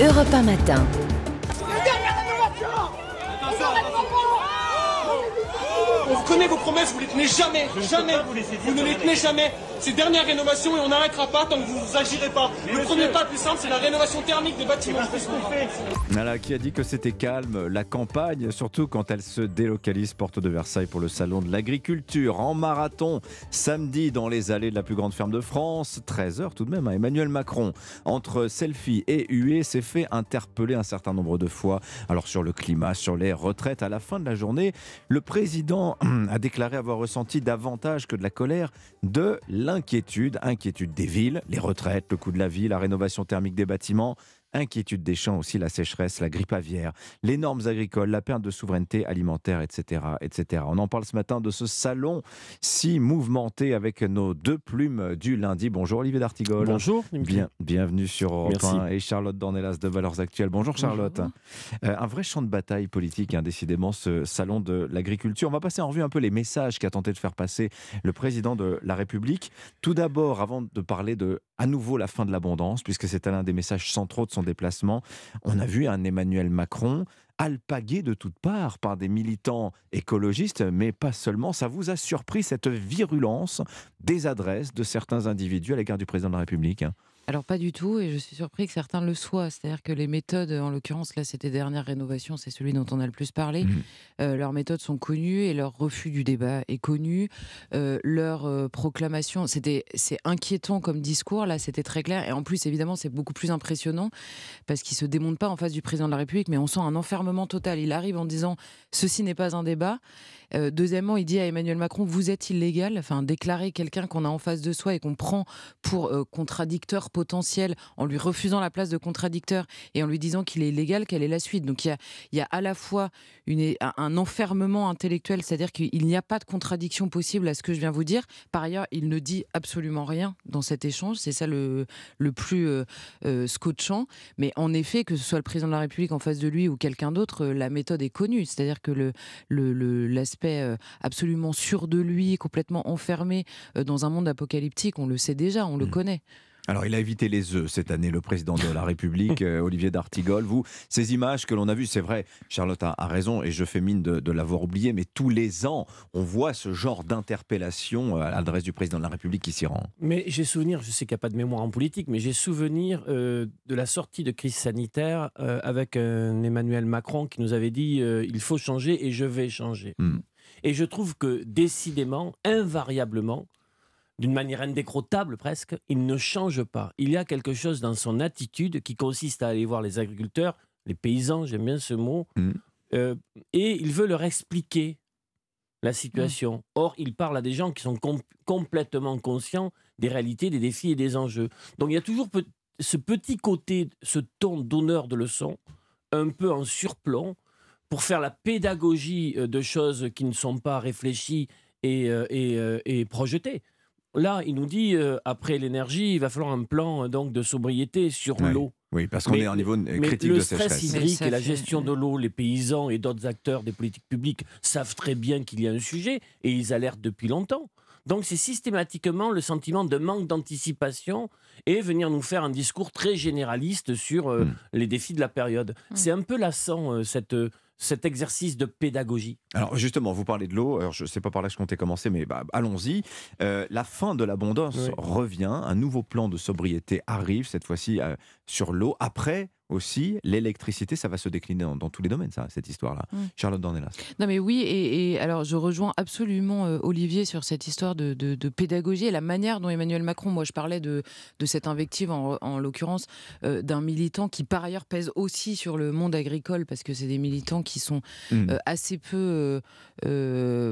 Europe 1 matin. connais vos promesses, vous ne les tenez jamais, jamais. Vous ne les tenez jamais. Ces dernières rénovations, et on n'arrêtera pas tant que vous ne vous agirez pas. Le premier pas plus simple, c'est la rénovation thermique des bâtiments. Nala qui a dit que c'était calme, la campagne, surtout quand elle se délocalise porte de Versailles pour le salon de l'agriculture. En marathon, samedi, dans les allées de la plus grande ferme de France, 13h tout de même, Emmanuel Macron, entre selfie et huée, s'est fait interpeller un certain nombre de fois. Alors sur le climat, sur les retraites, à la fin de la journée, le président a déclaré avoir ressenti davantage que de la colère, de l'inquiétude. Inquiétude des villes, les retraites, le coût de la vie, la rénovation thermique des bâtiments. Inquiétude des champs aussi, la sécheresse, la grippe aviaire, les normes agricoles, la perte de souveraineté alimentaire, etc., etc. On en parle ce matin de ce salon si mouvementé avec nos deux plumes du lundi. Bonjour Olivier d'Artigol. Bonjour. Bienvenue sur Europe 1 et Charlotte Dornelas de Valeurs Actuelles. Bonjour Charlotte. Bonjour. Un vrai champ de bataille politique, décidément, ce salon de l'agriculture. On va passer en revue un peu les messages qu'a tenté de faire passer le président de la République. Tout d'abord, avant de parler de à nouveau la fin de l'abondance, puisque c'est l'un des messages centraux de son déplacement, on a vu un Emmanuel Macron alpagué de toutes parts par des militants écologistes, mais pas seulement. Ça vous a surpris, cette virulence des adresses de certains individus à l'égard du président de la République? Alors pas du tout, et je suis surpris que certains le soient. C'est-à-dire que les méthodes, en l'occurrence, là c'était dernière rénovation, c'est celui dont on a le plus parlé. Leurs méthodes sont connues et leur refus du débat est connu. Leur proclamation, c'est inquiétant comme discours, là c'était très clair. Et en plus, évidemment, c'est beaucoup plus impressionnant parce qu'ils ne se démontent pas en face du président de la République, mais on sent un enfermement total. Il arrive en disant « ceci n'est pas un débat ». Deuxièmement, il dit à Emmanuel Macron « vous êtes illégal ». Enfin, déclarer quelqu'un qu'on a en face de soi et qu'on prend pour contradicteur potentiel, en lui refusant la place de contradicteur et en lui disant qu'il est illégal, quelle est la suite? Donc il y a à la fois un enfermement intellectuel, c'est-à-dire qu'il n'y a pas de contradiction possible à ce que je viens vous dire. Par ailleurs, il ne dit absolument rien dans cet échange, c'est ça le plus scotchant. Mais en effet, que ce soit le président de la République en face de lui ou quelqu'un d'autre, la méthode est connue, c'est-à-dire que l'aspect absolument sûr de lui, complètement enfermé dans un monde apocalyptique, on le sait déjà, on le connaît. Alors il a évité les œufs cette année, le président de la République, Olivier d'Artigol. Vous, ces images que l'on a vues, c'est vrai, Charlotte a raison et je fais mine de l'avoir oublié, mais tous les ans, on voit ce genre d'interpellation à l'adresse du président de la République qui s'y rend. Mais j'ai souvenir, je sais qu'il n'y a pas de mémoire en politique, mais j'ai souvenir de la sortie de crise sanitaire avec Emmanuel Macron qui nous avait dit « il faut changer et je vais changer ». Et je trouve que décidément, invariablement, d'une manière indécrottable presque, il ne change pas. Il y a quelque chose dans son attitude qui consiste à aller voir les agriculteurs, les paysans, j'aime bien ce mot, et il veut leur expliquer la situation. Or, il parle à des gens qui sont complètement conscients des réalités, des défis et des enjeux. Donc il y a toujours ce petit côté, ce ton d'honneur de leçon, un peu en surplomb, pour faire la pédagogie de choses qui ne sont pas réfléchies et projetées. Là, il nous dit, après l'énergie, il va falloir un plan donc, de sobriété sur l'eau. Oui, parce qu'on est à un niveau critique de sécheresse. Mais le stress hydrique et la gestion de l'eau, les paysans et d'autres acteurs des politiques publiques savent très bien qu'il y a un sujet et ils alertent depuis longtemps. Donc c'est systématiquement le sentiment de manque d'anticipation et venir nous faire un discours très généraliste sur les défis de la période. C'est un peu lassant, cet exercice de pédagogie. Alors justement, vous parlez de l'eau, alors je ne sais pas par là que je comptais commencer, mais allons-y. La fin de l'abondance revient, un nouveau plan de sobriété arrive, cette fois-ci sur l'eau. Après aussi, l'électricité, ça va se décliner dans tous les domaines, ça, cette histoire-là. Charlotte Dornelas. Non mais oui, et alors je rejoins absolument Olivier sur cette histoire de pédagogie et la manière dont Emmanuel Macron, moi je parlais de cette invective en l'occurrence d'un militant qui par ailleurs pèse aussi sur le monde agricole parce que c'est des militants qui sont assez peu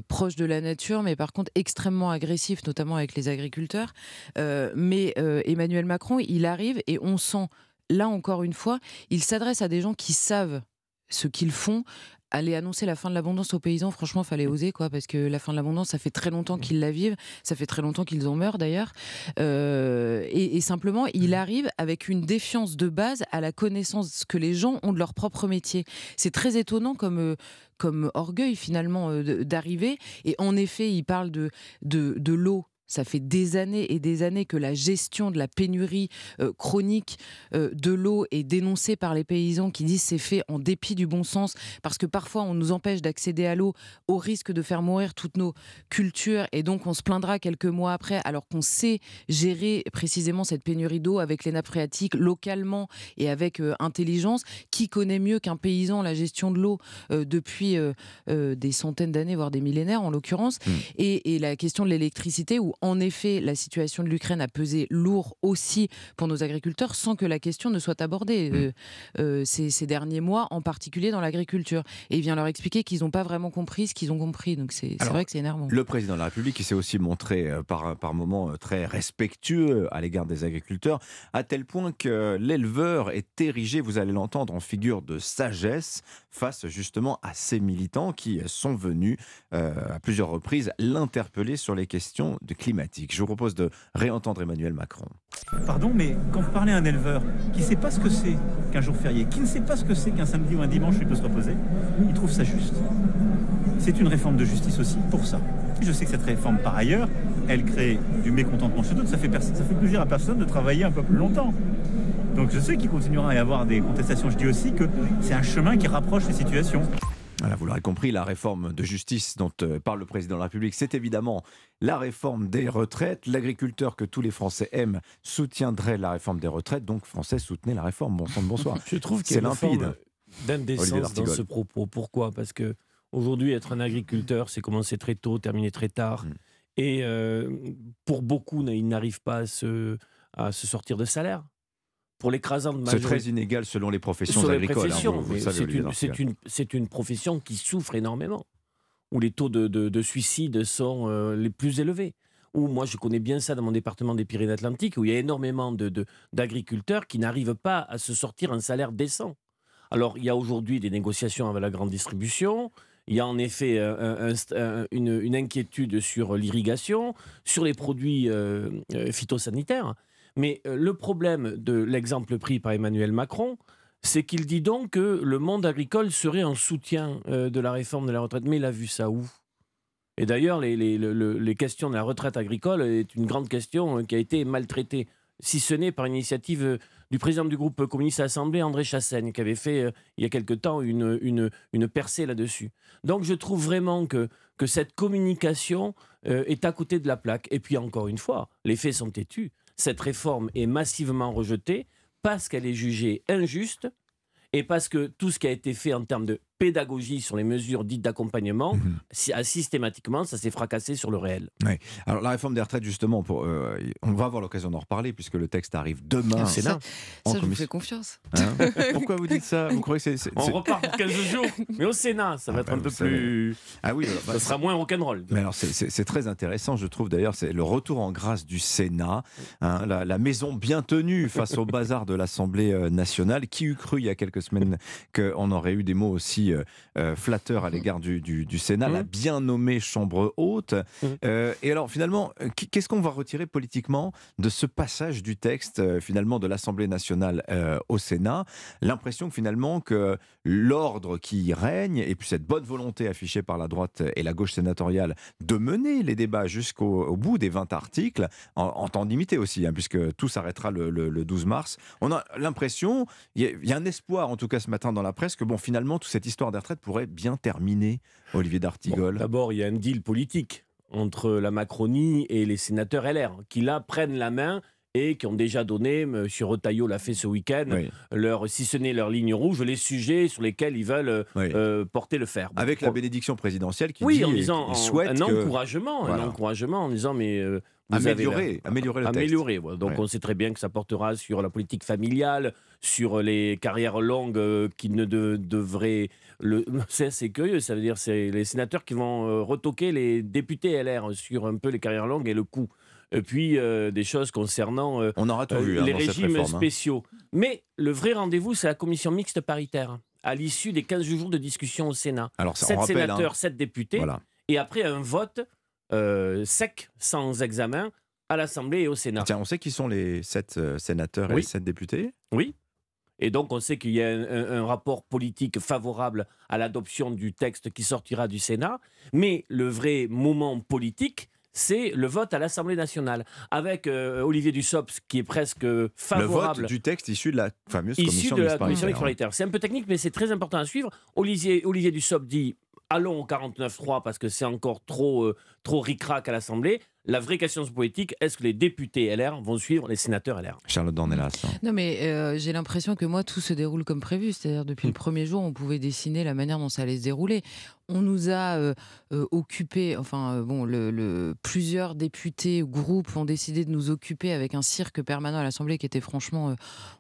proches de la nature mais par contre extrêmement agressifs, notamment avec les agriculteurs. Mais Emmanuel Macron, il arrive et on sent là, encore une fois, il s'adresse à des gens qui savent ce qu'ils font. Aller annoncer la fin de l'abondance aux paysans, franchement, fallait oser, quoi, parce que la fin de l'abondance, ça fait très longtemps qu'ils la vivent, ça fait très longtemps qu'ils en meurent, d'ailleurs. Et simplement, il arrive avec une défiance de base à la connaissance que les gens ont de leur propre métier. C'est très étonnant comme orgueil, finalement, d'arriver. Et en effet, il parle de l'eau. ça fait des années et des années que la gestion de la pénurie chronique de l'eau est dénoncée par les paysans qui disent c'est fait en dépit du bon sens, parce que parfois on nous empêche d'accéder à l'eau au risque de faire mourir toutes nos cultures, et donc on se plaindra quelques mois après, alors qu'on sait gérer précisément cette pénurie d'eau avec les nappes phréatiques localement et avec intelligence. Qui connaît mieux qu'un paysan la gestion de l'eau depuis des centaines d'années, voire des millénaires en l'occurrence, et la question de l'électricité, où en effet la situation de l'Ukraine a pesé lourd aussi pour nos agriculteurs sans que la question ne soit abordée ces derniers mois, en particulier dans l'agriculture. Et il vient leur expliquer qu'ils n'ont pas vraiment compris ce qu'ils ont compris, donc c'est vrai que c'est énervant. Le président de la République, qui s'est aussi montré par moments très respectueux à l'égard des agriculteurs, à tel point que l'éleveur est érigé, vous allez l'entendre, en figure de sagesse face justement à ces militants qui sont venus à plusieurs reprises l'interpeller sur les questions de climatique. Je vous propose de réentendre Emmanuel Macron. Pardon, mais quand vous parlez à un éleveur qui ne sait pas ce que c'est qu'un jour férié, qui ne sait pas ce que c'est qu'un samedi ou un dimanche où il peut se reposer, il trouve ça juste. C'est une réforme de justice aussi pour ça. Je sais que cette réforme, par ailleurs, elle crée du mécontentement chez d'autres. Ça fait plaisir à personne de travailler un peu plus longtemps. Donc je sais qu'il continuera à y avoir des contestations. Je dis aussi que c'est un chemin qui rapproche les situations. Voilà, vous l'aurez compris, la réforme de justice dont parle le président de la République, c'est évidemment la réforme des retraites. L'agriculteur que tous les Français aiment soutiendrait la réforme des retraites, donc Français, soutenez la réforme. Bon sang de bonsoir. Je trouve qu'il y a une forme d'indécence dans ce propos. Pourquoi ? Parce qu'aujourd'hui, être un agriculteur, c'est commencer très tôt, terminer très tard. Et pour beaucoup, ils n'arrivent pas à se sortir de salaire. Pour l'écrasante majorité. C'est très inégal selon les professions agricoles. C'est une profession qui souffre énormément, où les taux de suicide sont les plus élevés. Où moi, je connais bien ça dans mon département des Pyrénées-Atlantiques, où il y a énormément d'agriculteurs qui n'arrivent pas à se sortir un salaire décent. Alors, il y a aujourd'hui des négociations avec la grande distribution. Il y a en effet une inquiétude sur l'irrigation, sur les produits phytosanitaires. Mais le problème de l'exemple pris par Emmanuel Macron, c'est qu'il dit donc que le monde agricole serait en soutien de la réforme de la retraite. Mais il a vu ça où ? Et d'ailleurs, les questions de la retraite agricole est une grande question qui a été maltraitée, si ce n'est par l'initiative du président du groupe communiste à l'Assemblée, André Chassaigne, qui avait fait il y a quelque temps une percée là-dessus. Donc je trouve vraiment que cette communication est à côté de la plaque. Et puis encore une fois, les faits sont têtus. Cette réforme est massivement rejetée parce qu'elle est jugée injuste et parce que tout ce qui a été fait en termes de pédagogie sur les mesures dites d'accompagnement, systématiquement, ça s'est fracassé sur le réel. Oui. Alors la réforme des retraites, justement, on va avoir l'occasion d'en reparler puisque le texte arrive demain. C'est là. Ça, je vous fais confiance. Hein ? Pourquoi vous dites ça ? Vous croyez que on repart pour 15 jours, mais au Sénat, ça va être un peu plus... Ah oui, alors, ça sera moins rock'n'roll. Mais alors c'est très intéressant, je trouve d'ailleurs, c'est le retour en grâce du Sénat, hein, la maison bien tenue face au bazar de l'Assemblée nationale. Qui eût cru il y a quelques semaines qu'on aurait eu des mots aussi flatteur à l'égard du Sénat, la bien nommée Chambre haute. Et alors finalement, qu'est-ce qu'on va retirer politiquement de ce passage du texte finalement de l'Assemblée nationale au Sénat ? L'impression finalement que l'ordre qui y règne et puis cette bonne volonté affichée par la droite et la gauche sénatoriale de mener les débats jusqu'au bout des 20 articles, en temps limité aussi, hein, puisque tout s'arrêtera le 12 mars. On a l'impression, il y a un espoir en tout cas ce matin dans la presse, que bon finalement toute cette histoire des retraites pourrait bien terminer, Olivier d'Artigol. D'abord, il y a un deal politique entre la Macronie et les sénateurs LR, qui là prennent la main et qui ont déjà donné, M. Retailleau l'a fait ce week-end, si ce n'est leur ligne rouge, les sujets sur lesquels ils veulent porter le fer. Bon, avec la bénédiction présidentielle qui dit... Oui, un encouragement en disant... mais améliorer le texte. Voilà. Donc on sait très bien que ça portera sur la politique familiale, sur les carrières longues qui ne devraient... C'est assez curieux, ça veut dire que c'est les sénateurs qui vont retoquer les députés LR sur un peu les carrières longues et le coût. Et puis des choses concernant les régimes spéciaux. Mais le vrai rendez-vous, c'est la commission mixte paritaire, à l'issue des 15 jours de discussion au Sénat. Alors, 7 sénateurs, 7 députés, et après un vote sec, sans examen, à l'Assemblée et au Sénat. Tiens, on sait qui sont les 7 sénateurs et les 7 députés ? Oui. Et donc, on sait qu'il y a un rapport politique favorable à l'adoption du texte qui sortira du Sénat. Mais le vrai moment politique, c'est le vote à l'Assemblée nationale, avec Olivier Dussopt qui est presque favorable. Le vote du texte issu de la fameuse commission mixte paritaire. C'est un peu technique, mais c'est très important à suivre. Olivier Dussopt dit allons au 49-3 parce que c'est encore trop ric-rac à l'Assemblée. La vraie question politique, est-ce que les députés LR vont suivre les sénateurs LR ? Charlotte Dornelas. Non mais j'ai l'impression que moi tout se déroule comme prévu, c'est-à-dire depuis le premier jour on pouvait dessiner la manière dont ça allait se dérouler. On nous a occupés, plusieurs députés, groupes ont décidé de nous occuper avec un cirque permanent à l'Assemblée qui était franchement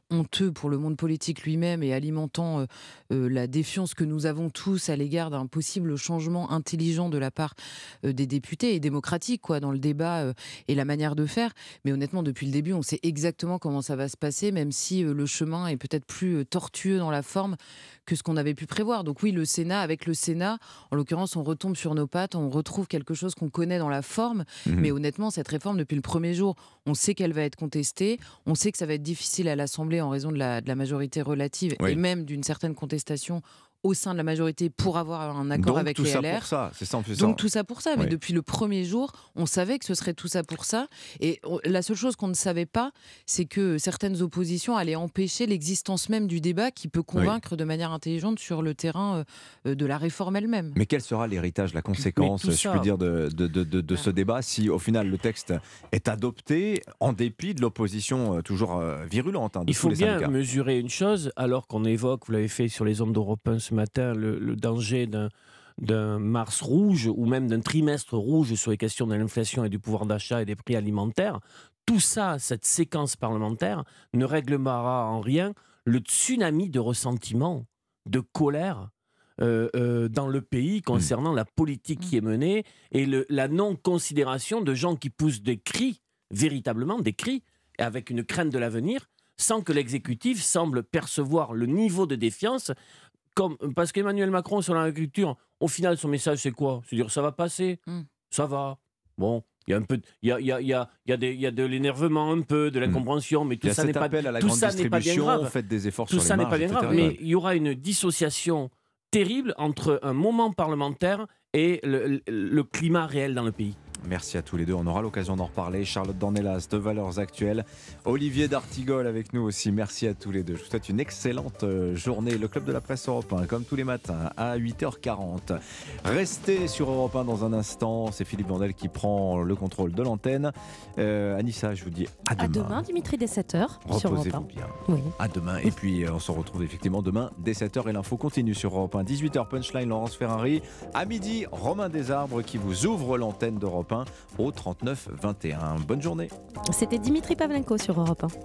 honteux pour le monde politique lui-même et alimentant la défiance que nous avons tous à l'égard d'un possible changement intelligent de la part des députés et démocratique quoi, dans le débat et la manière de faire. Mais honnêtement, depuis le début, on sait exactement comment ça va se passer, même si le chemin est peut-être plus tortueux dans la forme que ce qu'on avait pu prévoir. Donc oui, le Sénat, en l'occurrence, on retombe sur nos pattes, on retrouve quelque chose qu'on connaît dans la forme. Mais honnêtement, cette réforme, depuis le premier jour, on sait qu'elle va être contestée, on sait que ça va être difficile à l'Assemblée en raison de la majorité relative et même d'une certaine contestation au sein de la majorité pour avoir un accord avec les LR. Donc tout ça pour ça. Mais depuis le premier jour, on savait que ce serait tout ça pour ça. Et la seule chose qu'on ne savait pas, c'est que certaines oppositions allaient empêcher l'existence même du débat qui peut convaincre de manière intelligente sur le terrain de la réforme elle-même. Mais quel sera l'héritage, la conséquence, de ce débat si au final le texte est adopté en dépit de l'opposition toujours virulente de tous les syndicats ? Il faut bien mesurer une chose, alors qu'on évoque, vous l'avez fait sur les hommes d'Europe 1 ce matin, le danger d'un mars rouge ou même d'un trimestre rouge sur les questions de l'inflation et du pouvoir d'achat et des prix alimentaires. Tout ça, cette séquence parlementaire, ne réglera en rien le tsunami de ressentiment, de colère dans le pays concernant la politique qui est menée et la non-considération de gens qui poussent des cris, véritablement des cris, avec une crainte de l'avenir, sans que l'exécutif semble percevoir le niveau de défiance. Parce qu'Emmanuel Macron, sur l'agriculture, au final, son message, c'est quoi ? C'est dire, ça va passer, ça va. Bon, il y a un peu, il y a de l'énervement un peu, de l'incompréhension, mais tout ça n'est pas bien grave. Tout ça n'est pas bien grave. Tout ça n'est pas bien grave, mais il y aura une dissociation terrible entre un moment parlementaire et le climat réel dans le pays. Merci à tous les deux, on aura l'occasion d'en reparler. Charlotte Dornelas de Valeurs Actuelles, Olivier d'Artigol avec nous aussi, merci à tous les deux. Je vous souhaite une excellente journée. Le Club de la Presse Europe 1, comme tous les matins, à 8h40. Restez sur Europe 1 dans un instant, c'est Philippe Vandel qui prend le contrôle de l'antenne. Anissa, je vous dis à demain. À demain, Dimitri, dès 7h sur Europe 1. Reposez-vous bien. Oui. À demain, et puis on se retrouve effectivement demain, dès 7h, et l'info continue sur Europe 1. 18h, Punchline, Laurence Ferrari. À midi, Romain Desarbres qui vous ouvre l'antenne d'Europe 1 au 39-21. Bonne journée. C'était Dimitri Pavlenko sur Europe 1.